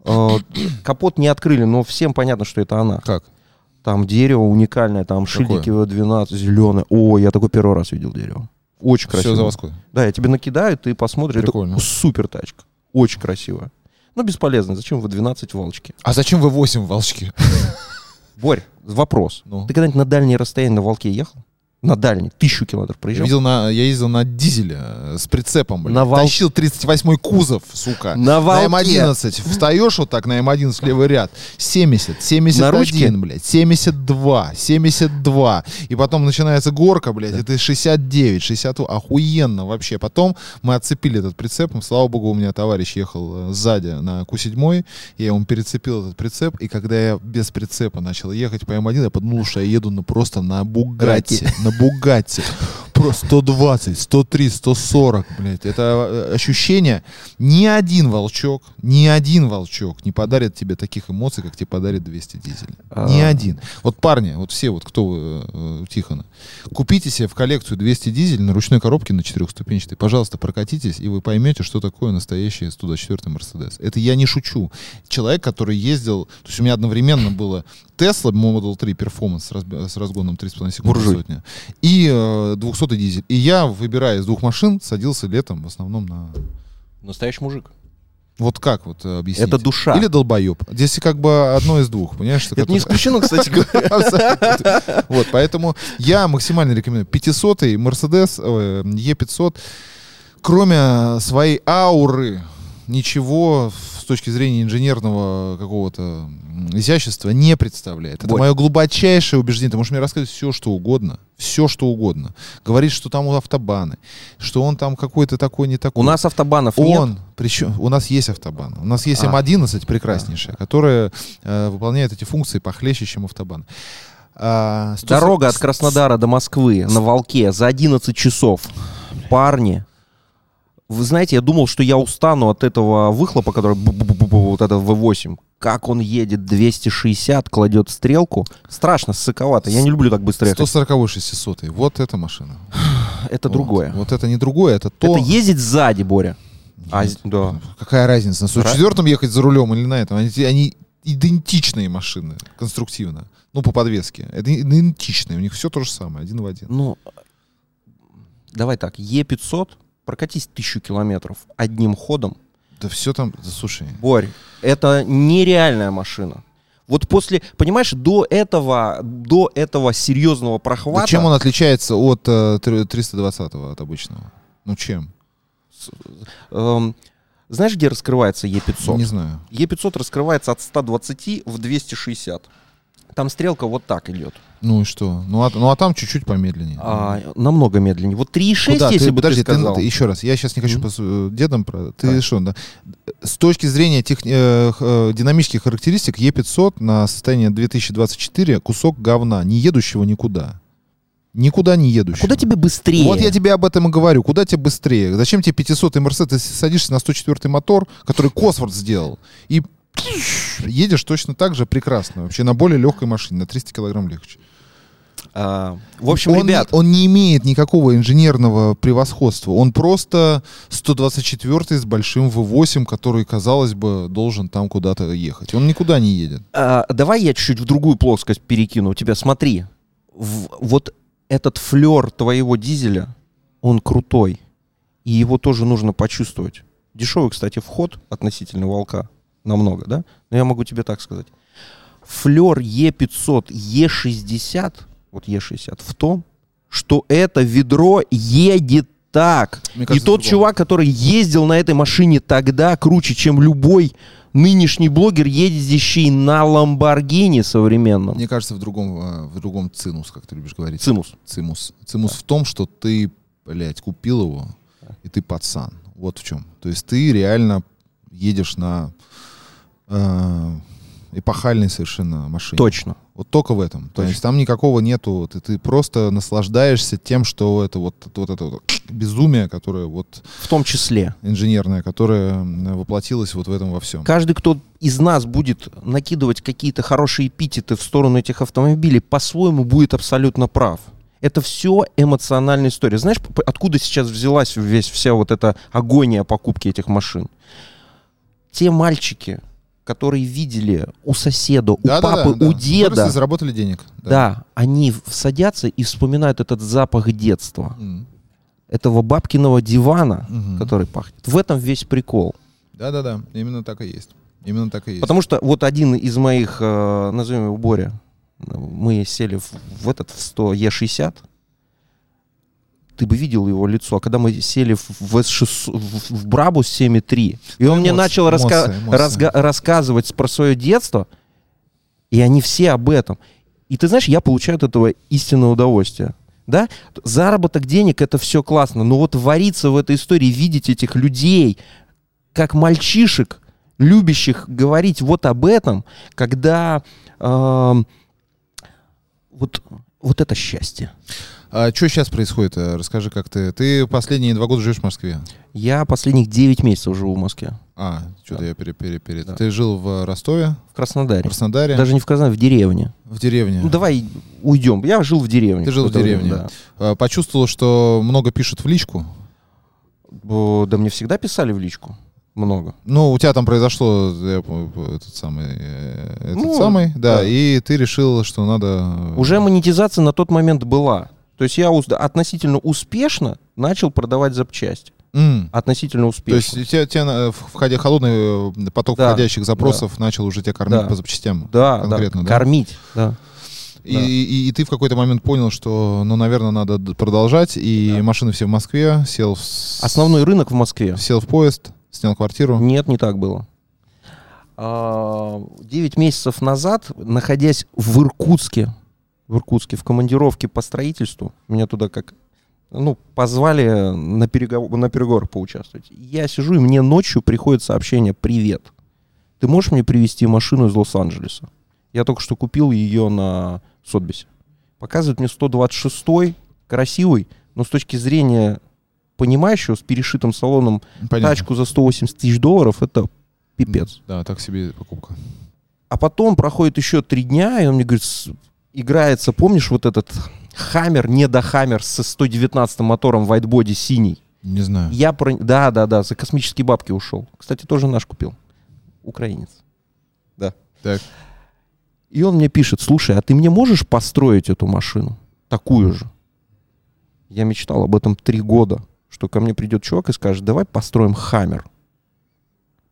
А, капот не открыли, но всем понятно, что это она. Как? Там дерево уникальное, там шильдики вэ двенадцать, зеленое. О, я такой первый раз видел дерево. Очень красиво. Все заводское. Да, я тебе накидаю, ты посмотришь. Прикольно. Это супер тачка. Очень красиво. Но бесполезно. Зачем вэ двенадцать волчки? А зачем вэ восемь волчки? Борь, вопрос. Ну. Ты когда-нибудь на дальние расстояния на волке ехал? На дальний, тысячу километров проезжал. Я, видел на, я ездил на дизеле с прицепом, блин. Вол... Тащил тридцать восьмой кузов, сука. На, на эм одиннадцать. Встаешь вот так на эм одиннадцать левый ряд. семьдесят, семьдесят один, блядь. семьдесят два, семьдесят два. И потом начинается горка, блядь. Да. И ты шестьдесят девять, шестьдесят два. Охуенно вообще. Потом мы отцепили этот прицеп. Слава богу, у меня товарищ ехал сзади на ку семь. Я ему перецепил этот прицеп. И когда я без прицепа начал ехать по эм один, я подумал, что я еду на, просто на Бугатти. На Бугатти. сто двадцать, сто три, сто сорок, блядь. Это ощущение. Ни один волчок, ни один волчок не подарит тебе таких эмоций, как тебе подарит двести дизель. А-а-а. Ни один. Вот парни, вот все, вот кто у Тихона, купите себе в коллекцию двести дизель на ручной коробке на четырехступенчатой. Пожалуйста, прокатитесь, и вы поймете, что такое настоящий сто двадцать четвёртый Мерседес. Это я не шучу. Человек, который ездил... То есть у меня одновременно было Tesla Model три Performance с разгоном три с половиной секунды сотни и двухсотый дизель. И я, выбирая из двух машин, садился летом в основном на... Настоящий мужик. Вот как вот объяснить? Это душа. Или долбоеб. Здесь как бы одно из двух, понимаешь? Это не исключено, кстати говоря. Вот, поэтому я максимально рекомендую. пятисотый Mercedes Е пятьсот, кроме своей ауры, ничего с точки зрения инженерного какого-то изящества не представляет. Это мое глубочайшее убеждение. Ты можешь мне рассказать все, что угодно. Все, что угодно. Говорит, что там автобаны, что он там какой-то такой, не такой. У нас автобанов он, нет. Причем, у нас есть автобан. У нас есть а. эм одиннадцать прекраснейшая, а. которая э, выполняет эти функции похлеще, чем автобан. А, сто... Дорога от Краснодара до Москвы на Волке за одиннадцать часов. Парни, вы знаете, я думал, что я устану от этого выхлопа, который вот это вэ восемь. Как он едет двести шестьдесят, кладет стрелку. Страшно, ссыковато. Я не люблю так быстро ехать. сто сорок шестисотый. Вот эта машина. Это вот. Другое. Вот это не другое, это то... Это ездить сзади, Боря. А, да. Какая разница, на сто четвёртом ехать за рулем или на этом? Они, они идентичные машины, конструктивно. Ну, по подвеске. Это идентичные, у них все то же самое, один в один. Ну, давай так, Е пятьсот, прокатись тысячу километров одним ходом. Да все там, да, слушай. Борь, это нереальная машина. Вот после, понимаешь, до этого, до этого серьезного прохвата... Да чем он отличается от э, триста двадцатого, от обычного? Ну чем? С, э, знаешь, где раскрывается Е пятьсот? Не знаю. Е пятьсот раскрывается от ста двадцати в двести шестьдесят. Там стрелка вот так идет. Ну и что? Ну а, ну, а там чуть-чуть помедленнее. А, намного медленнее. Вот три и шесть, куда? Если ты, бы подожди, ты сказал. Ты, еще раз, я сейчас не хочу mm-hmm. по дедам. Про... Ты да. что, да? С точки зрения тех... э, э, динамических характеристик, Е пятьсот на состояние две тысячи двадцать четыре кусок говна, не едущего никуда. Никуда не едущего. А куда тебе быстрее? Вот я тебе об этом и говорю. Куда тебе быстрее? Зачем тебе пятисотый Мерседес? Ты садишься на сто четвёртый мотор, который Косворт сделал, и едешь точно так же прекрасно. Вообще на более легкой машине, на триста килограмм легче. А, в общем, он, ребят... Он не имеет никакого инженерного превосходства. Он просто сто двадцать четвёртый с большим вэ восемь, который, казалось бы, должен там куда-то ехать. Он никуда не едет. А, давай я чуть-чуть в другую плоскость перекину. У тебя, смотри, в, вот этот флер твоего дизеля, он крутой. И его тоже нужно почувствовать. Дешевый, кстати, вход относительно «Волка». Намного, да? Но я могу тебе так сказать. Флер Е пятьсот, Е шестьдесят, вот Е шестьдесят, в том, что это ведро едет так. Мне кажется, и тот чувак, который ездил на этой машине тогда, круче, чем любой нынешний блогер, ездящий на Ламборгини современном. Мне кажется, в другом, в другом цимус, как ты любишь говорить. Цимус. Цимус. Цимус да. в том, что ты, блядь, купил его, да. и ты пацан. Вот в чем. То есть ты реально едешь на... эпохальной совершенно машине. Точно. Вот только в этом. Точно. То есть там никакого нету. Ты, ты просто наслаждаешься тем, что это вот, вот это вот безумие, которое вот... В том числе. Инженерное, которое воплотилось вот в этом во всем. Каждый, кто из нас будет накидывать какие-то хорошие эпитеты в сторону этих автомобилей, по-своему будет абсолютно прав. Это все эмоциональная история. Знаешь, откуда сейчас взялась весь, вся вот эта агония покупки этих машин? Те мальчики, которые видели у соседа, да, у папы, да, да, у да. деда. Выросли, заработали денег. Да. да, они садятся и вспоминают этот запах детства. Mm. Этого бабкиного дивана, mm-hmm. который пахнет. В этом весь прикол. Да-да-да, именно так и есть. Именно так и есть. Потому что вот один из моих, назовем его Боря, мы сели в, в этот, в сто Е шестьдесят, ты бы видел его лицо. А когда мы сели в, в, в, в Брабус семь три, и он эмоции, мне начал эмоции, раска- эмоции. Разга- рассказывать про свое детство, и они все об этом. И ты знаешь, я получаю от этого истинное удовольствие. Да? Заработок денег — это все классно, но вот вариться в этой истории, видеть этих людей, как мальчишек, любящих говорить вот об этом, когда э, вот, вот это счастье. А что сейчас происходит? Расскажи, как ты. Ты последние два года живешь в Москве? Я последних девять месяцев живу в Москве. А, что-то да. я пере пере пере. Да. Ты жил в Ростове? В Краснодаре. В Краснодаре. Даже не в Краснодаре, в деревне. В деревне. Ну давай уйдем. Я жил в деревне. Ты жил в деревне. Время, да. Почувствовал, что много пишут в личку? Да мне всегда писали в личку. Много. Ну, у тебя там произошло я, этот самый, этот ну, самый, да, да, и ты решил, что надо... Уже монетизация на тот момент была. То есть я относительно успешно начал продавать запчасти. Mm. Относительно успешно. То есть тебя, тебя входя холодный поток да. входящих запросов да. начал уже тебя кормить да. по запчастям? Да, конкретно, да. да. Кормить, да. И, да. и, и ты в какой-то момент понял, что, ну, наверное, надо продолжать, и да. машины все в Москве, сел в... Основной рынок в Москве. Сел в поезд... Снял квартиру? Нет, не так было. Девять месяцев назад, находясь в Иркутске, в Иркутске, в командировке по строительству, меня туда как, ну, позвали на переговор, на переговорах поучаствовать. Я сижу, и мне ночью приходит сообщение: «Привет, ты можешь мне привезти машину из Лос-Анджелеса? Я только что купил ее на Сотбисе». Показывает мне сто двадцать шестой, красивый, но с точки зрения... понимающего, с перешитым салоном. Понятно. Тачку за сто восемьдесят тысяч долларов, это пипец. Да, так себе покупка. А потом проходит еще три дня, и он мне говорит, играется, помнишь, вот этот Хаммер, недохаммер со сто девятнадцатым мотором, вайтбоди синий? Не знаю. Я про... Да, да, да, за космические бабки ушел. Кстати, тоже наш купил. Украинец. Да. Так. И он мне пишет, слушай, а ты мне можешь построить эту машину? Такую же. Я мечтал об этом три года. Что ко мне придет чувак и скажет, давай построим Хаммер.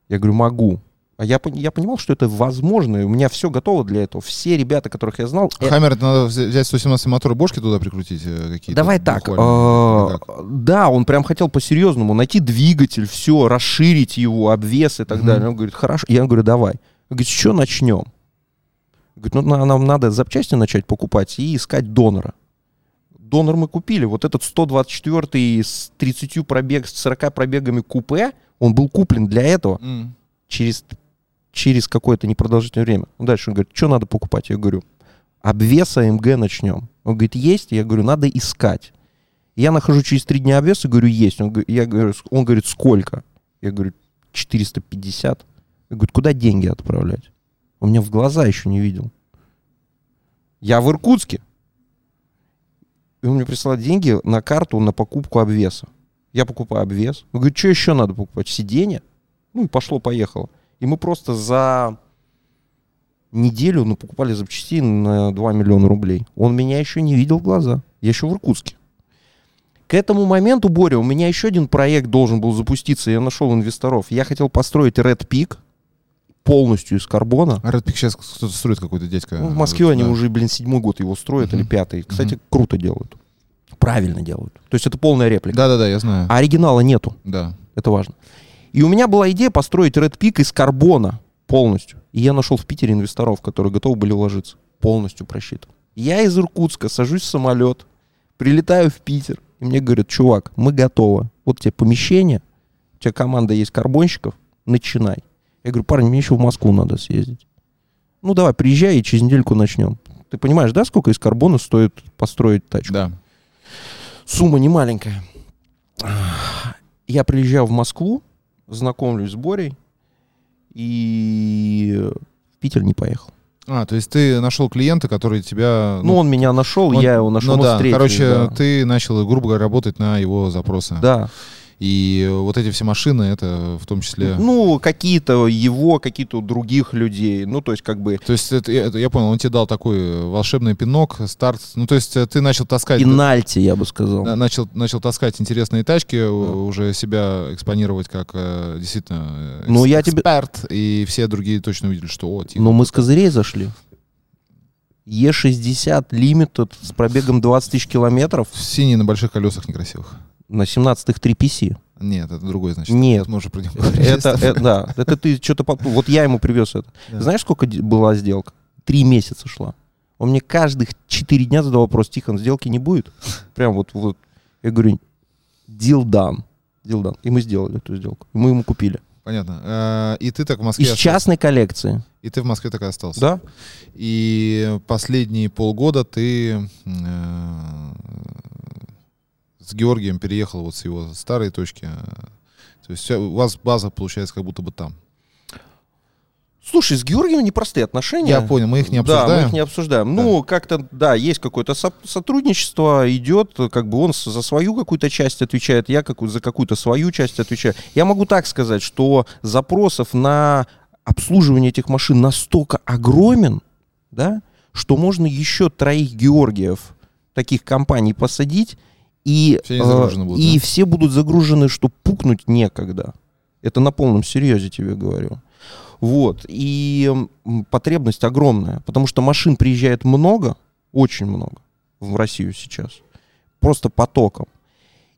Я говорю, могу. А я, я понимал, что это возможно, и у меня все готово для этого. Все ребята, которых я знал... Хаммер, это надо взять сто семнадцатый мотор, бошки туда прикрутить какие-то? Давай так. Да, он прям хотел по-серьезному найти двигатель, все, расширить его, обвес и так далее. Он говорит, хорошо. Я говорю, давай. Он говорит, с чего начнем? Говорит, ну нам надо запчасти начать покупать и искать донора. Донор мы купили. Вот этот сто двадцать четвёртый с тридцатью пробег, с сорока пробегами купе, он был куплен для этого mm. через, через какое-то непродолжительное время. Дальше он говорит, что надо покупать? Я говорю, обвес АМГ начнем. Он говорит, есть? Я говорю, надо искать. Я нахожу через три дня обвес и говорю, есть. Он, я говорю, он говорит, сколько? Я говорю, четыреста пятьдесят. Я говорю, куда деньги отправлять? Он меня в глаза еще не видел. Я в Иркутске. И он мне прислал деньги на карту на покупку обвеса. Я покупаю обвес. Он говорит, что еще надо покупать? Сиденье? Ну и пошло-поехало. И мы просто за неделю ну, покупали запчасти на два миллиона рублей. Он меня еще не видел в глаза. Я еще в Иркутске. К этому моменту, Боря, у меня еще один проект должен был запуститься. Я нашел инвесторов. Я хотел построить Red Peak полностью из карбона. А Red Peak сейчас кто-то строит, какой-то дядька. Ну, в Москве да. они уже, блин, седьмой год его строят, mm-hmm. или пятый. Кстати, mm-hmm. круто делают. Правильно делают. То есть это полная реплика. Да-да-да, я знаю. А оригинала нету. Да. Это важно. И у меня была идея построить Red Peak из карбона полностью. И я нашел в Питере инвесторов, которые готовы были вложиться. Полностью просчитан. Я из Иркутска сажусь в самолет, прилетаю в Питер, и мне говорят, чувак, мы готовы. Вот тебе помещение, у тебя команда есть карбонщиков, начинай. Я говорю, парни, мне еще в Москву надо съездить. Ну, давай, приезжай, и через недельку начнем. Ты понимаешь, да, сколько из карбона стоит построить тачку? Да. Сумма не маленькая. Я приезжаю в Москву, знакомлюсь с Борей, и в Питер не поехал. А, то есть ты нашел клиента, который тебя... Ну, ну он меня нашел, он, я его нашел, ну, да, встретил. Короче, да. ты начал, грубо говоря, работать на его запросы. Да. И вот эти все машины, это в том числе... Ну, какие-то его, какие-то других людей. Ну, то есть как бы... То есть это, это, я понял, он тебе дал такой волшебный пинок, старт. Ну, то есть ты начал таскать... Пенальти, я бы сказал. Начал, начал таскать интересные тачки, да. уже себя экспонировать как действительно экс, ну, я эксперт. Тебе... И все другие точно увидели, что... О, тихо. Но мы с козырей зашли. Е шестьдесят Limited с пробегом двадцать тысяч километров. Синий на больших колесах некрасивых. На семнадцатых три пи си. Нет, это другой, значит. Нет. Можешь про него говорить. Это, это, да, это ты что-то... Вот я ему привез это. Да. Знаешь, сколько была сделка? Три месяца шла. Он мне каждых четыре дня задал вопрос, Тихон, сделки не будет? Прям вот... вот. Я говорю, deal done. Deal done. И мы сделали эту сделку. Мы ему купили. Понятно. И ты так в Москве... Из остался. Частной коллекции. И ты в Москве так и остался. Да. И последние полгода ты... с Георгием переехал вот с его старой точки. То есть у вас база получается как будто бы там. Слушай, с Георгием непростые отношения. Я понял, мы их не обсуждаем. Да, мы их не обсуждаем. Да. Ну, как-то, да, есть какое-то со- сотрудничество, идет, как бы он за свою какую-то часть отвечает, я какую- за какую-то свою часть отвечаю. Я могу так сказать, что запросов на обслуживание этих машин настолько огромен, да, что можно еще троих Георгиев таких компаний посадить, и все, э, будут, и да? все будут загружены, что пукнуть некогда. Это на полном серьезе тебе говорю. Вот, и потребность огромная, потому что машин приезжает много, очень много в Россию сейчас, просто потоком.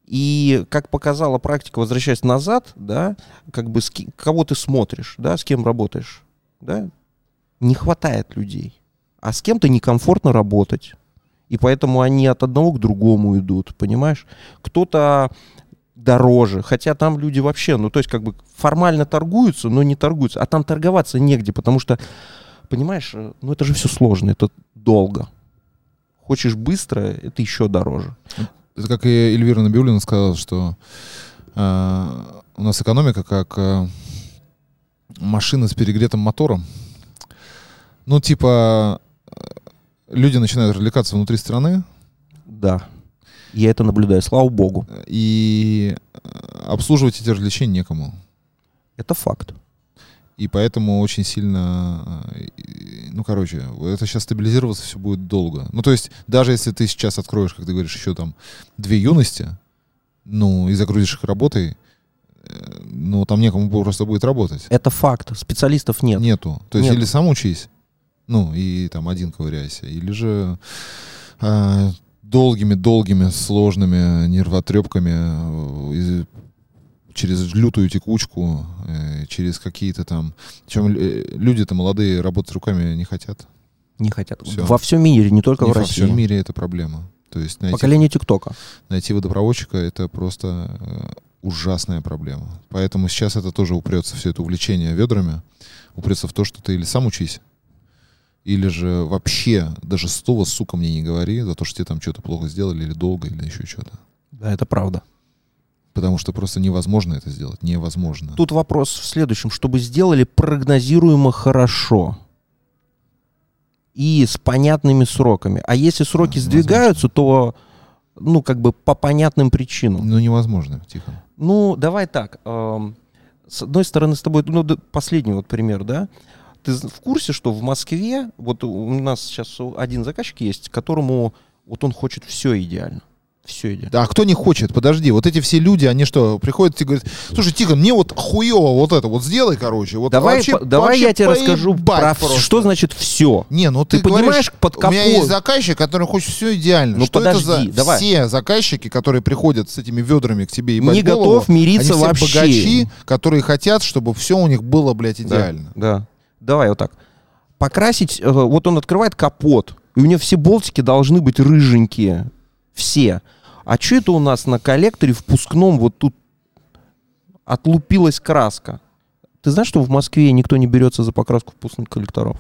И, как показала практика, возвращаясь назад, да, как бы с ки- кого ты смотришь, да, с кем работаешь, да, не хватает людей, а с кем-то некомфортно работать, и поэтому они от одного к другому идут, понимаешь? Кто-то... дороже, хотя там люди вообще, ну, то есть, как бы формально торгуются, но не торгуются, а там торговаться негде, потому что, понимаешь, ну, это же все сложно, это долго. Хочешь быстро, это еще дороже. Это как и Эльвира Набиуллина сказала, что э, у нас экономика как э, машина с перегретым мотором. Ну, типа, люди начинают развлекаться внутри страны. Да. Я это наблюдаю, слава богу. И обслуживать эти развлечения некому. Это факт. И поэтому очень сильно... Ну, короче, это сейчас стабилизироваться все будет долго. Ну, то есть, даже если ты сейчас откроешь, как ты говоришь, еще там две юности, ну, и загрузишь их работой, ну, там некому просто будет работать. Это факт. Специалистов нет. Нету. То есть, Нет. или сам учись, ну, и там один ковыряйся, или же... А, долгими-долгими, сложными нервотрепками через лютую текучку, через какие-то там... Причем люди-то молодые работать руками не хотят. Не хотят. Все. Во всем мире, не только не в России. Во всем мире это проблема. То есть найти, поколение ТикТока. Найти водопроводчика — это просто ужасная проблема. Поэтому сейчас это тоже упрется, все это увлечение ведрами, упрется в то, что ты или сам учись, или же вообще даже слова, сука, мне не говори за то, что тебе там что-то плохо сделали, или долго, или еще что-то. Да, это правда. Потому что просто невозможно это сделать. Невозможно. Тут вопрос в следующем. Чтобы сделали прогнозируемо хорошо. И с понятными сроками. А если сроки да, сдвигаются, то, ну, как бы по понятным причинам. Ну, невозможно, тихо. Ну, давай так. С одной стороны, с тобой... Ну, последний вот пример, да? Ты в курсе, что в Москве, вот у нас сейчас один заказчик есть, которому вот он хочет все идеально. Все идеально. Да, а кто не хочет? Подожди, вот эти все люди, они что, приходят и говорят, слушай, Тихон, мне вот хуево вот это вот сделай, короче. Вот давай вообще, по, давай вообще я тебе расскажу, про в, что значит все. Не, ну ты, ты говоришь, понимаешь, под какой... у меня есть заказчик, который хочет все идеально. Ну, что подожди, это за давай. Все заказчики, которые приходят с этими ведрами к тебе и не голову, готов мириться они все вообще. Богачи, которые хотят, чтобы все у них было, блядь, идеально. Да, да. Давай вот так. Покрасить... Вот он открывает капот, и у него все болтики должны быть рыженькие. Все. А что это у нас на коллекторе впускном вот тут отлупилась краска? Ты знаешь, что в Москве никто не берется за покраску впускных коллекторов?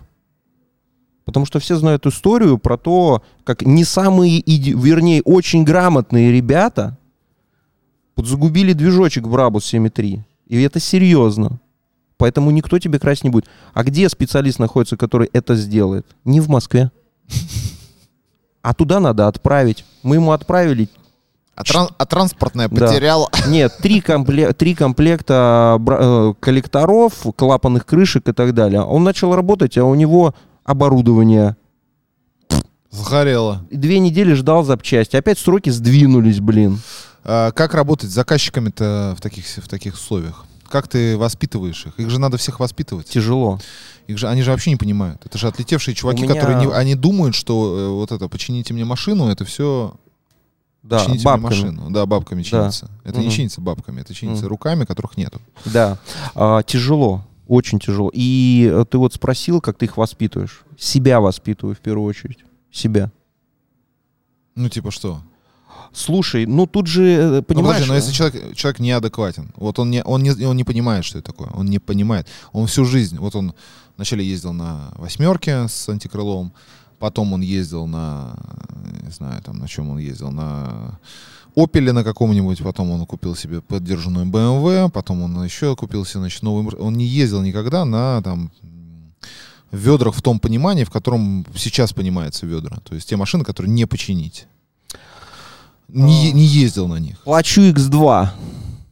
Потому что все знают историю про то, как не самые... Иди... Вернее, очень грамотные ребята подзагубили движочек Брабус семь три. И это серьезно. Поэтому никто тебе красить не будет. А где специалист находится, который это сделает? Не в Москве. А туда надо отправить. Мы ему отправили... А, тран- а транспортное да. потерял. Нет, три, компле- три комплекта бра- коллекторов, клапанных крышек и так далее. Он начал работать, а у него оборудование... Сгорело. Две недели ждал запчасти. Опять сроки сдвинулись, блин. А как работать с заказчиками-то в таких, в таких условиях? Как ты воспитываешь их? Их же надо всех воспитывать. Тяжело. Их же, они же вообще не понимают. Это же отлетевшие чуваки, меня... которые не, они думают, что э, вот это, почините мне машину, это все... Да, чините бабками. Мне машину. Да, бабками чинится. Да. Это угу. не чинится бабками, это чинится угу. руками, которых нету. Да. А, тяжело. Очень тяжело. И ты вот спросил, как ты их воспитываешь. Себя воспитываю в первую очередь. Себя. Ну типа что? Слушай, ну тут же, понимаешь... Ну, подожди, но если человек, человек неадекватен, вот он не, он, не, он не понимает, что это такое, он не понимает. Он всю жизнь, вот он вначале ездил на восьмерке с антикрылом, потом он ездил на не знаю, там на чем он ездил, на Опеле на каком-нибудь, потом он купил себе поддержанную бэ эм вэ, потом он еще купил себе, значит, новый... Он не ездил никогда на там ведрах в том понимании, в котором сейчас понимается ведра. То есть те машины, которые не починить. Не, не ездил на них. Плачу икс два.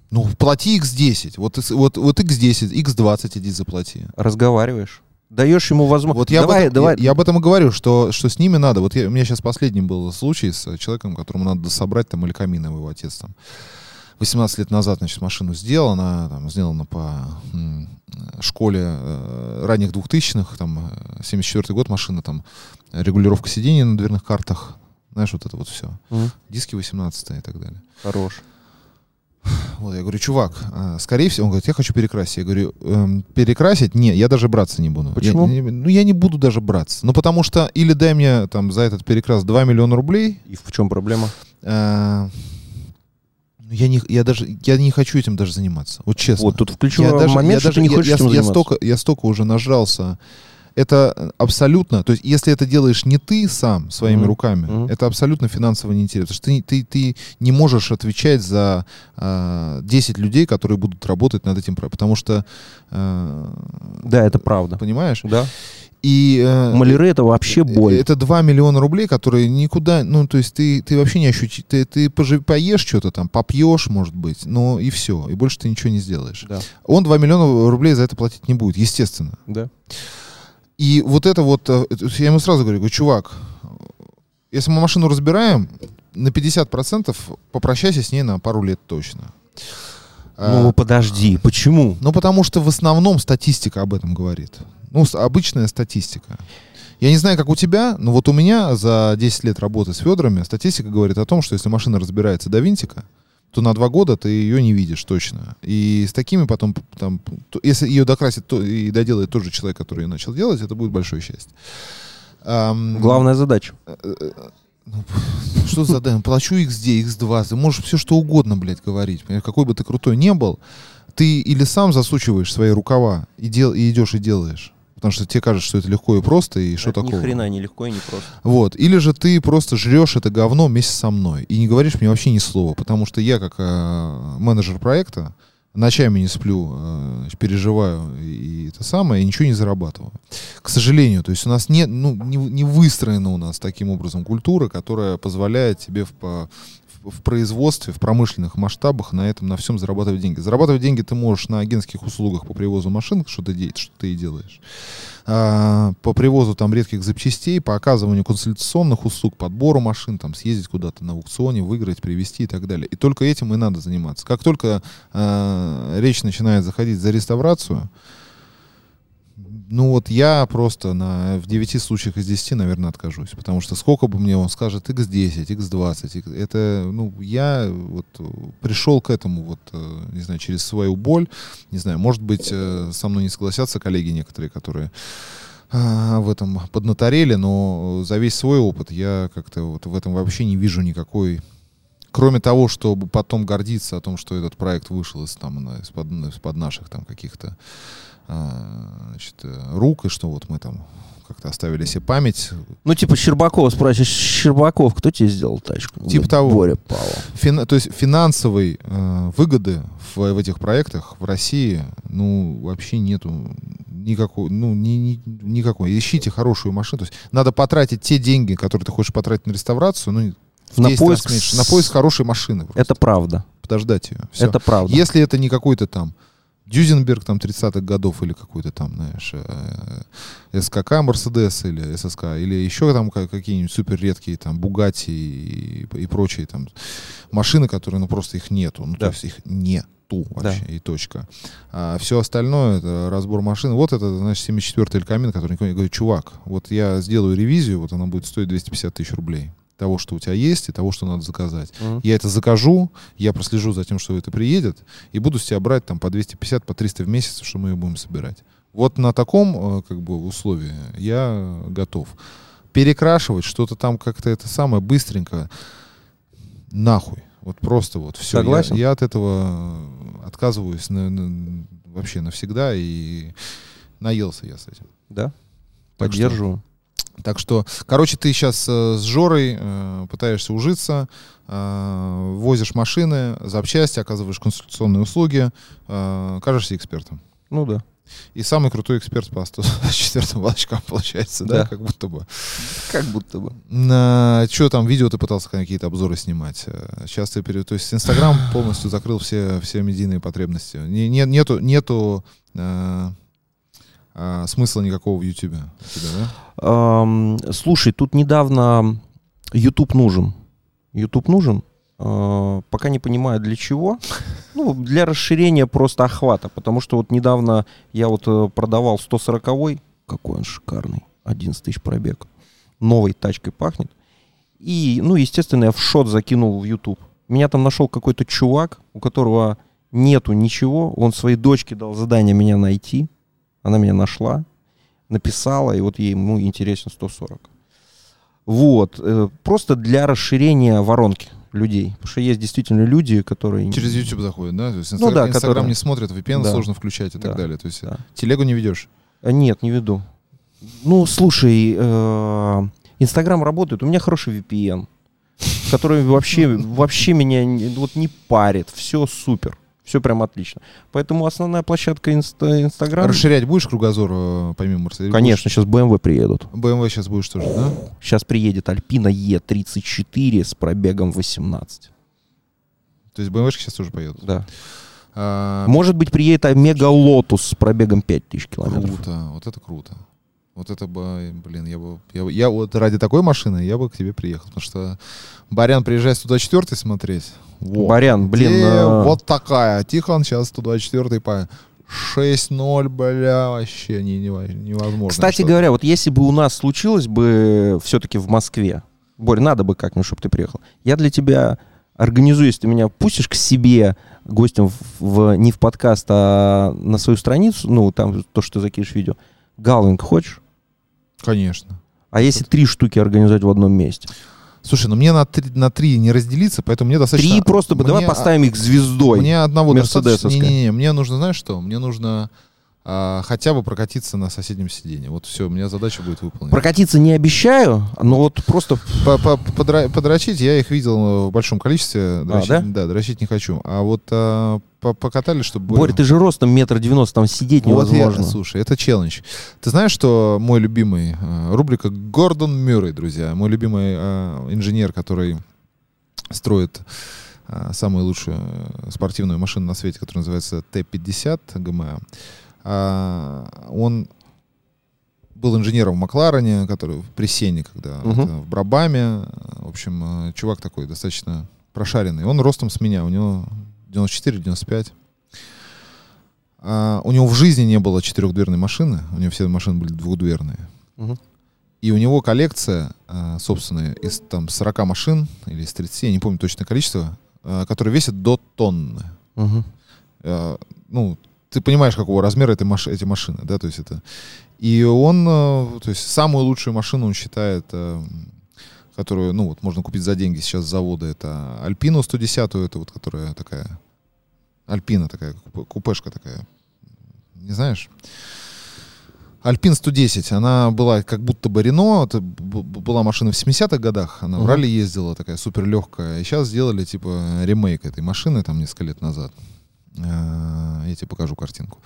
Ну, плати икс десять. Вот, вот, вот икс десять, икс двадцать иди заплати. Разговариваешь. Даешь ему возможность. Вот я, давай, об, давай. Я, я об этом и говорю, что, что с ними надо. Вот я, у меня сейчас последний был случай с человеком, которому надо собрать там, или камин, его отец там. восемнадцать лет назад, значит, машину сделана, там, сделана по м, школе э, ранних двухтысячных, там, семьдесят четвёртый год, машина, там, регулировка сидений на дверных картах, знаешь, вот это вот все. Mm-hmm. Диски восемнадцатые и так далее. Хорош. Вот, я говорю, чувак, скорее всего, он говорит, я хочу перекрасить. Я говорю, эм, перекрасить? Не, я даже браться не буду. Почему? Я, не, ну, я не буду даже браться. Ну, потому что или дай мне там за этот перекрас два миллиона рублей. И в чем проблема? Э- Я не, я, даже, я не хочу этим даже заниматься. Вот честно. Вот тут включу момент, что даже, ты не я, хочешь я, этим я заниматься. Столько, я столько уже нажрался. Это абсолютно... То есть если это делаешь не ты сам своими mm-hmm. руками, mm-hmm. это абсолютно финансово неинтересно. Потому что ты, ты, ты не можешь отвечать за э, десять людей, которые будут работать над этим. Потому что... Э, да, это правда. Понимаешь? Да. И, э, маляры — это вообще боль. Это два миллиона рублей, которые никуда... Ну, то есть ты, ты вообще не ощутишь... Ты, ты пожи, поешь что-то там, попьешь, может быть, но и все. И больше ты ничего не сделаешь. Да. Он два миллиона рублей за это платить не будет, естественно. Да. И вот это вот... Я ему сразу говорю, говорю, чувак, если мы машину разбираем, на пятьдесят процентов попрощайся с ней на пару лет точно. Ну, а, подожди, почему? Ну, потому что в основном статистика об этом говорит. Ну, обычная статистика. Я не знаю, как у тебя, но вот у меня за десять лет работы с ведрами статистика говорит о том, что если машина разбирается до винтика, то на два года ты ее не видишь точно. И с такими потом, там, то, если ее докрасит то, и доделает тот же человек, который ее начал делать, это будет большое счастье. Эм, Главная задача. Ну, что за задача? Плачу икс ди, икс два, ты можешь все что угодно, блядь, говорить. Какой бы ты крутой ни был, ты или сам засучиваешь свои рукава и, дел, и идешь и делаешь. Потому что тебе кажется, что это легко и просто, и это что такого? Ни хрена не легко и не просто. Вот. Или же ты просто жрешь это говно вместе со мной и не говоришь мне вообще ни слова, потому что я, как э, менеджер проекта, ночами не сплю, э, переживаю и, и это самое, и ничего не зарабатываю. К сожалению, то есть у нас нет, ну, не, не выстроена у нас таким образом культура, которая позволяет тебе в, по, в, в производстве, в промышленных масштабах на этом, на всем зарабатывать деньги. Зарабатывать деньги ты можешь на агентских услугах по привозу машин, что ты, что ты и делаешь. По привозу там редких запчастей, по оказыванию консультационных услуг, подбору машин, там съездить куда-то на аукционе, выиграть, привезти и так далее. И только этим и надо заниматься. Как только э, речь начинает заходить за реставрацию, ну вот я просто на, в девяти случаях из десяти, наверное, откажусь. Потому что сколько бы мне он скажет икс десять, икс двадцать, это, ну, я вот пришел к этому, вот, не знаю, через свою боль. Не знаю, может быть, со мной не согласятся коллеги некоторые, которые в этом поднаторели, но за весь свой опыт я как-то вот в этом вообще не вижу никакой... Кроме того, чтобы потом гордиться о том, что этот проект вышел из, там, из-под, из-под наших там каких-то, значит, рук, и что вот мы там как-то оставили себе память. Ну, типа Щербакова спрашиваешь, Щербаков, кто тебе сделал тачку? Типа того. Боря Павлов. Фин, то есть финансовой э, выгоды в, в этих проектах в России, ну, вообще нету никакой, ну, ни, ни, никакой. Ищите хорошую машину. То есть надо потратить те деньги, которые ты хочешь потратить на реставрацию, ну, на поиск, с... на поиск хорошей машины. Просто. Это правда. Подождать ее. Все. Это правда. Если это не какой-то там Дюзенберг там тридцатых годов или какой-то там, знаешь, СКК Мерседес или ССК, или еще там какие-нибудь супер редкие там Бугатти и, и прочие там машины, которые, ну, просто их нету. Ну, да. То есть их нету вообще, да. И точка. А все остальное — это разбор машин. Вот это, значит, семьдесят четвёртый Элькамин, который никому не говорит, чувак, вот я сделаю ревизию, вот она будет стоить двести пятьдесят тысяч рублей. Того, что у тебя есть, и того, что надо заказать. Mm-hmm. Я это закажу, я прослежу за тем, что это приедет, и буду с тебя брать там по двести пятьдесят, по триста в месяц, что мы ее будем собирать. Вот на таком, как бы, условии я готов. Перекрашивать что-то там как-то это самое быстренько нахуй. Вот просто вот все. Согласен. Я, я от этого отказываюсь на, на, вообще навсегда, и наелся я с этим. Да? Так. Поддерживаю. Что? Так что, короче, ты сейчас э, с Жорой э, пытаешься ужиться, э, возишь машины, запчасти, оказываешь консультационные услуги, э, кажешься экспертом. Ну да. И самый крутой эксперт по сто четвёртым очкам получается, да. да, как будто бы. Как будто бы. На, что там, видео ты пытался какие-то обзоры снимать? Сейчас ты пере... То есть Инстаграм полностью закрыл все, все медийные потребности. Не, не, нету нету э, э, смысла никакого в Ютубе. Да? Эм, слушай, тут недавно Ютуб нужен. Ютуб нужен. Пока не понимаю, для чего. Ну, для расширения просто охвата. Потому что вот недавно я вот продавал сто сороковой. Какой он шикарный. одиннадцать тысяч пробег. Новой тачкой пахнет. И, ну, естественно, я в шот закинул в YouTube. Меня там нашел какой-то чувак, у которого нету ничего. Он своей дочке дал задание меня найти. Она меня нашла, написала, и вот ей, ну, интересен сто сорок. Вот. Просто для расширения воронки людей. Потому что есть действительно люди, которые... Через YouTube заходят, да? То есть Инстаграм, ну, да, которые... не смотрят, ви пи эн да. сложно включать и да. так далее. То есть да. телегу не ведешь? Нет, не веду. Ну, слушай, Инстаграм работает. У меня хороший ви пи эн, который вообще, вообще меня вот не парит. Все супер. Все прям отлично. Поэтому основная площадка Инстаграм... Расширять будешь кругозор помимо Мерседеса? Конечно, сейчас бэ эм вэ приедут. бэ эм вэ сейчас будешь тоже, да? Сейчас приедет Альпина Е тридцать четыре с пробегом восемнадцать. То есть бэ эм вэ сейчас тоже поедут? Да. А... Может быть, приедет Омега Лотус с пробегом пять тысяч километров. Круто, вот это круто. Вот это бы, блин, я бы, я бы, я вот ради такой машины я бы к тебе приехал, потому что Барян, приезжай сто двадцать четвёртый смотреть. Во. Барян, блин. А... Вот такая. Тихон сейчас сто двадцать четвёртый по шесть ноль, бля, вообще не, не, невозможно. Кстати что-то. говоря, вот если бы у нас случилось бы все-таки в Москве, Борь, надо бы как-нибудь, чтобы ты приехал. Я для тебя организую, если ты меня пустишь к себе гостем в, в, не в подкаст, а на свою страницу, ну, там то, что ты закинешь видео. Галвинг хочешь? Конечно. А если Что-то... три штуки организовать в одном месте? Слушай, ну мне на три, на три не разделиться, поэтому мне достаточно... Три просто, мне... давай поставим их звездой. Мне одного достаточно. Не-не-не, мне нужно, знаешь что? Мне нужно а, хотя бы прокатиться на соседнем сиденье. Вот все, у меня задача будет выполнена. Прокатиться не обещаю, но вот просто... Подрочить я их видел в большом количестве. Дрочить, а, да? Да, дрочить не хочу. А вот... А... покатали, чтобы... Борь, ты же ростом метр девяносто, там сидеть невозможно. Вот я, слушай, это челлендж. Ты знаешь, что мой любимый, рубрика Гордон Мюррей, друзья, мой любимый инженер, который строит самую лучшую спортивную машину на свете, которая называется Т пятьдесят Гэ Эм А, он был инженером в Макларене, который при Сене, когда uh-huh. в Брабаме. В общем, чувак такой достаточно прошаренный. Он ростом с меня, у него... девяносто четыре девяносто пять. А, у него в жизни не было четырехдверной машины. У него все машины были двухдверные. Угу. И у него коллекция а, собственная из там, сорока машин или из тридцати, я не помню точное количество, а, которые весят до тонны. Угу. А, ну, ты понимаешь, какого размера эти, маш... эти машины. Да? То есть это... И он а, то есть самую лучшую машину он считает... А, которую, ну, вот можно купить за деньги сейчас с завода, это Альпину сто десятую, это вот, которая такая, Альпина такая, купешка такая, не знаешь? Альпин сто десять, она была как будто бы Рено, это была машина в семидесятых годах, она uh-huh. в ралли ездила, такая суперлегкая, и сейчас сделали, типа, ремейк этой машины, там, несколько лет назад. Я тебе покажу картинку.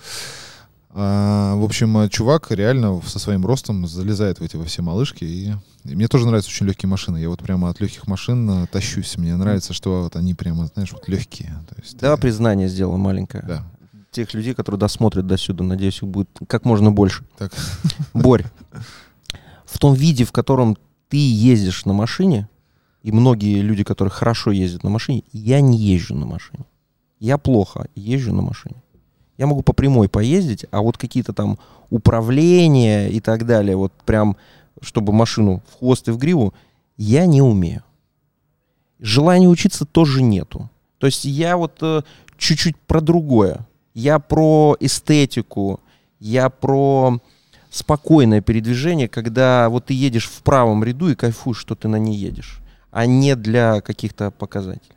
В общем, чувак реально со своим ростом залезает в эти во все малышки. И... и мне тоже нравятся очень легкие машины. Я вот прямо от легких машин тащусь. Мне нравится, что вот они прямо, знаешь, вот легкие. То есть, да, ты... признание сделала маленькое. Да. Тех людей, которые досмотрят до сюда, надеюсь, их будет как можно больше. Так. Борь, в том виде, в котором ты ездишь на машине, и многие люди, которые хорошо ездят на машине, я не езжу на машине. Я плохо езжу на машине. Я могу по прямой поездить, а вот какие-то там управления и так далее, вот прям, чтобы машину в хвост и в гриву, я не умею. Желания учиться тоже нету. То есть я вот э, чуть-чуть про другое. Я про эстетику, я про спокойное передвижение, когда вот ты едешь в правом ряду и кайфуешь, что ты на ней едешь, а не для каких-то показателей.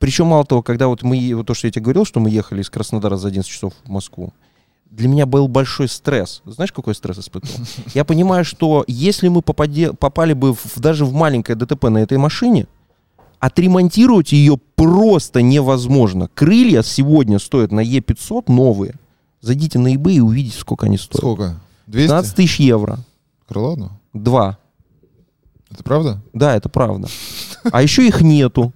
Причем, мало того, когда вот мы, вот то, что я тебе говорил, что мы ехали из Краснодара за одиннадцать часов в Москву, для меня был большой стресс. Знаешь, какой стресс испытывал? Я понимаю, что если мы попаде, попали бы в, даже в маленькое ДТП на этой машине, отремонтировать ее просто невозможно. Крылья сегодня стоят на е пятьсот новые. Зайдите на eBay и увидите, сколько они стоят. Сколько? двести? пятнадцать тысяч евро. Крыло одно? Два. Это правда? Да, это правда. А еще их нету.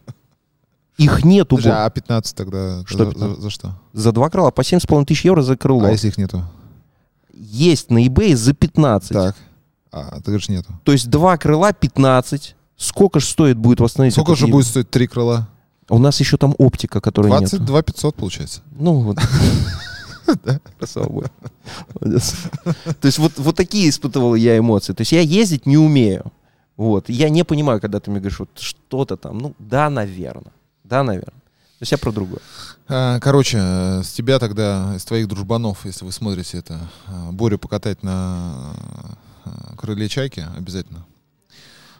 Их нету. Подожди, а пятнадцать тогда что, за, пятнадцать? За, за что? За два крыла. По семь с половиной тысяч евро за крыло. А если их нету? Есть на eBay за пятнадцать. Так. А ты говоришь нету. То есть два крыла пятнадцать. Сколько же стоит будет восстановить? Сколько же будет стоить три крыла? У нас еще там оптика, которой нету. двадцать два пятьсот получается. Ну вот. Да, слава богу. То есть вот такие испытывал я эмоции. То есть я ездить не умею. Вот. Я не понимаю, когда ты мне говоришь, вот что-то там. Ну, да, наверное. Да, наверное. То есть я про другое. Короче, с тебя тогда, из твоих дружбанов, если вы смотрите это, Борю покатать на крыле чайки обязательно.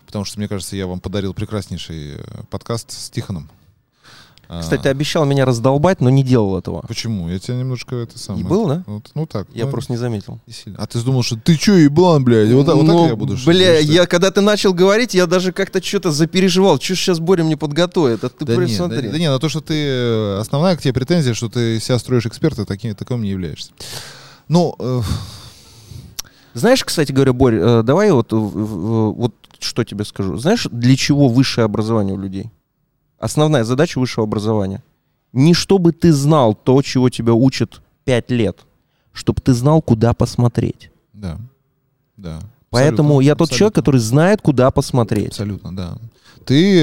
Потому что, мне кажется, я вам подарил прекраснейший подкаст с Тихоном. Кстати, ты обещал меня раздолбать, но не делал этого. Почему? Я тебя немножко это самое... И был, да? Вот, ну так. Я ну, просто не заметил. Не сильно. А ты думал, что ты чё, еблан, блядь? Вот, ну, вот так я буду? Бля, я, когда ты начал говорить, я даже как-то что-то запереживал. Чё сейчас Боря мне подготовит? А ты да не, смотри. Да, да не, на то, что ты... Основная к тебе претензия, что ты себя строишь эксперта, таким, таким не являешься. Ну... Э... Знаешь, кстати говоря, Борь, э, давай вот, э, э, вот что тебе скажу. Знаешь, для чего высшее образование у людей? Основная задача высшего образования. Не чтобы ты знал то, чего тебя учат пять лет, чтобы ты знал, куда посмотреть. Да. Да. Поэтому абсолютно, я тот абсолютно. человек, который знает, куда посмотреть. Абсолютно, да. Ты...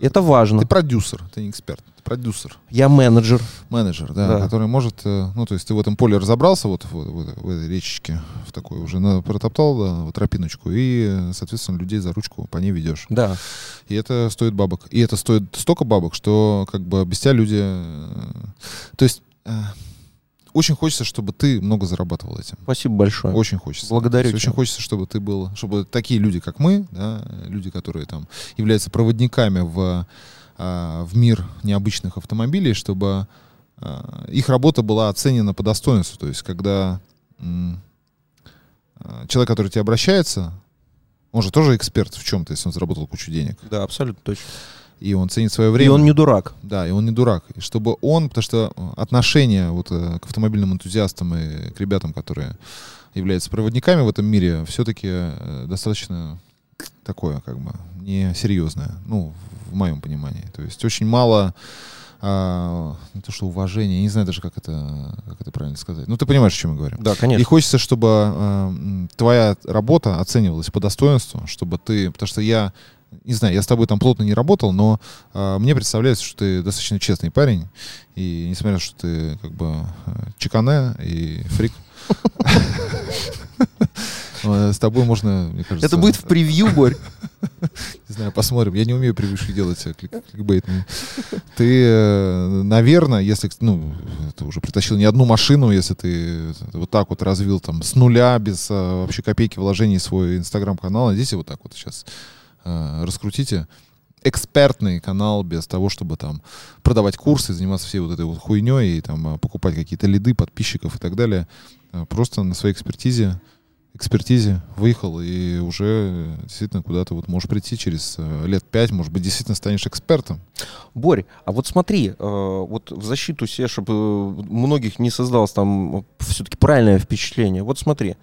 Это важно. Ты продюсер, ты не эксперт, ты продюсер. Я менеджер. Менеджер, да, да. Который может... Ну, то есть ты в этом поле разобрался, вот в, в, в этой речечке, в такой уже протоптал да, вот, тропиночку, и, соответственно, людей за ручку по ней ведешь. Да. И это стоит бабок. И это стоит столько бабок, что как бы без тебя люди... То есть... Очень хочется, чтобы ты много зарабатывал этим. Спасибо большое. Очень хочется. Благодарю тебя. Очень хочется, чтобы ты был, чтобы такие люди, как мы, да, люди, которые там являются проводниками в, а, в мир необычных автомобилей, чтобы а, их работа была оценена по достоинству. То есть, когда м, человек, который к тебе обращается, он же тоже эксперт в чем-то, если он заработал кучу денег. Да, абсолютно точно. И он ценит свое время. И он не дурак. Да, и он не дурак. И чтобы он, потому что отношение вот к автомобильным энтузиастам и к ребятам, которые являются проводниками в этом мире, все-таки достаточно такое, как бы, несерьезное. Ну, в моем понимании. То есть очень мало а, не то что уважения, я не знаю даже, как это, как это правильно сказать. Ну, ты понимаешь, о чем я говорю. Да, конечно. И хочется, чтобы а, твоя работа оценивалась по достоинству, чтобы ты... Потому что я... Не знаю, я с тобой там плотно не работал, но э, мне представляется, что ты достаточно честный парень. И несмотря на то, что ты как бы чекане и фрик, с тобой можно, мне кажется... Это будет в превью, Борь. Не знаю, посмотрим. Я не умею превьюшки делать кликбейтные. Ты, наверное, если... Ну, ты уже притащил не одну машину, если ты вот так вот развил там с нуля, без вообще копейки вложений свой инстаграм-канал. Здесь вот так вот сейчас... раскрутите экспертный канал без того, чтобы там продавать курсы, заниматься всей вот этой вот хуйней и там покупать какие-то лиды, подписчиков и так далее. Просто на своей экспертизе, экспертизе выехал и уже действительно куда-то вот можешь прийти через лет пять, может быть, действительно станешь экспертом. Борь, а вот смотри, вот в защиту себе, чтобы многих не создалось там все-таки правильное впечатление. Вот смотри,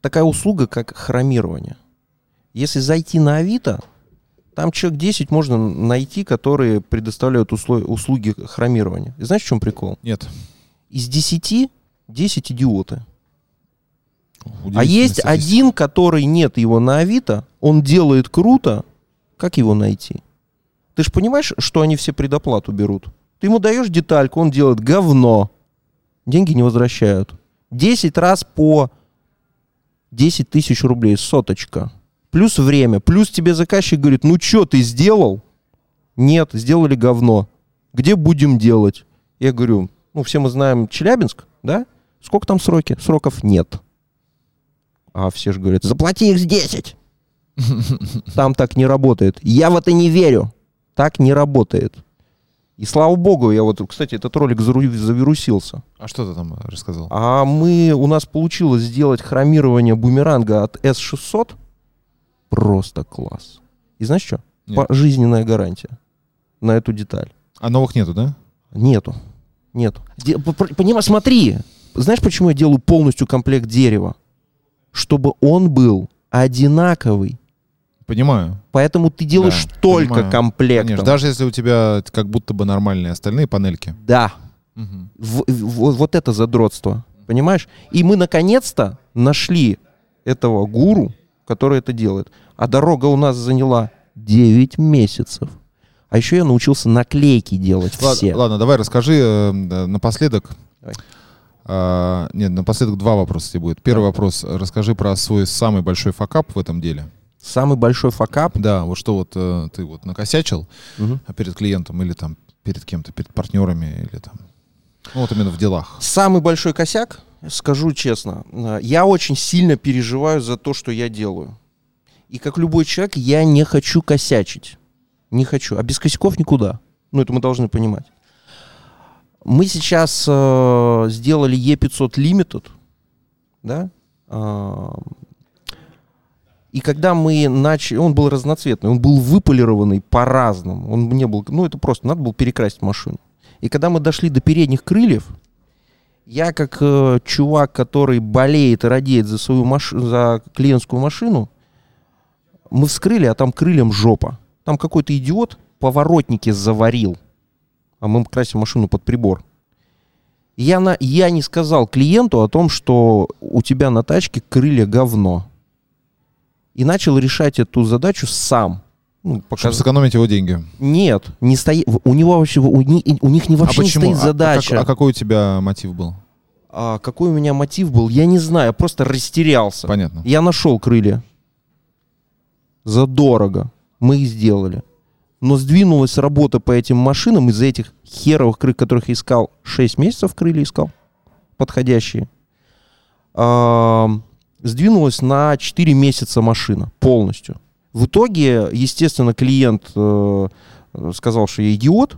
такая услуга, как хромирование. Если зайти на Авито, там человек десять можно найти, которые предоставляют услу- услуги хромирования. И знаешь, в чем прикол? Нет. Из десяти десять идиоты. А есть статистика. Один, который нет его на Авито, он делает круто. Как его найти? Ты же понимаешь, что они все предоплату берут? Ты ему даешь детальку, он делает говно. Деньги не возвращают. десять раз по десять тысяч рублей, соточка. Плюс время, плюс тебе заказчик говорит, ну что ты сделал? Нет, сделали говно. Где будем делать? Я говорю, ну все мы знаем Челябинск, да? Сколько там сроки? Сроков нет. А все же говорят, заплати их с десять. Там так не работает. Я в это не верю. Так не работает. И слава богу, я вот, кстати, этот ролик завирусился. А что ты там рассказал? А мы, у нас получилось сделать хромирование бумеранга от эс шестьсот. Просто класс. И знаешь что? Пожизненная гарантия на эту деталь. А новых нету, да? Нету. Нету. Де, понимай, смотри. Знаешь, почему я делаю полностью комплект дерева? Чтобы он был одинаковый. Понимаю. Поэтому ты делаешь да, только понимаю. комплектом. Конечно, даже если у тебя как будто бы нормальные остальные панельки. Да. Угу. В, в, вот это задротство. Понимаешь? И мы наконец-то нашли этого гуру, который это делает. А дорога у нас заняла девять месяцев. А еще я научился наклейки делать Л- все. Ладно, давай расскажи э, напоследок. Давай. Э, нет, напоследок два вопроса тебе будет. Первый да. вопрос. Расскажи про свой самый большой факап в этом деле. Самый большой факап? Да, вот что вот э, ты вот накосячил угу. перед клиентом или там перед кем-то, перед партнерами или там. Ну вот именно в делах. Самый большой косяк, скажу честно, э, я очень сильно переживаю за то, что я делаю. И как любой человек, я не хочу косячить. Не хочу. А без косяков никуда. Ну, это мы должны понимать. Мы сейчас э, сделали и пятьсот Limited, да, э, и когда мы начали, он был разноцветный, он был выполированный по-разному, он не был, ну, это просто, надо было перекрасить машину. И когда мы дошли до передних крыльев, я как э, чувак, который болеет и радеет за свою машину, за клиентскую машину, мы вскрыли, а там крыльям жопа. Там какой-то идиот поворотники заварил. А мы красим машину под прибор. Я, на, я не сказал клиенту о том, что у тебя на тачке крылья говно. И начал решать эту задачу сам. Ну, показ... Чтобы сэкономить его деньги. Нет. Не стои... у, него вообще, у, не, у них не вообще а не стоит задача. А, а, как, а какой у тебя мотив был? А, какой у меня мотив был? Я не знаю. Я просто растерялся. Понятно. Я нашел крылья. Задорого. Мы их сделали. Но сдвинулась работа по этим машинам из-за этих херовых крыльев, которых я искал шесть месяцев, крылья искал, подходящие. А, сдвинулась на четыре месяца машина полностью. В итоге, естественно, клиент э, сказал, что я идиот.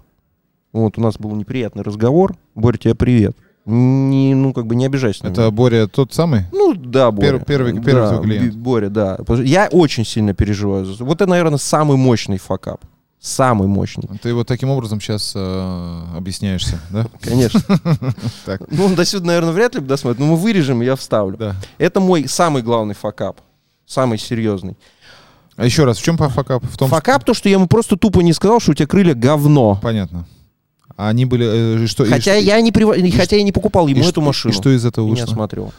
Вот у нас был неприятный разговор. Боря, тебе привет. Не, ну, как бы не обижайся на меня. Это Боря тот самый? Ну, да, Боря. Пер, первый первый да, клиент. Боря, да. Я очень сильно переживаю. Вот это, наверное, самый мощный факап. Самый мощный. Ты вот таким образом сейчас э, объясняешься, да? Конечно. Ну, он до сюда, наверное, вряд ли досмотрит, но мы вырежем, и я вставлю. Это мой самый главный факап. Самый серьезный. А еще раз, в чем факап? Факап то, что я ему просто тупо не сказал, что у тебя крылья говно. Понятно. А они были... Э, что, хотя, и, я не прив... и, хотя я не покупал ему эту что, машину. И что из этого вышло? Не осматривал.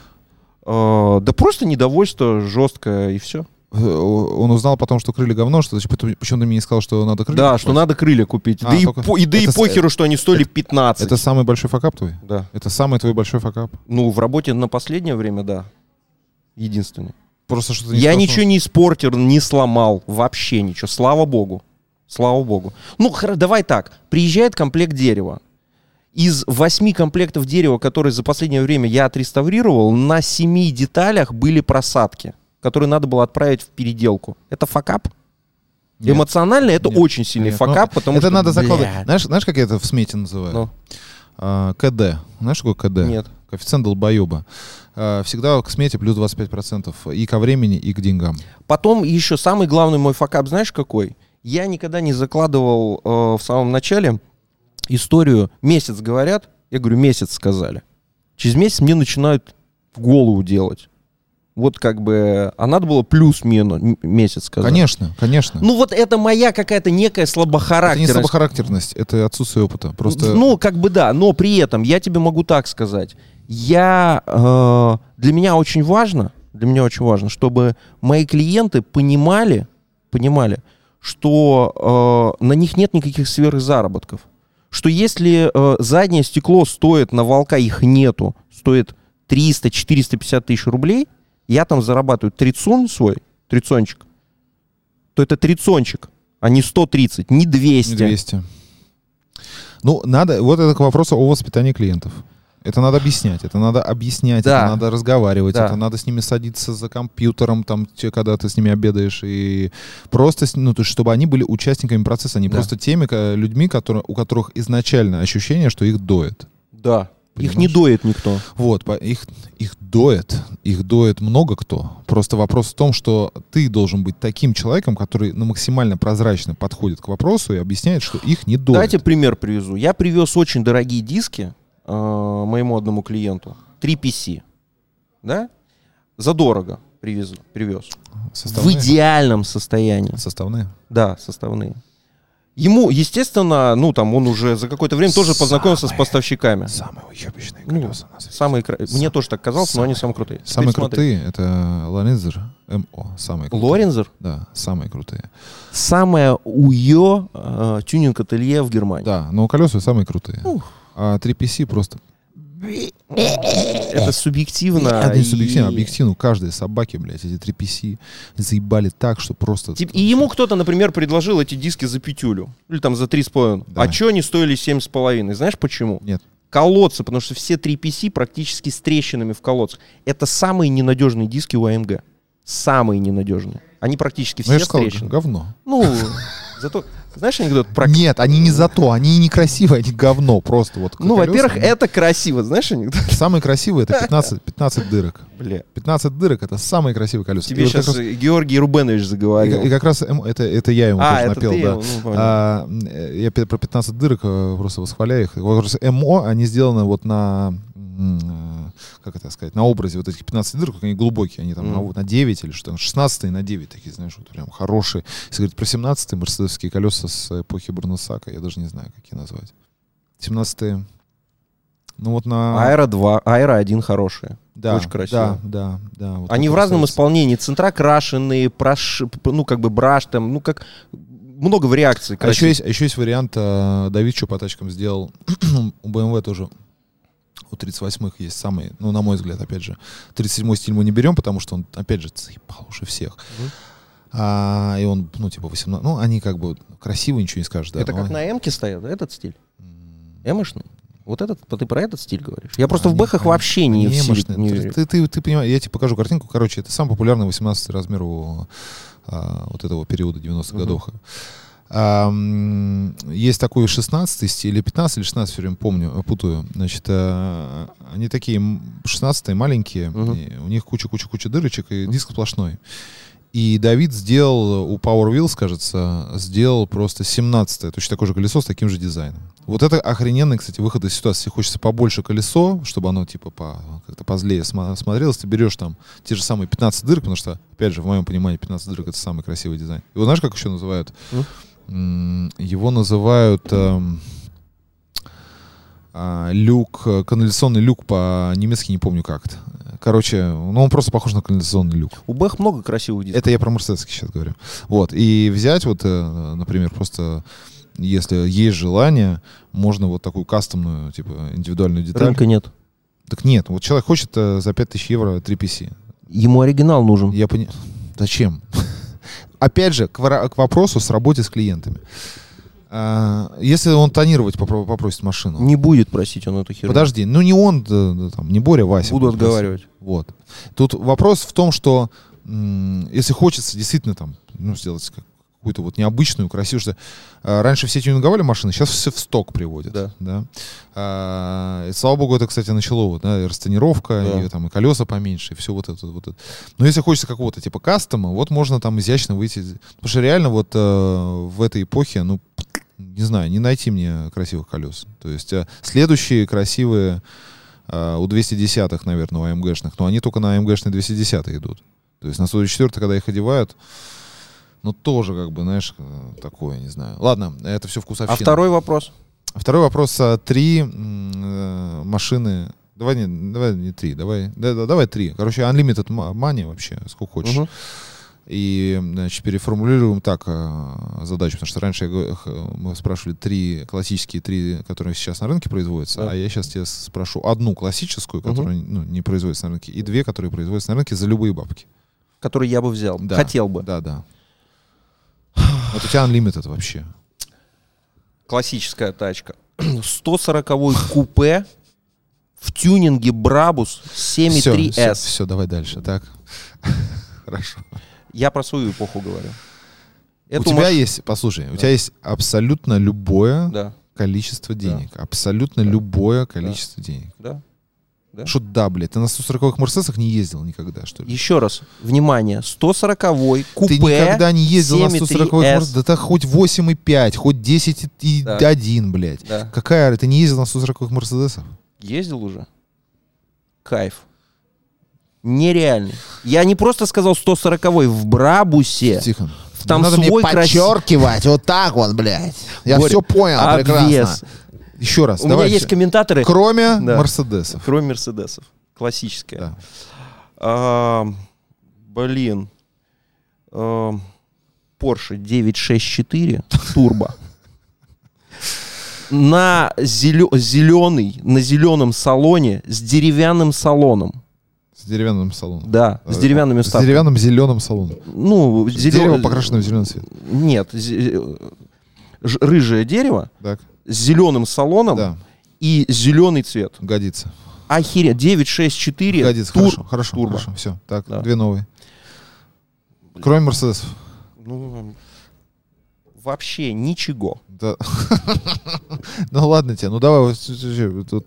Э, да просто недовольство жесткое, и все. Он узнал потом, что крылья говно, что почему-то мне не сказал, что надо крылья Да, купить? Что надо крылья купить. А, да только... и, по... и, да и похеру, что они стоили это, пятнадцать. Это самый большой факап твой? Да. Это самый твой большой факап? Ну, в работе на последнее время, да. Единственный. Просто что-то не Я способ... ничего не испортил, не сломал. Вообще ничего. Слава богу. Слава богу. Ну, давай так. Приезжает комплект дерева. Из восьми комплектов дерева, которые за последнее время я отреставрировал, на семи деталях были просадки, которые надо было отправить в переделку. Это факап? Нет. Эмоционально это нет, очень сильный нет, факап, потому это что... Это надо закладывать. Знаешь, знаешь, как я это в смете называю? Ну. А, КД. Знаешь, что такое КД? Нет. Коэффициент долбоеба. А, всегда к смете плюс двадцать пять процентов и ко времени, и к деньгам. Потом еще самый главный мой факап, знаешь, какой? Я никогда не закладывал э, в самом начале историю «месяц говорят», я говорю «месяц сказали». Через месяц мне начинают в голову делать. Вот как бы, а надо было плюс минус месяц сказать. Конечно, конечно. Ну вот это моя какая-то некая слабохарактерность. Это не слабохарактерность, это отсутствие опыта. Просто... Ну как бы да, но при этом я тебе могу так сказать. Я, э, для меня очень важно, для меня очень важно, чтобы мои клиенты понимали, понимали, что э, на них нет никаких сверхзаработков. Что если э, заднее стекло стоит на волка, их нету, стоит триста-четыреста пятьдесят тысяч рублей, я там зарабатываю трицун свой, трицончик, то это трицончик, а не сто тридцать, не двести. Не двести. Ну, надо, вот это к вопросу о воспитании клиентов. Это надо объяснять, это надо объяснять, да. это надо разговаривать, да. это надо с ними садиться за компьютером, там, те, когда ты с ними обедаешь, и просто, ну, то есть, чтобы они были участниками процесса, а не да. просто теми людьми, которые, у которых изначально ощущение, что их доет. Да. Понимаешь? Их не доет никто. Вот, их, их доет, их доет много кто. Просто вопрос в том, что ты должен быть таким человеком, который ну, максимально прозрачно подходит к вопросу и объясняет, что их не доет. Давайте пример привезу. Я привез очень дорогие диски э, моему одному клиенту. три пи си. Да? Задорого привез. привез. В идеальном состоянии. Составные? Да, составные. Ему, естественно, ну там он уже за какое-то время самые, тоже познакомился с поставщиками. Самые уебищные колеса ну, у нас. Самые, самые, мне тоже так казалось, самые, но они самые крутые. Теперь самые смотри. Крутые — это Lorenzr эм о. Самые крутые. Lorenzr? Да, самые крутые. Самое уё э, тюнинг-ателье в Германии. Да, но колеса самые крутые. Ух. А три пи си просто... Это субъективно. Это не субъективно, и... объективно. У каждой собаки, блядь, эти три пи си заебали так, что просто... И ему кто-то, например, предложил эти диски за пятюлю. Или там за три с половиной. Да. А чё они стоили семь с половиной? Знаешь почему? Нет. Колодцы, потому что все три пи си практически с трещинами в колодцах. Это самые ненадежные диски у эй эм джи. Самые ненадежные. Они практически все с трещинами. Говно. Ну... Зато, знаешь анекдот про... Нет, они не зато, они некрасивые, они говно просто. Вот, ну, колеса, во-первых, они... это красиво, знаешь анекдот? Самые красивые — это пятнадцать, пятнадцать дырок. Бля. пятнадцать дырок — это самые красивые колеса. Тебе и сейчас вот раз... Георгий Рубенович заговорил. И, и как раз это, это я ему а, тоже напел. Да. Его, ну, а, я про пятнадцать дырок просто восхваляю их. Вот просто МО, они сделаны вот на... как это сказать, на образе вот этих пятнадцати дырок, они глубокие, они там mm. на, на девять или что-то, шестнадцатые на девять такие, знаешь, вот прям хорошие. Если говорить про семнадцатые мерседесовские колеса с эпохи Бруно Сака, я даже не знаю, какие назвать. семнадцатые, ну вот на... Аэро два, Аэро один хорошие. Да, очень красиво. Да, да, да. Вот они в разном касается. Исполнении. Центра крашеные, прош... ну как бы браш там, ну как... Много вариаций. А еще есть, еще есть вариант, а, Давидыч по тачкам сделал, у бэ эм вэ тоже... У тридцать восьмых есть самый, ну, на мой взгляд, опять же, тридцать седьмой стиль мы не берем, потому что он, опять же, заебал уже всех. Mm-hmm. А, и он, ну, типа, восемнадцать. Ну, они как бы красивые, ничего не скажешь. Да, это как они... на М-ке стоят, да, этот стиль? Эмошный? Вот этот, ты про этот стиль говоришь? Я просто они, в Бэхах вообще не, не верю. Ты, ты, ты понимаешь, я тебе покажу картинку. Короче, это самый популярный восемнадцатый размер у, а, вот этого периода девяностых mm-hmm. годов. Uh, есть такой шестнадцатый стиль, или пятнадцатый, или шестнадцатый, все время помню, путаю. Значит, uh, они такие шестнадцатые, маленькие, uh-huh. у них куча-куча-куча дырочек, и диск сплошной. И Давид сделал, у Power Wheels, кажется, сделал просто семнадцатое, точно такое же колесо с таким же дизайном. Вот это охрененный, кстати, выход из ситуации. Хочется побольше колесо, чтобы оно типа по, как-то позлее смотрелось. Ты берешь там те же самые пятнадцать дырок, потому что, опять же, в моем понимании, пятнадцать дырок — это самый красивый дизайн. Его знаешь, как еще называют? Его называют э, э, люк, канализационный люк, по-немецки не помню как-то. Короче, ну он просто похож на канализационный люк. У Бэх много красивых дисков. Это я про мерседесовский сейчас говорю. Вот, и взять вот, э, например, просто, если есть желание, можно вот такую кастомную, типа, индивидуальную деталь. Рынка нет. Так нет, вот человек хочет э, за пять тысяч евро три пи си. Ему оригинал нужен. Я пони... Зачем? Опять же, к, вора- к вопросу с работе с клиентами. А, если он тонировать попро- попросит машину... Не будет просить он эту херню. Подожди, ну не он, да, да, там, не Боря, Вася. Буду отговаривать. Вот. Тут вопрос в том, что м- если хочется действительно там, ну, сделать какую-то вот необычную, красивую... Что, а, раньше все тюнинговали машины, сейчас все в сток приводят. Да. Да? А, и, слава богу, это, кстати, начало. Вот, да, и расценировка, да. И, там, и колеса поменьше, и все вот это, вот это. Но если хочется какого-то типа кастома, вот можно там изящно выйти. Потому что реально вот э, в этой эпохе, ну, не знаю, не найти мне красивых колес. То есть э, следующие красивые э, у двести десятых, наверное, у АМГшных, но они только на АМГшные двести десятые идут. То есть на сто четыре, когда их одевают... Ну, тоже, как бы, знаешь, такое, не знаю. Ладно, это все вкусовщина. А второй вопрос? Второй вопрос. Три э, машины. Давай не, давай не три, давай, да, да, давай три. Короче, unlimited money вообще, сколько хочешь. Угу. И, значит, переформулируем так э, задачу. Потому что раньше я, мы спрашивали три классические, три, которые сейчас на рынке производятся. Да. А я сейчас тебя спрошу одну классическую, которая угу. ну, не производится на рынке, и две, которые производятся на рынке за любые бабки. Которые я бы взял, да, хотел бы. Да, да. Вот у тебя Unlimited вообще. Классическая тачка. сто сороковой купе в тюнинге Брабус семь три эс. Все, все, давай дальше, так? Хорошо. Я про свою эпоху говорю. Это у тебя маш... есть, послушай, да. у тебя есть абсолютно любое да. количество денег. Да. Абсолютно да. любое количество да. денег. Да. Да. Что да, блядь, ты на сто сороковых Мерседесах не ездил никогда, что ли? Еще раз, внимание, сто сороковой купе. Ты никогда не ездил на сто сороковых Мерседесах? Да так хоть восемь и пять, хоть десять и один, да. блядь. Да. Какая, ты не ездил на сто сороковых Мерседесах? Ездил уже. Кайф. Нереально. Я не просто сказал сто сороковой в Брабусе. Тихон, там надо свой мне подчеркивать, крас... вот так вот, блядь. Я Боря, все понял, обвес. Прекрасно. Еще раз, у давай меня все. Есть комментаторы. Кроме да. Мерседесов. Кроме Мерседесов. Классическая. Да. А, блин. А, Porsche девятьсот шестьдесят четыре турбо. На зеленый, на зеленом салоне с деревянным салоном. С деревянным салоном. Да, с деревянными салонами. С деревянным зеленым салоном. Ну, зелё... дерево покрашено в зеленый цвет. Нет, зе... Ж... рыжее дерево так. с зеленым салоном да. и зеленый цвет. Годится. Охереть, девятьсот шестьдесят четыре. Годится, тур... хорошо, хорошо, турбо. Хорошо, все, так, да. две новые. Кроме Мерседесов. Ну... Вообще ничего. Да. Ну ладно тебе, ну давай вот тут,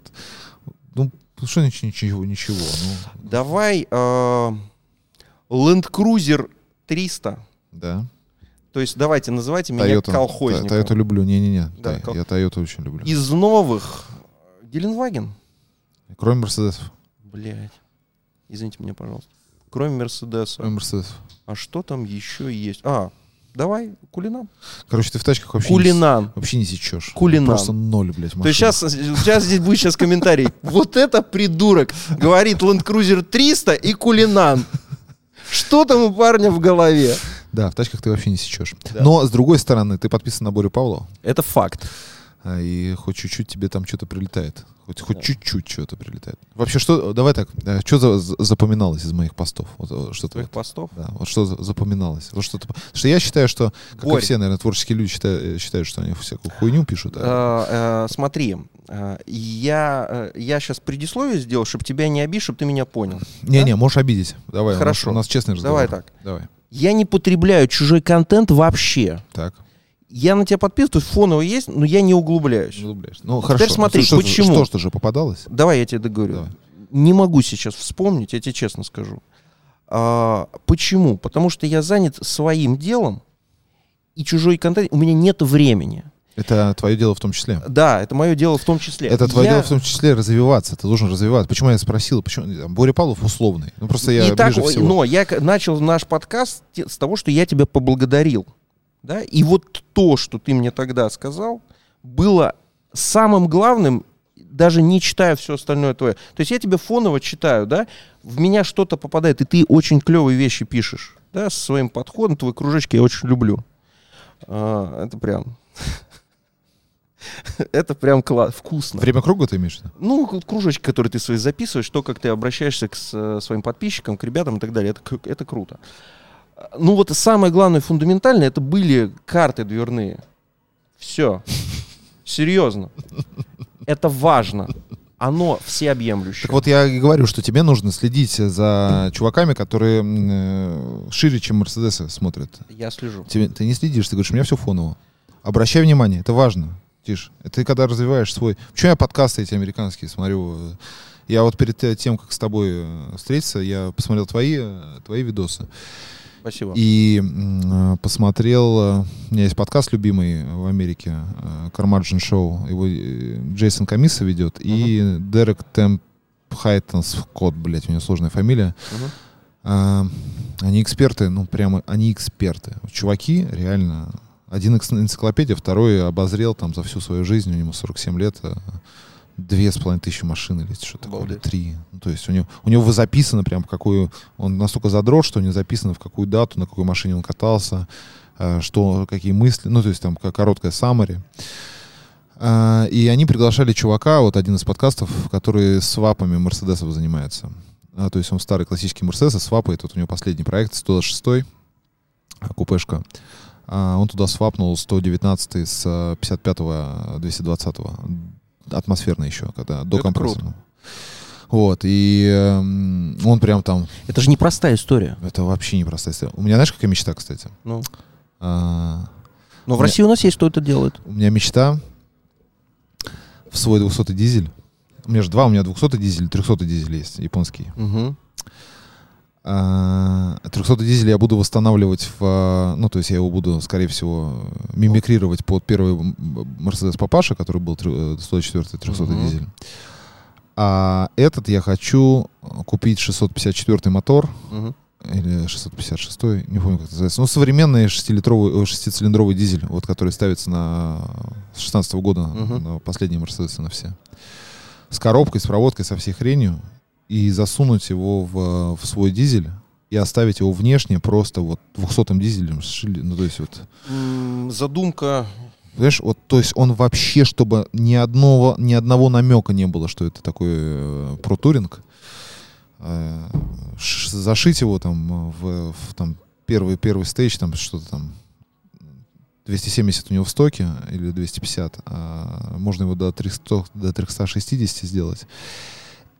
ну что ничего, ничего. Ну. Давай э, Land Cruiser триста. Да. То есть давайте называйте меня Toyota, колхозником. Toyota люблю, не не не. Да, Тай, кол... Я Toyota очень люблю. Из новых Геленваген. Кроме Мерседесов. Блять. Извините меня, пожалуйста. Кроме Мерседесов. Кроме Мерседесов. А что там еще есть? А. Давай, Cullinan. Короче, ты в тачках вообще Cullinan. Не, вообще не сечешь. Cullinan. Просто ноль, блядь, машина. То есть сейчас, сейчас здесь будет сейчас комментарий. Вот это придурок. Говорит Land Cruiser триста и Cullinan. Что там у парня в голове? Да, в тачках ты вообще не сечешь. Да. Но, с другой стороны, ты подписан на Борю Павлова. Это факт. И хоть чуть-чуть тебе там что-то прилетает. Хоть, хоть да. чуть-чуть что-то прилетает. Вообще, что, давай так, что за, за, запоминалось из моих постов? Вот, что твоих вот, постов? Да, вот что за, запоминалось. Вот что-то, что я считаю, что, как Борь. И все, наверное, творческие люди считают, считают, что они всякую хуйню пишут. А... Смотри, я, я сейчас предисловие сделал, чтобы тебя не обидеть, чтобы ты меня понял. Не-не, да? можешь обидеть. Давай, хорошо. У нас, у нас честный разговор. Давай так. Давай. Я не потребляю чужой контент вообще. Так. Я на тебя подписываюсь, то есть фоново есть, но я не углубляюсь. Не углубляюсь. Ну, хорошо. Теперь смотри, что, почему. Что, что же попадалось? Давай я тебе договорю. Давай. Не могу сейчас вспомнить, я тебе честно скажу. А, почему? Потому что я занят своим делом, и чужой контент, у меня нет времени. Это твое дело в том числе? Да, это мое дело в том числе. Это твое я... дело в том числе развиваться, ты должен развиваться. Почему я спросил, почему Боря Павлов условный? Ну, просто я и ближе так, всего. Но я начал наш подкаст с того, что я тебя поблагодарил. Да? И вот то, что ты мне тогда сказал, было самым главным, даже не читая все остальное твое. То есть я тебе фоново читаю, да, в меня что-то попадает, и ты очень клевые вещи пишешь, да, со своим подходом, твои кружочки я очень люблю. А, это прям... Это прям классно, вкусно. Время круга ты имеешь? Ну, кружочки, которые ты свои записываешь, то, как ты обращаешься к своим подписчикам, к ребятам и так далее, это, это круто. Ну вот самое главное, фундаментальное, это были карты дверные. Все. Серьезно. Это важно. Оно всеобъемлющее. Так вот я и говорю, что тебе нужно следить за чуваками, которые э, шире, чем Мерседесы смотрят. Я слежу. Тебе, ты не следишь, ты говоришь, у меня все фоново. Обращай внимание, это важно. Тише. Ты когда развиваешь свой... Почему я подкасты эти американские смотрю... Я вот перед тем, как с тобой встретиться, я посмотрел твои, твои видосы. Спасибо. И э, посмотрел... Э, у меня есть подкаст любимый в Америке, э, «Кармаджин Шоу». Его э, Джейсон Камиса ведет. Uh-huh. И Дерек Темп Хайтенс Кот, блядь, у него сложная фамилия. Uh-huh. А, они эксперты, ну прямо они эксперты. Чуваки реально... Один энциклопедия, второй обозрел там за всю свою жизнь. У него сорок семь лет... Две с половиной тысячи машин или что-то такое, или три. Ну, то есть у него, у него записано прям, какую... Он настолько задрот, что у него записано, в какую дату, на какой машине он катался, что, какие мысли. Ну, то есть там короткое саммари. И они приглашали чувака, вот один из подкастов, который свапами Мерседесов занимается. То есть он старый классический Мерседес, свапает. Вот у него последний проект, сто шестой, купешка. Он туда свапнул сто девятнадцатый с пятьдесят пятого двести двадцатого. Атмосферно еще, когда до компрессора. Вот, и э, он прям там... Это же непростая история. Это вообще непростая история. У меня, знаешь, какая мечта, кстати? Ну. А, Но в меня... России у нас есть, кто это делает. У меня мечта в свой двухсотый дизель. У меня же два, у меня двухсотый дизель, трехсотый дизель есть, японский. Угу. А, трехсотый дизель я буду восстанавливать в... Ну, то есть я его буду, скорее всего, мимикрировать под первый Мерседес Папаша, который был сто четвёртый трёхсотый угу. дизель. А этот я хочу купить шестьсот пятьдесят четвёртый мотор, угу. или шестьсот пятьдесят шестой, не помню, как это называется. Ну, современный шестилитровый, шестицилиндровый дизель, вот, который ставится на, с шестнадцатого года, угу. на последние Мерседесы на все. С коробкой, с проводкой, со всей хренью. И засунуть его в, в свой дизель и оставить его внешне просто вот двухсотым дизелем. Ну, то есть вот... Задумка... Понимаешь, вот, то есть он вообще, чтобы ни одного, ни одного намека не было, что это такой э, протуринг, э, ш, зашить его там в, в там, первый, первый стейдж, там что-то там, двести семьдесят у него в стоке или двести пятьдесят, а можно его до триста, до триста шестьдесят сделать.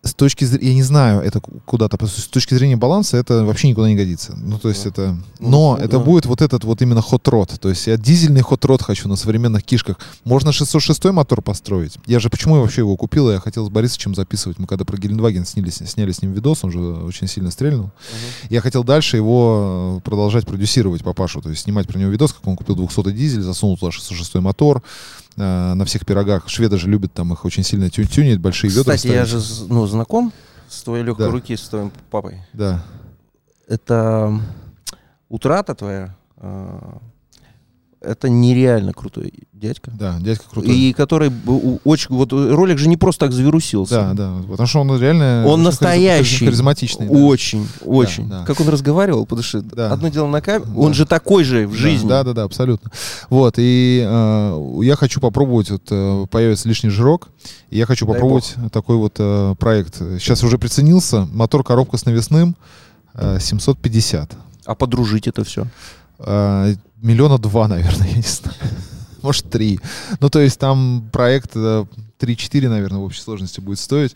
С точки зрения, я не знаю, это куда-то, с точки зрения баланса это вообще никуда не годится. Ну, то есть да. это... Но ну, это да. будет вот этот вот именно хот-род. То есть я дизельный хот-род хочу на современных кишках. Можно шестьсот шестой мотор построить. Я же почему я вообще его купил? Я хотел с Борисовичем записывать. Мы когда про Гелендваген сняли, сняли с ним видос, он же очень сильно стрельнул. Угу. Я хотел дальше его продолжать продюсировать, папашу. То есть снимать про него видос, как он купил двухсотый дизель, засунул туда шестьсот шестой мотор. На всех пирогах. Шведы же любят там их очень сильно тюнить, большие ведра. Кстати, я же ну, знаком с твоей легкой да. руки, с твоим папой. Да. Это утрата твоя. Это нереально крутой дядька. Да, дядька крутой. И который очень... Вот ролик же не просто так завирусился. Да, да. Потому что он реально... Он настоящий. Харизматичный. Очень, да. очень. Да, да. Как он разговаривал, потому что да. одно дело на камере, да. он же такой же в жизни. Да, да, да, да, абсолютно. Вот, и э, я хочу попробовать, вот появится лишний жирок, и я хочу попробовать такой вот э, проект. Сейчас уже приценился. Мотор, коробка с навесным, э, семьсот пятьдесят. А подружить это все? Э, Миллиона два, наверное, я не знаю. Может, три. Ну, то есть там проект три-четыре, наверное, в общей сложности будет стоить.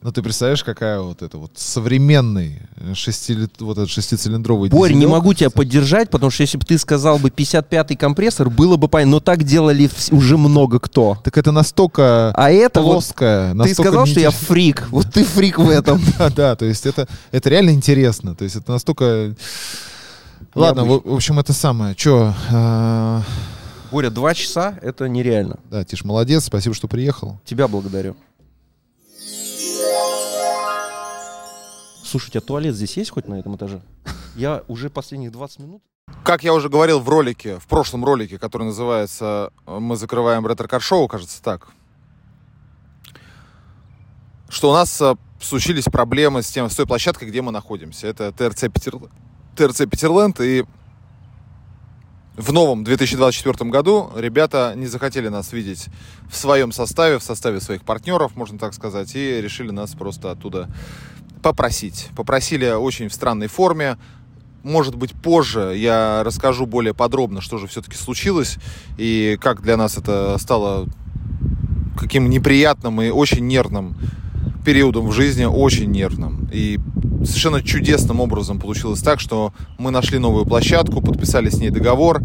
Но ты представляешь, какая вот эта вот современный шести, вот этот шестицилиндровый дизель. Борь, не могу тебя поддержать, потому что если бы ты сказал бы пятьдесят пятый компрессор, было бы понятно. Но так делали уже много кто. Так это настолько а это плоское. Вот настолько ты сказал, что я фрик. Вот ты фрик в этом. Да, то есть это реально интересно. То есть это настолько... Ладно, в, в общем, это самое. Че? Э... Боря, два часа — это нереально. Да, Тиш, молодец, спасибо, что приехал. Тебя благодарю. Слушай, у тебя туалет здесь есть хоть на этом этаже? Я уже последних двадцать минут... Как я уже говорил в ролике, в прошлом ролике, который называется «Мы закрываем Ретро Кар Шоу», кажется, так, что у нас случились проблемы с, тем, с той площадкой, где мы находимся. Это ТРЦ Питерленд. ТРЦ Питерленд, и в новом две тысячи двадцать четвёртом году ребята не захотели нас видеть в своем составе, в составе своих партнеров, можно так сказать, и решили нас просто оттуда попросить. Попросили очень в странной форме. Может быть, позже я расскажу более подробно, что же все-таки случилось, и как для нас это стало каким неприятным и очень нервным периодом в жизни, очень нервным. И совершенно чудесным образом получилось так, что мы нашли новую площадку, подписали с ней договор.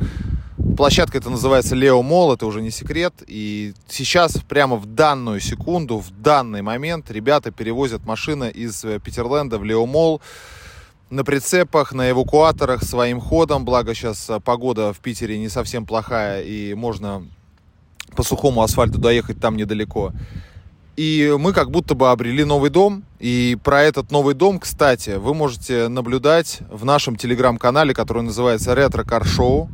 Площадка это называется Лео Мол, это уже не секрет. И сейчас, прямо в данную секунду, в данный момент, ребята перевозят машины из Питерленда в Лео Мол на прицепах, на эвакуаторах, своим ходом. Благо сейчас погода в Питере не совсем плохая, и можно по сухому асфальту доехать там недалеко. И мы как будто бы обрели новый дом. И про этот новый дом, кстати, вы можете наблюдать в нашем телеграм-канале, который называется «Ретро Кар Шоу».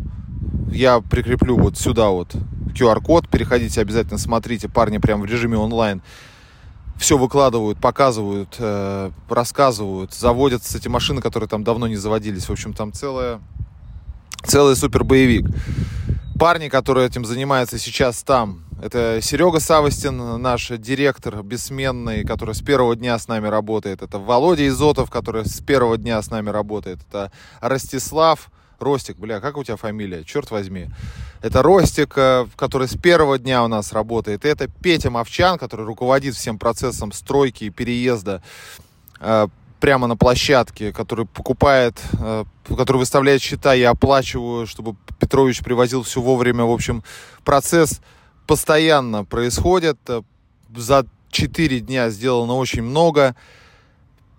Я прикреплю вот сюда вот ку ар-код. Переходите обязательно, смотрите. Парни прямо в режиме онлайн все выкладывают, показывают, рассказывают. Заводятся эти машины, которые там давно не заводились. В общем, там целая, целый супербоевик. Парни, которые этим занимаются сейчас там, это Серега Савостин, наш директор бессменный, который с первого дня с нами работает. Это Володя Изотов, который с первого дня с нами работает. Это Ростислав, Ростик, бля, как у тебя фамилия, черт возьми. это Ростик, который с первого дня у нас работает, и это Петя Мовчан, который руководит всем процессом стройки и переезда прямо на площадке, который покупает, который выставляет счета, я оплачиваю, чтобы Петрович привозил все вовремя. В общем, процесс постоянно происходит. За четыре дня сделано очень много.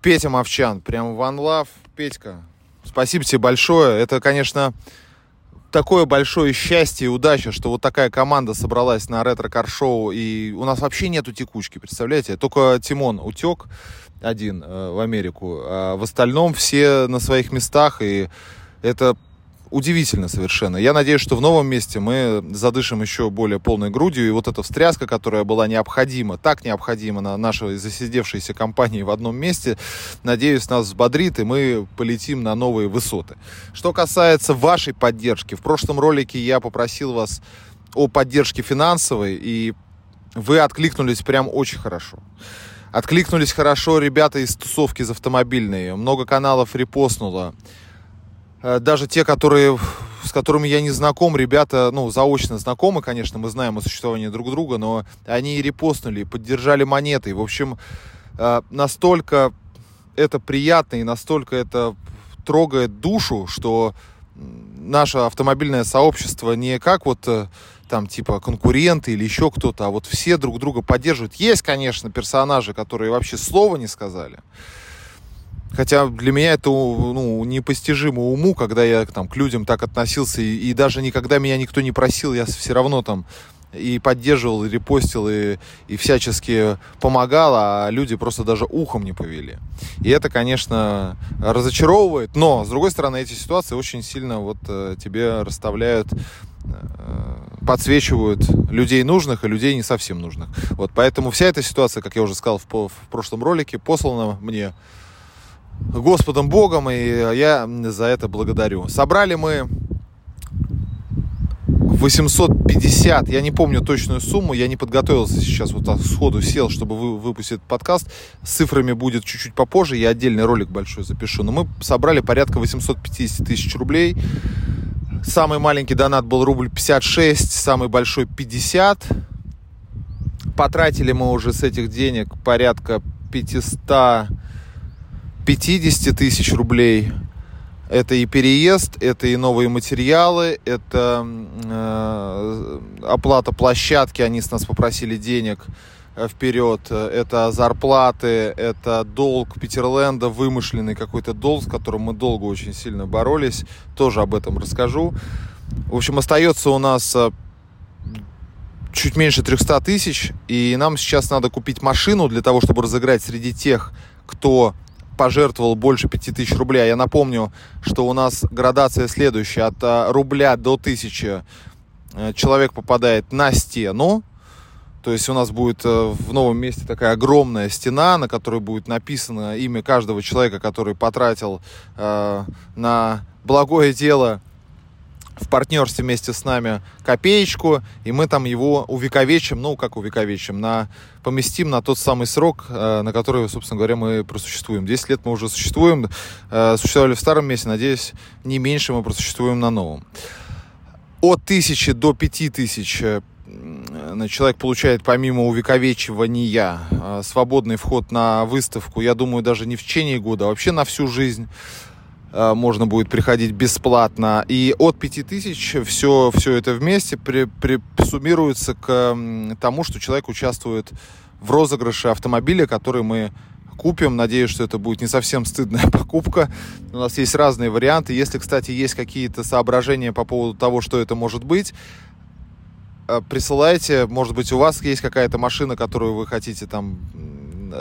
Петя Мовчан, прям one love. Петька, спасибо тебе большое. Это, конечно, такое большое счастье и удача, что вот такая команда собралась на Ретро Кар Шоу. И у нас вообще нету текучки, представляете? Только Тимон утек один э, в Америку, а в остальном все на своих местах, и это удивительно совершенно. Я надеюсь, что в новом месте мы задышим еще более полной грудью, и вот эта встряска, которая была необходима, так необходима на нашей засидевшейся компании в одном месте, надеюсь, нас взбодрит, и мы полетим на новые высоты. Что касается вашей поддержки, в прошлом ролике я попросил вас о поддержке финансовой, и вы откликнулись прям очень хорошо. Откликнулись хорошо ребята из тусовки из автомобильной. Много каналов репостнуло. Даже те, которые, с которыми я не знаком, ребята, ну, заочно знакомы, конечно, мы знаем о существовании друг друга, но они и репостнули, и поддержали монетой. В общем, настолько это приятно и настолько это трогает душу, что наше автомобильное сообщество не как вот... там типа конкуренты или еще кто-то, а вот все друг друга поддерживают. Есть, конечно, персонажи, которые вообще слова не сказали. Хотя для меня это, ну, непостижимо уму, когда я там к людям так относился, и, и даже никогда меня никто не просил, я все равно там и поддерживал, и репостил, и, и всячески помогал, а люди просто даже ухом не повели. И это, конечно, разочаровывает, но, с другой стороны, эти ситуации очень сильно вот тебе расставляют, подсвечивают людей нужных и людей не совсем нужных. Вот, поэтому вся эта ситуация, как я уже сказал в, по- в прошлом ролике, послана мне Господом Богом, и я за это благодарю. Собрали мы восемьсот пятьдесят, я не помню точную сумму, я не подготовился сейчас, вот так сходу сел, чтобы вы, выпустить подкаст. С цифрами будет чуть-чуть попозже, я отдельный ролик большой запишу. Но мы собрали порядка восемьсот пятьдесят тысяч рублей. Самый маленький донат был рубль пятьдесят шесть, самый большой пятьдесят. Потратили мы уже с этих денег порядка пятьсот пятьдесят тысяч рублей. Это и переезд, это и новые материалы, это э, оплата площадки, они с нас попросили денег вперед, это зарплаты, это долг Питерленда, вымышленный какой-то долг, с которым мы долго очень сильно боролись, тоже об этом расскажу. В общем, остается у нас чуть меньше триста тысяч, и нам сейчас надо купить машину для того, чтобы разыграть среди тех, кто пожертвовал больше пяти тысяч рублей. Я напомню, что у нас градация следующая: от рубля до тысячи человек попадает на стену. То есть у нас будет в новом месте такая огромная стена, на которой будет написано имя каждого человека, который потратил э, на благое дело в партнерстве вместе с нами копеечку, и мы там его увековечим, ну как увековечим, на, поместим на тот самый срок, э, на который, собственно говоря, мы просуществуем. десять лет мы уже существуем, э, существовали в старом месте, надеюсь, не меньше мы просуществуем на новом. От тысячи до пяти тысяч человек получает, помимо увековечивания, свободный вход на выставку. Я думаю, даже не в течение года, а вообще на всю жизнь можно будет приходить бесплатно. И от пяти тысяч все, все это вместе при, при, суммируется к тому, что человек участвует в розыгрыше автомобиля, который мы купим. Надеюсь, что это будет не совсем стыдная покупка. У нас есть разные варианты. Если, кстати, есть какие-то соображения по поводу того, что это может быть, присылайте, может быть, у вас есть какая-то машина, которую вы хотите там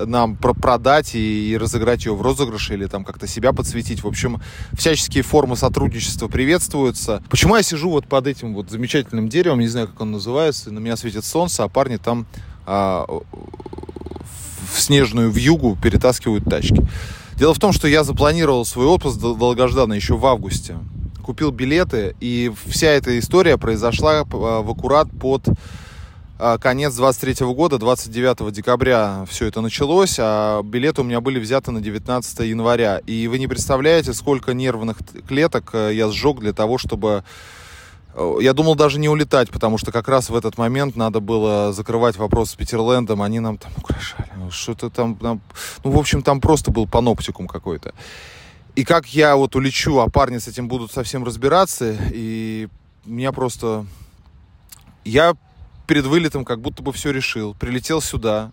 нам продать и, и разыграть ее в розыгрыше или там как-то себя подсветить. В общем, всяческие формы сотрудничества приветствуются. Почему я сижу вот под этим вот замечательным деревом, не знаю, как он называется, на меня светит солнце, а парни там а, в снежную вьюгу перетаскивают тачки. Дело в том, что я запланировал свой отпуск долгожданный еще в августе. Купил билеты, и вся эта история произошла в аккурат под конец двадцать третьего года, двадцать девятого декабря все это началось, а билеты у меня были взяты на девятнадцатое января. И вы не представляете, сколько нервных клеток я сжег для того, чтобы Я думал даже не улетать, потому что как раз в этот момент надо было закрывать вопрос с Питерлендом. Они нам там украшали. Что-то там... Нам... Ну, в общем, там просто был паноптикум какой-то. И как я вот улечу, а парни с этим будут совсем разбираться, и меня просто... Я перед вылетом как будто бы все решил. Прилетел сюда,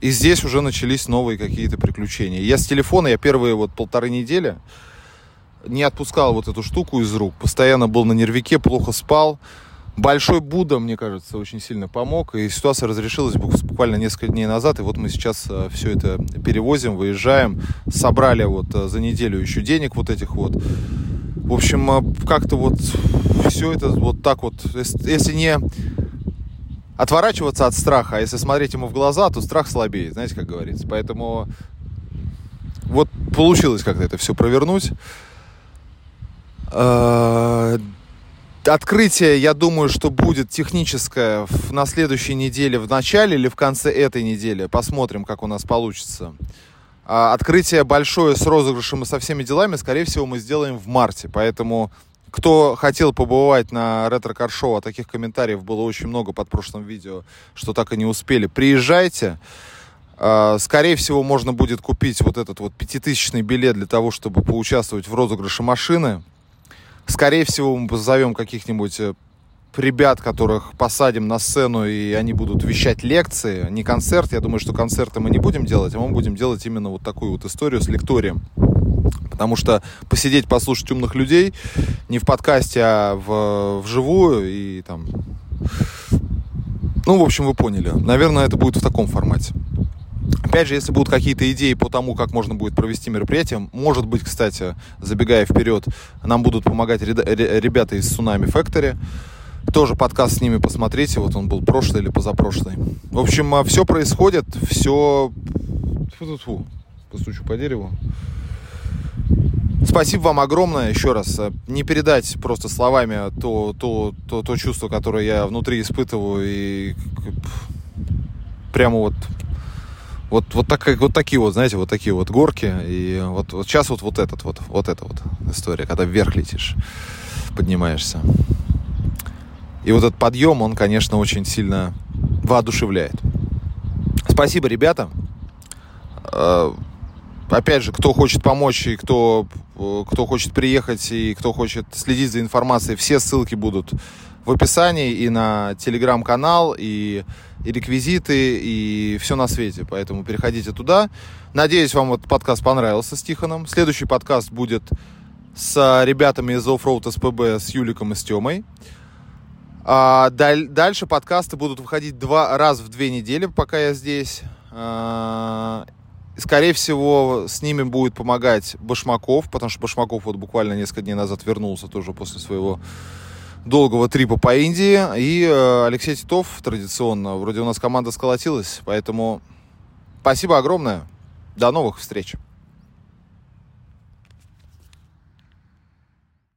и здесь уже начались новые какие-то приключения. Я с телефона, я первые вот полторы недели... не отпускал вот эту штуку из рук. Постоянно был на нервике, плохо спал. Большой Будда, мне кажется, очень сильно помог. И ситуация разрешилась буквально несколько дней назад. И вот мы сейчас все это перевозим, выезжаем. Собрали вот за неделю еще денег вот этих вот. В общем, как-то вот все это вот так вот. Если не отворачиваться от страха, а если смотреть ему в глаза, то страх слабеет, знаете, как говорится. Поэтому вот получилось как-то это все провернуть. Открытие, я думаю, что будет техническое на следующей неделе, в начале или в конце этой недели. Посмотрим, как у нас получится. Открытие большое с розыгрышем и со всеми делами, скорее всего, мы сделаем в марте. Поэтому, кто хотел побывать на Ретро Кар Шоу, а таких комментариев было очень много под прошлым видео, что так и не успели, приезжайте. Скорее всего, можно будет купить вот этот вот пятитысячный билет для того, чтобы поучаствовать в розыгрыше машины. Скорее всего, мы позовем каких-нибудь ребят, которых посадим на сцену, и они будут вещать лекции, не концерт. Я думаю, что концерты мы не будем делать, а мы будем делать именно вот такую вот историю с лекторием. Потому что посидеть, послушать умных людей не в подкасте, а в, вживую и там... Ну, в общем, вы поняли. Наверное, это будет в таком формате. Опять же, если будут какие-то идеи по тому, как можно будет провести мероприятие, может быть, кстати, забегая вперед, нам будут помогать ребята из Tsunami Factory. Тоже подкаст с ними посмотрите, вот он был прошлый или позапрошлый. В общем, все происходит, все... Фу-фу-фу, постучу по дереву. Спасибо вам огромное, еще раз. Не передать просто словами то, то, то, то чувство, которое я внутри испытываю, и прямо вот... Вот, вот, так, вот такие вот, знаете, вот такие вот горки. И вот, вот сейчас вот, вот этот вот, вот эта вот история, когда вверх летишь, поднимаешься. И вот этот подъем, он, конечно, очень сильно воодушевляет. Спасибо, ребята. Опять же, кто хочет помочь, и кто, кто хочет приехать, и кто хочет следить за информацией, все ссылки будут в описании, и на телеграм-канал, и, и реквизиты, и все на свете. Поэтому переходите туда. Надеюсь, вам этот подкаст понравился с Тихоном. Следующий подкаст будет с ребятами из Offroad эс пэ бэ, с Юликом и с Тёмой. А, даль, дальше подкасты будут выходить два раз в две недели, пока я здесь. А, скорее всего, с ними будет помогать Башмаков, потому что Башмаков вот буквально несколько дней назад вернулся тоже после своего... долгого трипа по Индии. И э, Алексей Титов традиционно. Вроде у нас команда сколотилась. Поэтому спасибо огромное. До новых встреч.